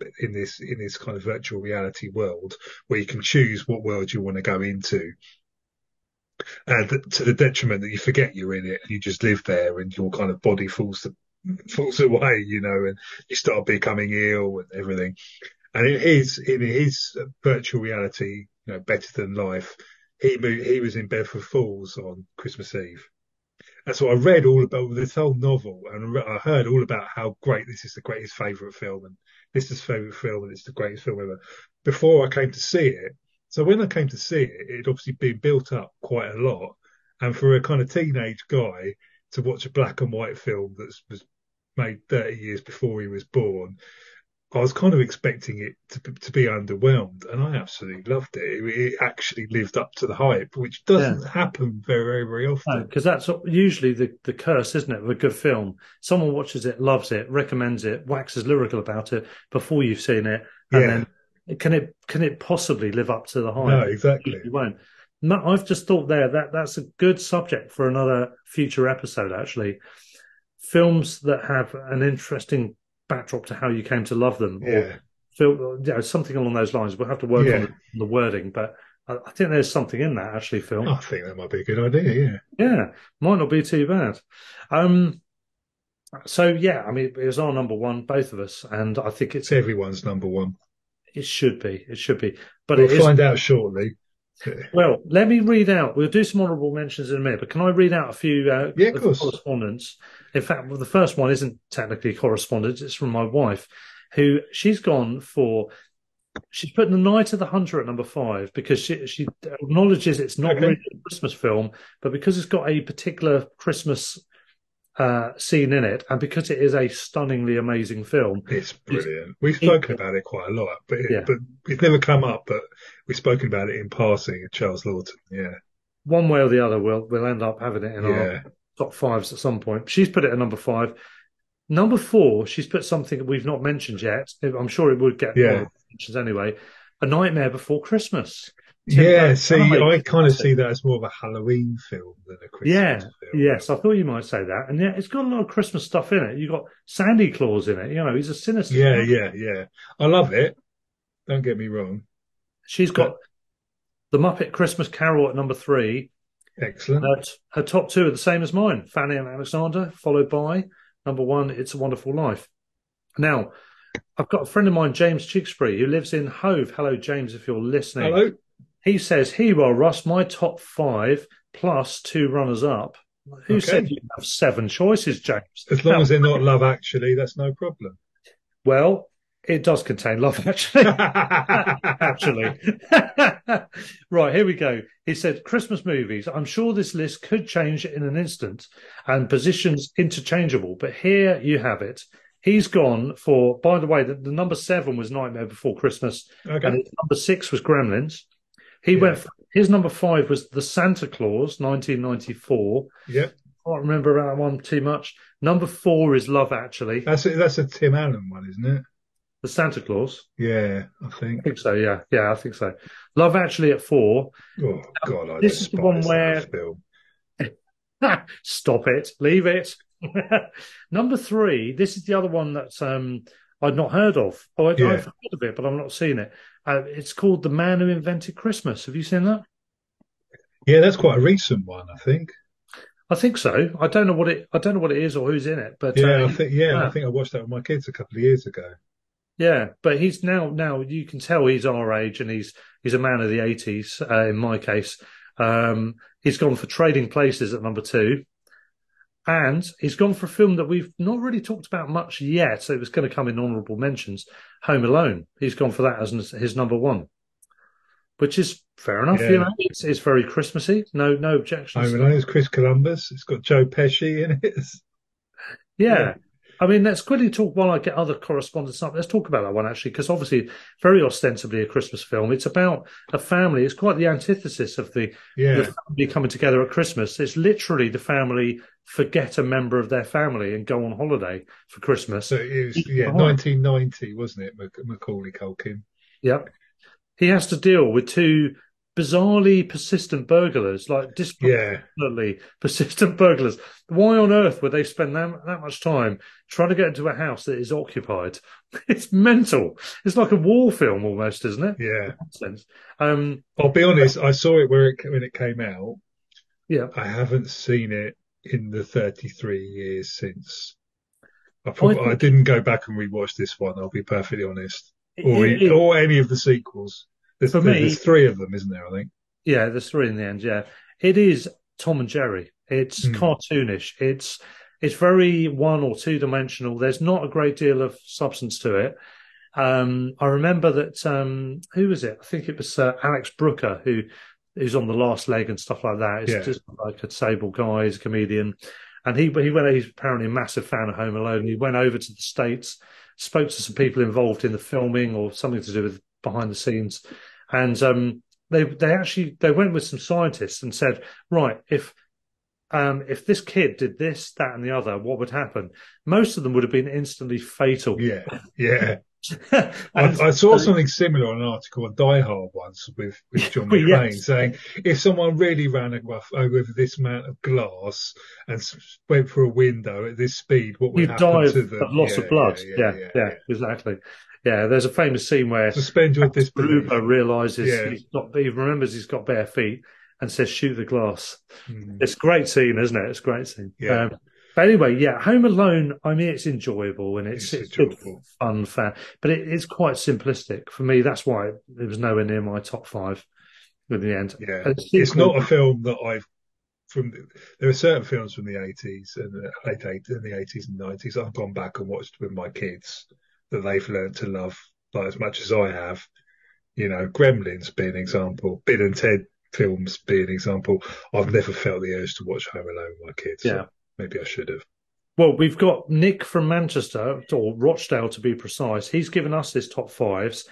in this kind of virtual reality world where you can choose what world you want to go into, and to the detriment that you forget you're in it and you just live there, and your kind of body falls away, and you start becoming ill and everything. And it is virtual reality, you know, better than life. He was in Bedford Falls on Christmas Eve. And so I read all about this whole novel, and I heard all about how great this is, the greatest favourite film, and this is favourite film, and it's the greatest film ever, before I came to see it. So when I came to see it, it had obviously been built up quite a lot. And for a kind of teenage guy to watch a black and white film that was made 30 years before he was born, I was kind of expecting it to be underwhelmed, and I absolutely loved it. It actually lived up to the hype, which doesn't happen very, very often. Because that's usually the curse, isn't it, of a good film? Someone watches it, loves it, recommends it, waxes lyrical about it before you've seen it, and then can it possibly live up to the hype? No, exactly. It won't. Matt, I've just thought there that's a good subject for another future episode, actually. Films that have an interesting backdrop to how you came to love them, or you know, something along those lines. We'll have to work on the wording, but I think there's something in that, actually, Phil. I think that might be a good idea. Yeah, might not be too bad. So yeah, I mean, it was our number one, both of us, and I think it's everyone's number one. It should be. But we'll find out shortly. Well, let me read out. We'll do some honourable mentions in a minute, but can I read out a few correspondence? In fact, well, the first one isn't technically correspondence. It's from my wife, who she's put The Night of the Hunter at number 5 because she acknowledges it's not really a Christmas film, but because it's got a particular Christmas scene in it, and because it is a stunningly amazing film. It's brilliant. We've spoken about it quite a lot, but it's never come up, but we've spoken about it in passing, Charles Lawton. Yeah. One way or the other, we'll end up having it in our top 5s at some point. She's put it at number 5. Number 4, she's put something we've not mentioned yet. I'm sure it would get more mentions anyway. A Nightmare Before Christmas. I kind of see that as more of a Halloween film than a Christmas film. Yes, I thought you might say that. And it's got a lot of Christmas stuff in it. You've got Santa Claus in it. You know, he's a sinister guy. Yeah. I love it. Don't get me wrong. She's got The Muppet Christmas Carol at number 3. Excellent. Her top 2 are the same as mine, Fanny and Alexander, followed by number 1, It's a Wonderful Life. Now, I've got a friend of mine, James Chigsbury, who lives in Hove. Hello, James, if you're listening. Hello. He says, "Here you are, Russ, my top 5 plus 2 runners-up." Who said you have 7 choices, James? As long as they're not Love Actually, that's no problem. Well, it does contain Love Actually. Right, here we go. He said, "Christmas movies. I'm sure this list could change in an instant and positions interchangeable, but here you have it." He's gone for, by the way, the number 7 was Nightmare Before Christmas, and his number 6 was Gremlins. He went. His number 5 was The Santa Claus, 1994. Yep. Can't remember that one too much. Number 4 is Love Actually. That's a Tim Allen one, isn't it? The Santa Claus. Yeah, I think so. Yeah, I think so. Love Actually at 4. Oh God, I this is the one where. Stop it! Leave it. Number 3. This is the other one that's I'd not heard of. Oh, I've heard of it, but I've not seen it. It's called The Man Who Invented Christmas. Have you seen that? Yeah, that's quite a recent one, I think. I think so. I don't know what it is or who's in it, but I think I watched that with my kids a couple of years ago. Yeah, but he's now you can tell he's our age, and he's a man of the 80s. In my case, he's gone for Trading Places at number 2. And he's gone for a film that we've not really talked about much yet, so it was going to come in honourable mentions, Home Alone. He's gone for that as his number 1, which is fair enough. Yeah. You know, it's very Christmassy. No objections. Home Alone is Chris Columbus. It's got Joe Pesci in it. Yeah. I mean, let's quickly talk while I get other correspondence up. Let's talk about that one, actually, because obviously very ostensibly a Christmas film. It's about a family. It's quite the antithesis of the family coming together at Christmas. It's literally the family forget a member of their family and go on holiday for Christmas. So it was, 1990, wasn't it, Macaulay Culkin? Yep. He has to deal with 2 bizarrely persistent burglars, like disproportionately persistent burglars. Why on earth would they spend that much time trying to get into a house that is occupied? It's mental. It's like a war film almost, isn't it? Yeah. Nonsense. I'll be honest, I saw it when it came out. Yeah. I haven't seen it in the 33 years since. I didn't go back and rewatch this one, I'll be perfectly honest. Or any of the sequels. There's three of them, isn't there, I think? Yeah, there's three in the end, yeah. It is Tom and Jerry. It's cartoonish. It's very one- or two-dimensional. There's not a great deal of substance to it. I remember that, who was it? I think it was Alex Brooker, who's on the last leg and stuff like that. It's just like a disabled guy, he's a comedian. And he's apparently a massive fan of Home Alone. He went over to the States, spoke to some people involved in the filming or something to do with behind the scenes. And they went with some scientists and said, right, if this kid did this, that, and the other, what would happen? Most of them would have been instantly fatal. Yeah, yeah. I saw something similar on an article on Die Hard once with John McClane saying if someone really ran over this amount of glass and went for a window at this speed, what would happen to them? Loss of blood. Yeah, exactly. Yeah, there's a famous scene where Blooper realises he remembers he's got bare feet and says, shoot the glass. It's a great scene, isn't it? It's a great scene. Yeah. But anyway, yeah, Home Alone, I mean, it's enjoyable and it's enjoyable. Fun, but it's quite simplistic. For me, that's why it was nowhere near my top five in the end. Yeah, it's not a film that there are certain films from the 80s and the 80s and 90s I've gone back and watched with my kids that they've learned to love like, as much as I have. You know, Gremlins being an example, Bill and Ted films being an example. I've never felt the urge to watch Home Alone with my kids. Yeah. So. Maybe I should have. Well, we've got Nick from Manchester, or Rochdale to be precise. He's given us his top fives.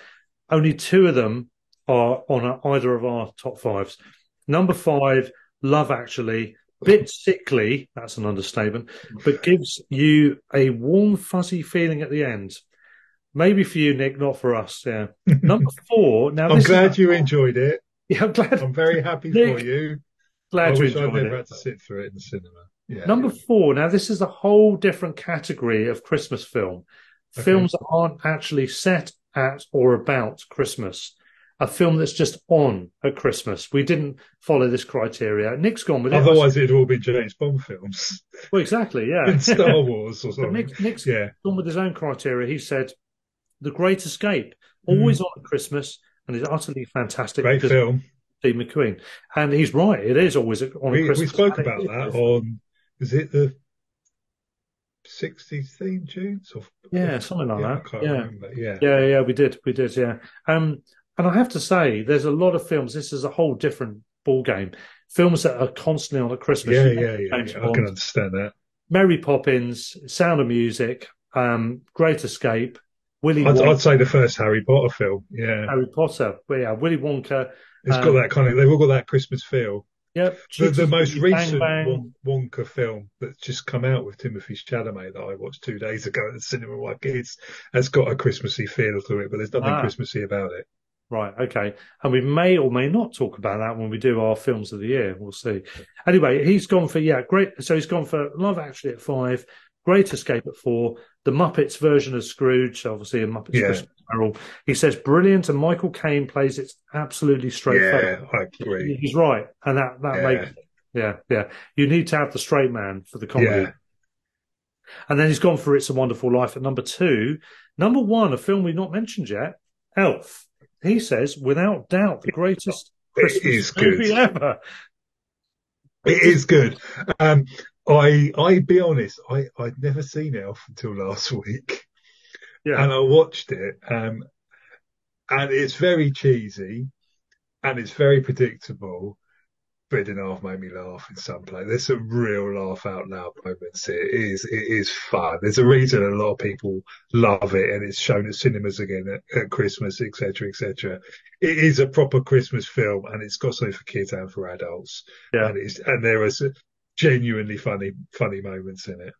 Only two of them are on either of our top fives. Number five, Love Actually. Bit sickly, that's an understatement, but gives you a warm, fuzzy feeling at the end. Maybe for you, Nick, not for us. Yeah. Number four. Now, I'm glad you enjoyed it. Yeah, I'm glad. I'm very happy for you. Glad you enjoyed it. I wish I'd never had to sit through it in the cinema. Yeah. Number four. Now, this is a whole different category of Christmas film. Okay. Films that aren't actually set at or about Christmas. A film that's just on at Christmas. We didn't follow this criteria. Nick's gone with it. Otherwise, it'd all be James Bond films. Well, exactly, yeah. And Star Wars or something. Nick's gone with his own criteria. He said, The Great Escape, always on at Christmas, and is utterly fantastic. Great film. Steve McQueen. And he's right. It is always on at Christmas. We spoke about that on... Is it the 60s theme tunes? Something like that. I can't remember. Yeah, we did, yeah. And I have to say, there's a lot of films. This is a whole different ballgame. Films that are constantly on at Christmas. I can understand that. Mary Poppins, Sound of Music, Great Escape, Willy Wonka. I'd say the first Harry Potter film, yeah. Harry Potter, Willy Wonka. It's got that kind of, they've all got that Christmas feel. Yep. The most recent Wonka film that's just come out with Timothée Chalamet that I watched 2 days ago at the cinema with my kids has got a Christmassy feel to it, but there's nothing Christmassy about it. Right, okay. And we may or may not talk about that when we do our films of the year. We'll see. Anyway, he's gone for, great. So he's gone for Love Actually at five, Great Escape at four, The Muppets version of Scrooge, obviously a Muppets Christmas Carol. He says, brilliant, and Michael Caine plays it absolutely straight face. Yeah, I agree. He's right, and that makes it. Yeah. You need to have the straight man for the comedy. Yeah. And then he's gone for It's a Wonderful Life at number two. Number one, a film we've not mentioned yet, Elf. He says, without doubt, the greatest Christmas movie ever. It is good. I be honest, I'd never seen Elf until last week. Yeah. And I watched it, and it's very cheesy, and it's very predictable, but it didn't half make me laugh in some place. There's some real laugh out loud moments here. It is fun. There's a reason a lot of people love it, and it's shown at cinemas again at Christmas, etc., etc. It is a proper Christmas film, and it's got something for kids and for adults. Yeah. And there are genuinely funny moments in it.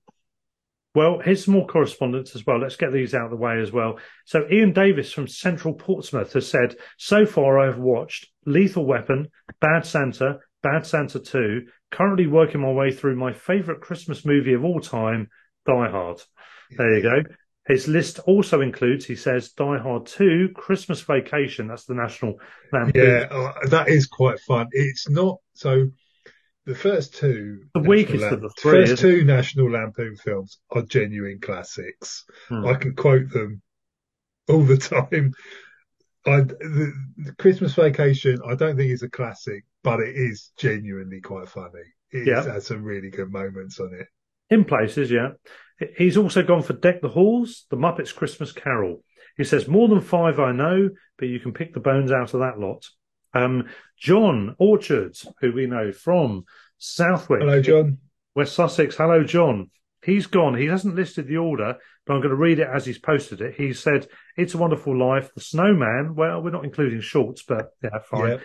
Well, here's some more correspondence as well. Let's get these out of the way as well. So Ian Davis from Central Portsmouth has said, so far I've watched Lethal Weapon, Bad Santa, Bad Santa 2, currently working my way through my favourite Christmas movie of all time, Die Hard. There you go. His list also includes, he says, Die Hard 2, Christmas Vacation. That's the National Lampoon. Yeah, that is quite fun. It's not so... The first two, the weakest of the three, first two National Lampoon films are genuine classics. I can quote them all the time. The Christmas Vacation, I don't think it's a classic, but it is genuinely quite funny. It has some really good moments on it. In places, yeah. He's also gone for Deck the Halls, The Muppets Christmas Carol. He says, more than five I know, but you can pick the bones out of that lot. John Orchards, who we know from Southwick. Hello, John. West Sussex. Hello, John. He's gone. He hasn't listed the order, but I'm going to read it as he's posted it. He said, It's a Wonderful Life, The Snowman. Well, we're not including shorts, but yeah, fine. Yeah.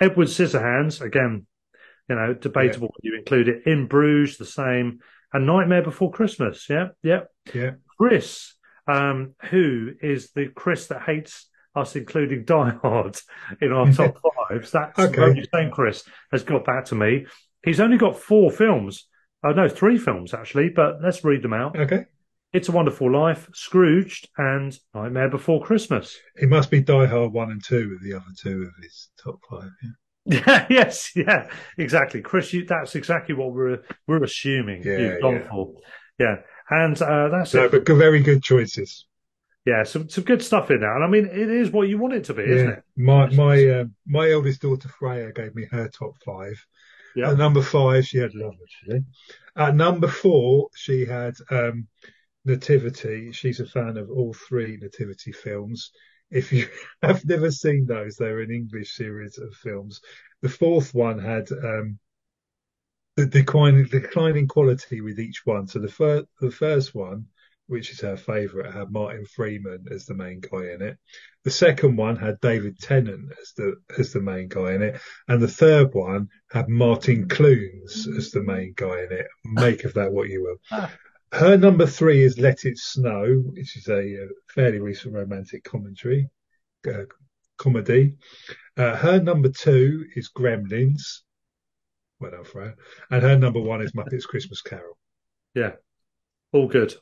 Edward Scissorhands, again, you know, debatable. Yeah. You include it. In Bruges, the same. A Nightmare Before Christmas. Yeah, yeah. Yeah. Chris, who is the Chris that hates us including Die Hard in our top fives. That's okay. The very same Chris has got back to me. He's only got four films. No, three films, actually, but let's read them out. Okay. It's a Wonderful Life, Scrooged, and Nightmare Before Christmas. It must be Die Hard 1 and 2 with the other two of his top five, yeah. Yeah, yes, yeah, exactly. Chris, that's exactly what we're assuming you've gone for. Yeah, and that's it. No, but very good choices. Yeah, some good stuff in there. And I mean, it is what you want it to be, isn't it? My eldest daughter, Freya, gave me her top five. Yep. At number five, she had Love, actually. At number four, she had Nativity. She's a fan of all three Nativity films. If you have never seen those, they're an English series of films. The fourth one had the declining quality with each one. So the first one, which is her favourite, had Martin Freeman as the main guy in it. The second one had David Tennant as the main guy in it, and the third one had Martin Clunes as the main guy in it. Make of that what you will. Her number three is Let It Snow, which is a fairly recent romantic comedy. Her number two is Gremlins. Well done for her. And her number one is Muppet's Christmas Carol. Yeah. All good.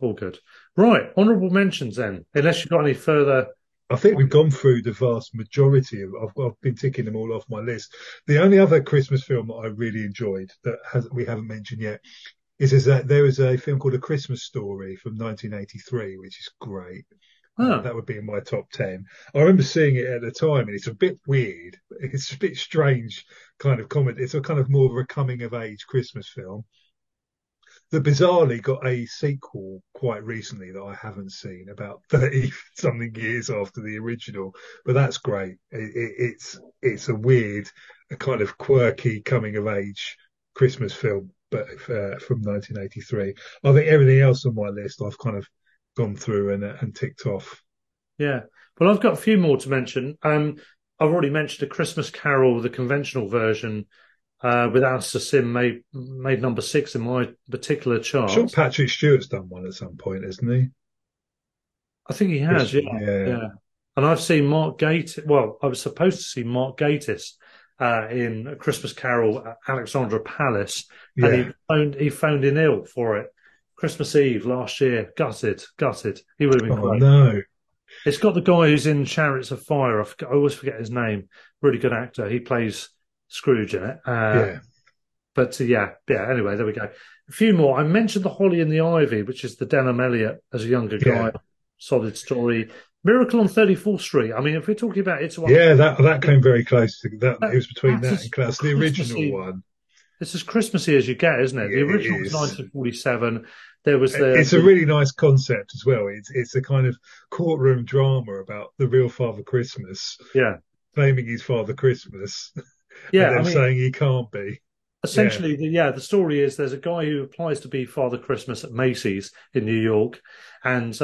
Right. Honourable mentions then, unless you've got any further. I think we've gone through the vast majority of. I've been ticking them all off my list. The only other Christmas film that I really enjoyed that we haven't mentioned yet is that there is a film called A Christmas Story from 1983, which is great. That would be in my top 10. I remember seeing it at the time, and it's a bit weird. It's a bit strange kind of comedy. It's a kind of more of a coming-of-age Christmas film that bizarrely got a sequel quite recently that I haven't seen, about 30-something years after the original. But that's great. It's a weird, a kind of quirky coming-of-age Christmas film. But from 1983, I think everything else on my list I've kind of gone through and ticked off. Yeah, well, I've got a few more to mention. I've already mentioned A Christmas Carol, the conventional version, with Alistair Sim made number six in my particular chart. I'm sure Patrick Stewart's done one at some point, hasn't he? I think he has. Yeah. And I've seen Mark Gatiss. Well, I was supposed to see Mark Gatiss in A Christmas Carol at Alexandra Palace, and he phoned in ill for it. Christmas Eve last year, gutted. He would have been great. No. It's got the guy who's in Chariots of Fire. I always forget his name. Really good actor. He plays Scrooge in it. Anyway, there we go. A few more. I mentioned The Holly and the Ivy, which is the Denholm Elliott as a younger guy. Solid story. Miracle on 34th Street. I mean, if we're talking about it's one. Yeah, that came very close. It was between that and Klaus, the original one. It's as Christmassy as you get, isn't it? The original was 1947. There was It's a really nice concept as well. It's a kind of courtroom drama about the real Father Christmas. Yeah. Claiming he's Father Christmas. Yeah. And saying he can't be. Essentially, the story is there's a guy who applies to be Father Christmas at Macy's in New York, and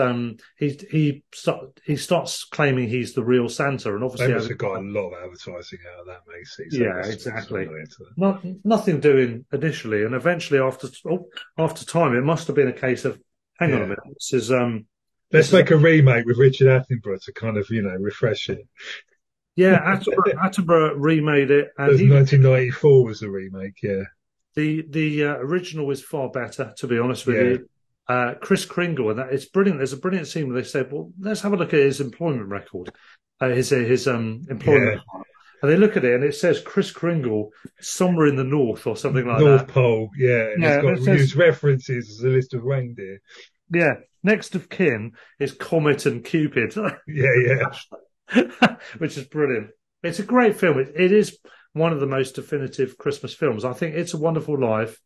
he starts claiming he's the real Santa. And obviously, they got a lot of advertising out of that Macy's. Yeah, exactly. Nothing doing initially, and eventually after time, it must have been a case of hang on a minute. This is let's make a remake with Richard Attenborough to kind of refresh it. Yeah, Attenborough remade it. And 1994 was the remake, yeah. The original is far better, to be honest with you. Chris Kringle, and it's brilliant. There's a brilliant scene where they said, well, let's have a look at his employment record, his employment record. And they look at it, and it says Chris Kringle somewhere in the north or something like that. North Pole, yeah. And it's got news references as a list of reindeer. Yeah. Next of kin is Comet and Cupid. Yeah. Which is brilliant. It's a great film. It is one of the most definitive Christmas films. I think It's a Wonderful Life,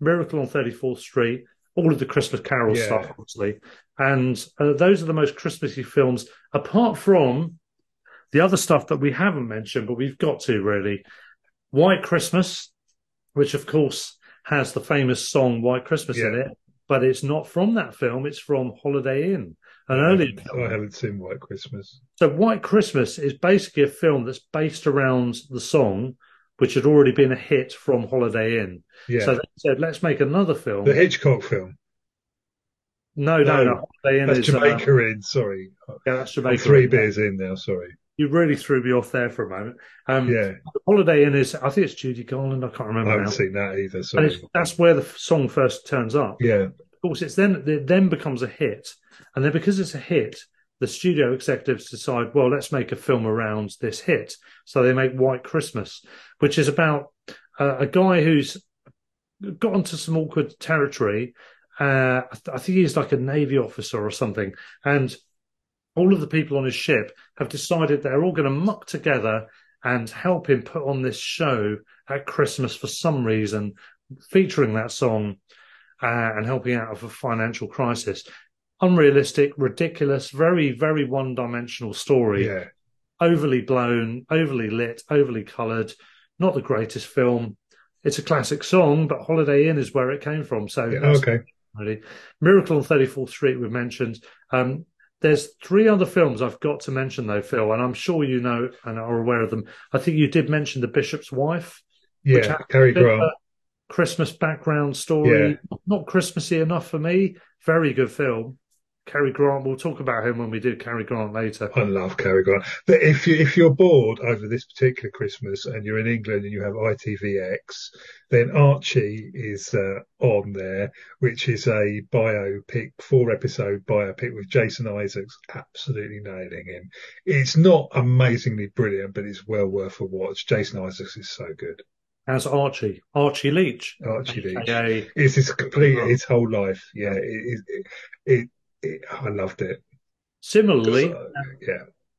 Miracle on 34th Street, all of the Christmas Carol stuff, obviously. And those are the most Christmassy films, apart from the other stuff that we haven't mentioned, but we've got to, really. White Christmas, which, of course, has the famous song White Christmas in it, but it's not from that film. It's from Holiday Inn, an earlier film. I haven't seen White Christmas. So White Christmas is basically a film that's based around the song, which had already been a hit from Holiday Inn. Yeah. So they said, let's make another film. The Hitchcock film. No. Holiday Inn that's is... Jamaica Inn, sorry. Yeah, that's Jamaica Inn. Three beers in now, sorry. You really threw me off there for a moment. Holiday Inn is, I think it's Judy Garland. I can't remember. I haven't seen that either. Sorry. And that's where the song first turns up. Yeah. Of course, it then becomes a hit, and then because it's a hit, the studio executives decide, well, let's make a film around this hit. So they make White Christmas, which is about a guy who's got into some awkward territory. I think he's like a Navy officer or something, and all of the people on his ship have decided they're all going to muck together and help him put on this show at Christmas for some reason, featuring that song and helping out of a financial crisis. Unrealistic, ridiculous, very, very one-dimensional story. Yeah. Overly blown, overly lit, overly coloured. Not the greatest film. It's a classic song, but Holiday Inn is where it came from. So really. Miracle on 34th Street we've mentioned. There's three other films I've got to mention, though, Phil, and I'm sure you know and are aware of them. I think you did mention The Bishop's Wife. Yeah, Cary Grant. Christmas background story. Yeah. Not Christmassy enough for me. Very good film. Cary Grant, we'll talk about him when we do Cary Grant later. I love Cary Grant. But if you're bored over this particular Christmas and you're in England and you have ITVX, then Archie is on there, which is a biopic, 4-episode biopic with Jason Isaacs absolutely nailing him. It's not amazingly brilliant, but it's well worth a watch. Jason Isaacs is so good. As Archie Leach. Archie Leach. Okay. It's his whole life. Yeah, I loved it. Similarly,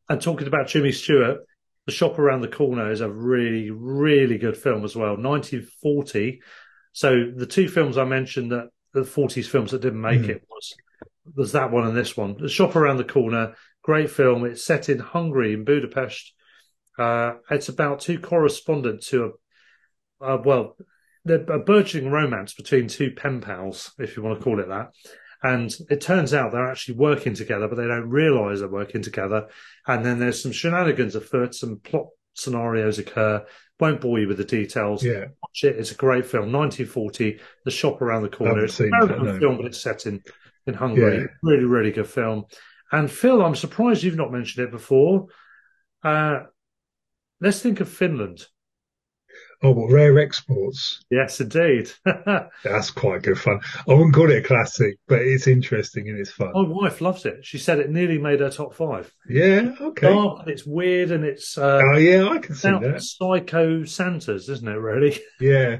and talking about Jimmy Stewart, The Shop Around the Corner is a really, really good film as well. 1940. So the two films I mentioned, that the 40s films that didn't make it, there's that one and this one. The Shop Around the Corner, great film. It's set in Hungary, in Budapest. It's about two correspondents who are, a burgeoning romance between two pen pals, if you want to call it that. And it turns out they're actually working together, but they don't realise they're working together. And then there's some shenanigans afoot, some plot scenarios occur. Won't bore you with the details. Yeah. Watch it. It's a great film. 1940, The Shop Around the Corner. It's a American film, but it's set in Hungary. Yeah. Really, really good film. And Phil, I'm surprised you've not mentioned it before. Let's think of Finland. Oh, well, Rare Exports. Yes, indeed. That's quite good fun. I wouldn't call it a classic, but it's interesting and it's fun. My wife loves it. She said it nearly made her top 5. Yeah, okay. Dark and it's weird and it's... I can see that. Psycho Santas, isn't it, really? Yeah.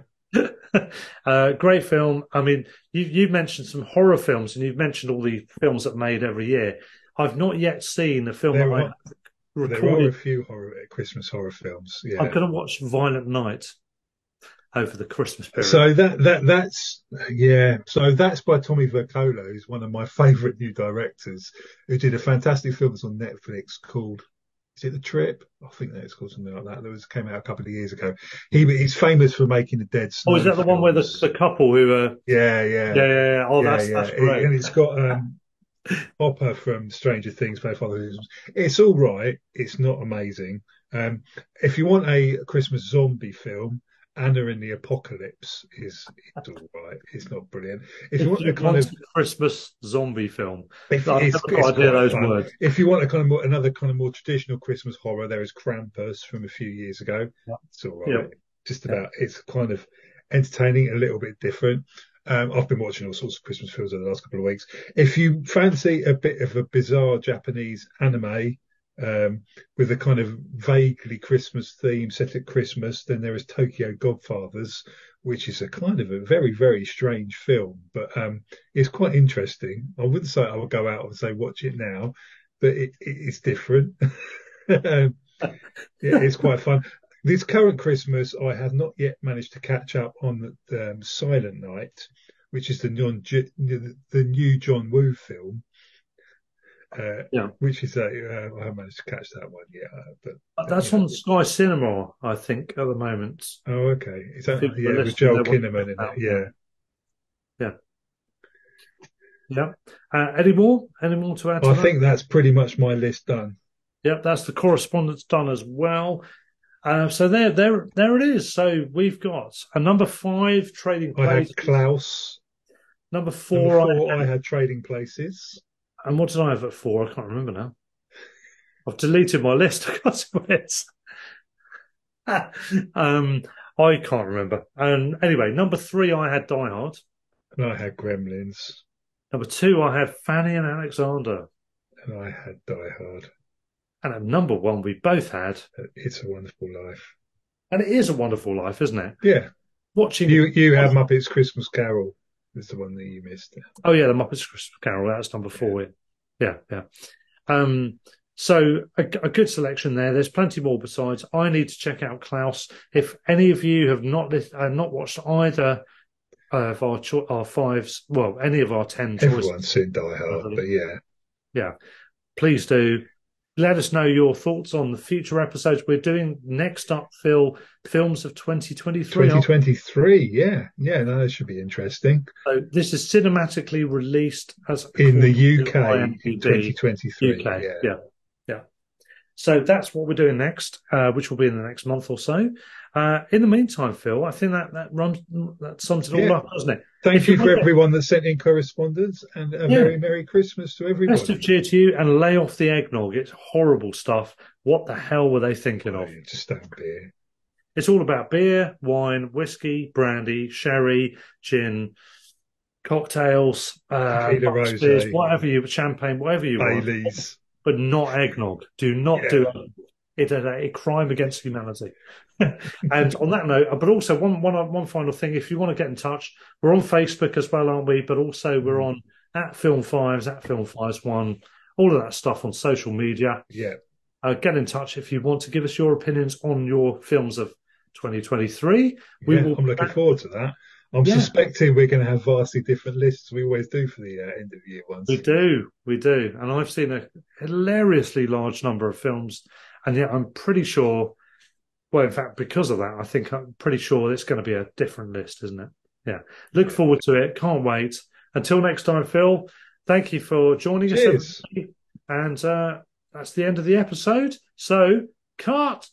Great film. I mean, you've mentioned some horror films and you've mentioned all the films that made every year. I've not yet seen a film that I... Recorded. There are a few Christmas horror films. Yeah. I'm going to watch Violent Night over the Christmas period. So that's by Tommy Vercola, who's one of my favourite new directors, who did a fantastic film that's on Netflix called, is it The Trip? I think that it's called something like that. That came out a couple of years ago. He's famous for making the Dead Snow. Oh, is that the one where the couple who? Yeah. Oh, that's great. And it's got. Hopper from Stranger Things. It's all right. It's not amazing. If you want a Christmas zombie film, Anna in the Apocalypse is all right. It's not brilliant. If you want a kind of Christmas zombie film, if you want a kind of more traditional Christmas horror, there is Krampus from a few years ago. Yeah. It's all right. Yeah. Just about. Yeah. It's kind of entertaining, a little bit different. I've been watching all sorts of Christmas films over the last couple of weeks. If you fancy a bit of a bizarre Japanese anime, with a kind of vaguely Christmas theme set at Christmas. Then there is Tokyo Godfathers, which is a kind of a very, very strange film, but it's quite interesting. I wouldn't say I would go out and say watch it now, but it's different. Yeah, it's quite fun. This current Christmas, I have not yet managed to catch up on the, Silent Night, which is the new John Woo film. Yeah, which is I haven't managed to catch that one yet. But that's on Sky Cinema, I think, at the moment. Oh, okay. Is that, yeah, with Joel Kinnaman in it. Yeah. Any more? Any more to add? I think that's pretty much my list done. Yep, that's the correspondence done as well. So there it is. So we've got a number 5, Trading Places. I had Klaus. Number 4, I had Trading Places. And what did I have at 4? I can't remember now. I've deleted my list. I can't see where it is. I can't remember. And anyway, number 3, I had Die Hard. And I had Gremlins. Number 2, I had Fanny and Alexander. And I had Die Hard. And at number 1, we both had It's a Wonderful Life. And it is a wonderful life, isn't it? Yeah. Watching you had Muppet's Christmas Carol. Is the one that you missed. Oh, yeah, the Muppet Christmas Carol. That's number 4. Yeah. So a good selection there. There's plenty more besides. I need to check out Klaus. If any of you have not watched either of our 5s, well, any of our 10 choices. Everyone's seen Die Hard, but yeah. Yeah, please do. Let us know your thoughts on the future episodes. We're doing next up, Phil, films of 2023. 2023, yeah, no, that should be interesting. So this is cinematically released as in the UK in 2023. UK, yeah. So that's what we're doing next, which will be in the next month or so. In the meantime, Phil, I think that sums it all up, doesn't it? Thank you for everyone that sent in correspondence, and a Merry Christmas to everybody. Best of cheer to you, and lay off the eggnog. It's horrible stuff. What the hell were they thinking of? Just don't beer. It's all about beer, wine, whiskey, brandy, sherry, gin, cocktails, rosé, champagne, whatever you want. Baileys. But not eggnog. Do not do it. It is a crime against humanity. And on that note, but also one final thing, if you want to get in touch, we're on Facebook as well, aren't we? But also we're on at Film Fives, at Film Fives One, all of that stuff on social media. Yeah. Get in touch if you want to give us your opinions on your films of 2023. I'm looking forward to that. I'm suspecting we're going to have vastly different lists. We always do for the end of year ones. We do. And I've seen a hilariously large number of films. And yet I'm pretty sure, well, in fact, because of that, I think I'm pretty sure it's going to be a different list, isn't it? Yeah. Look forward to it. Can't wait. Until next time, Phil, thank you for joining us. Cheers. And that's the end of the episode. So, cut.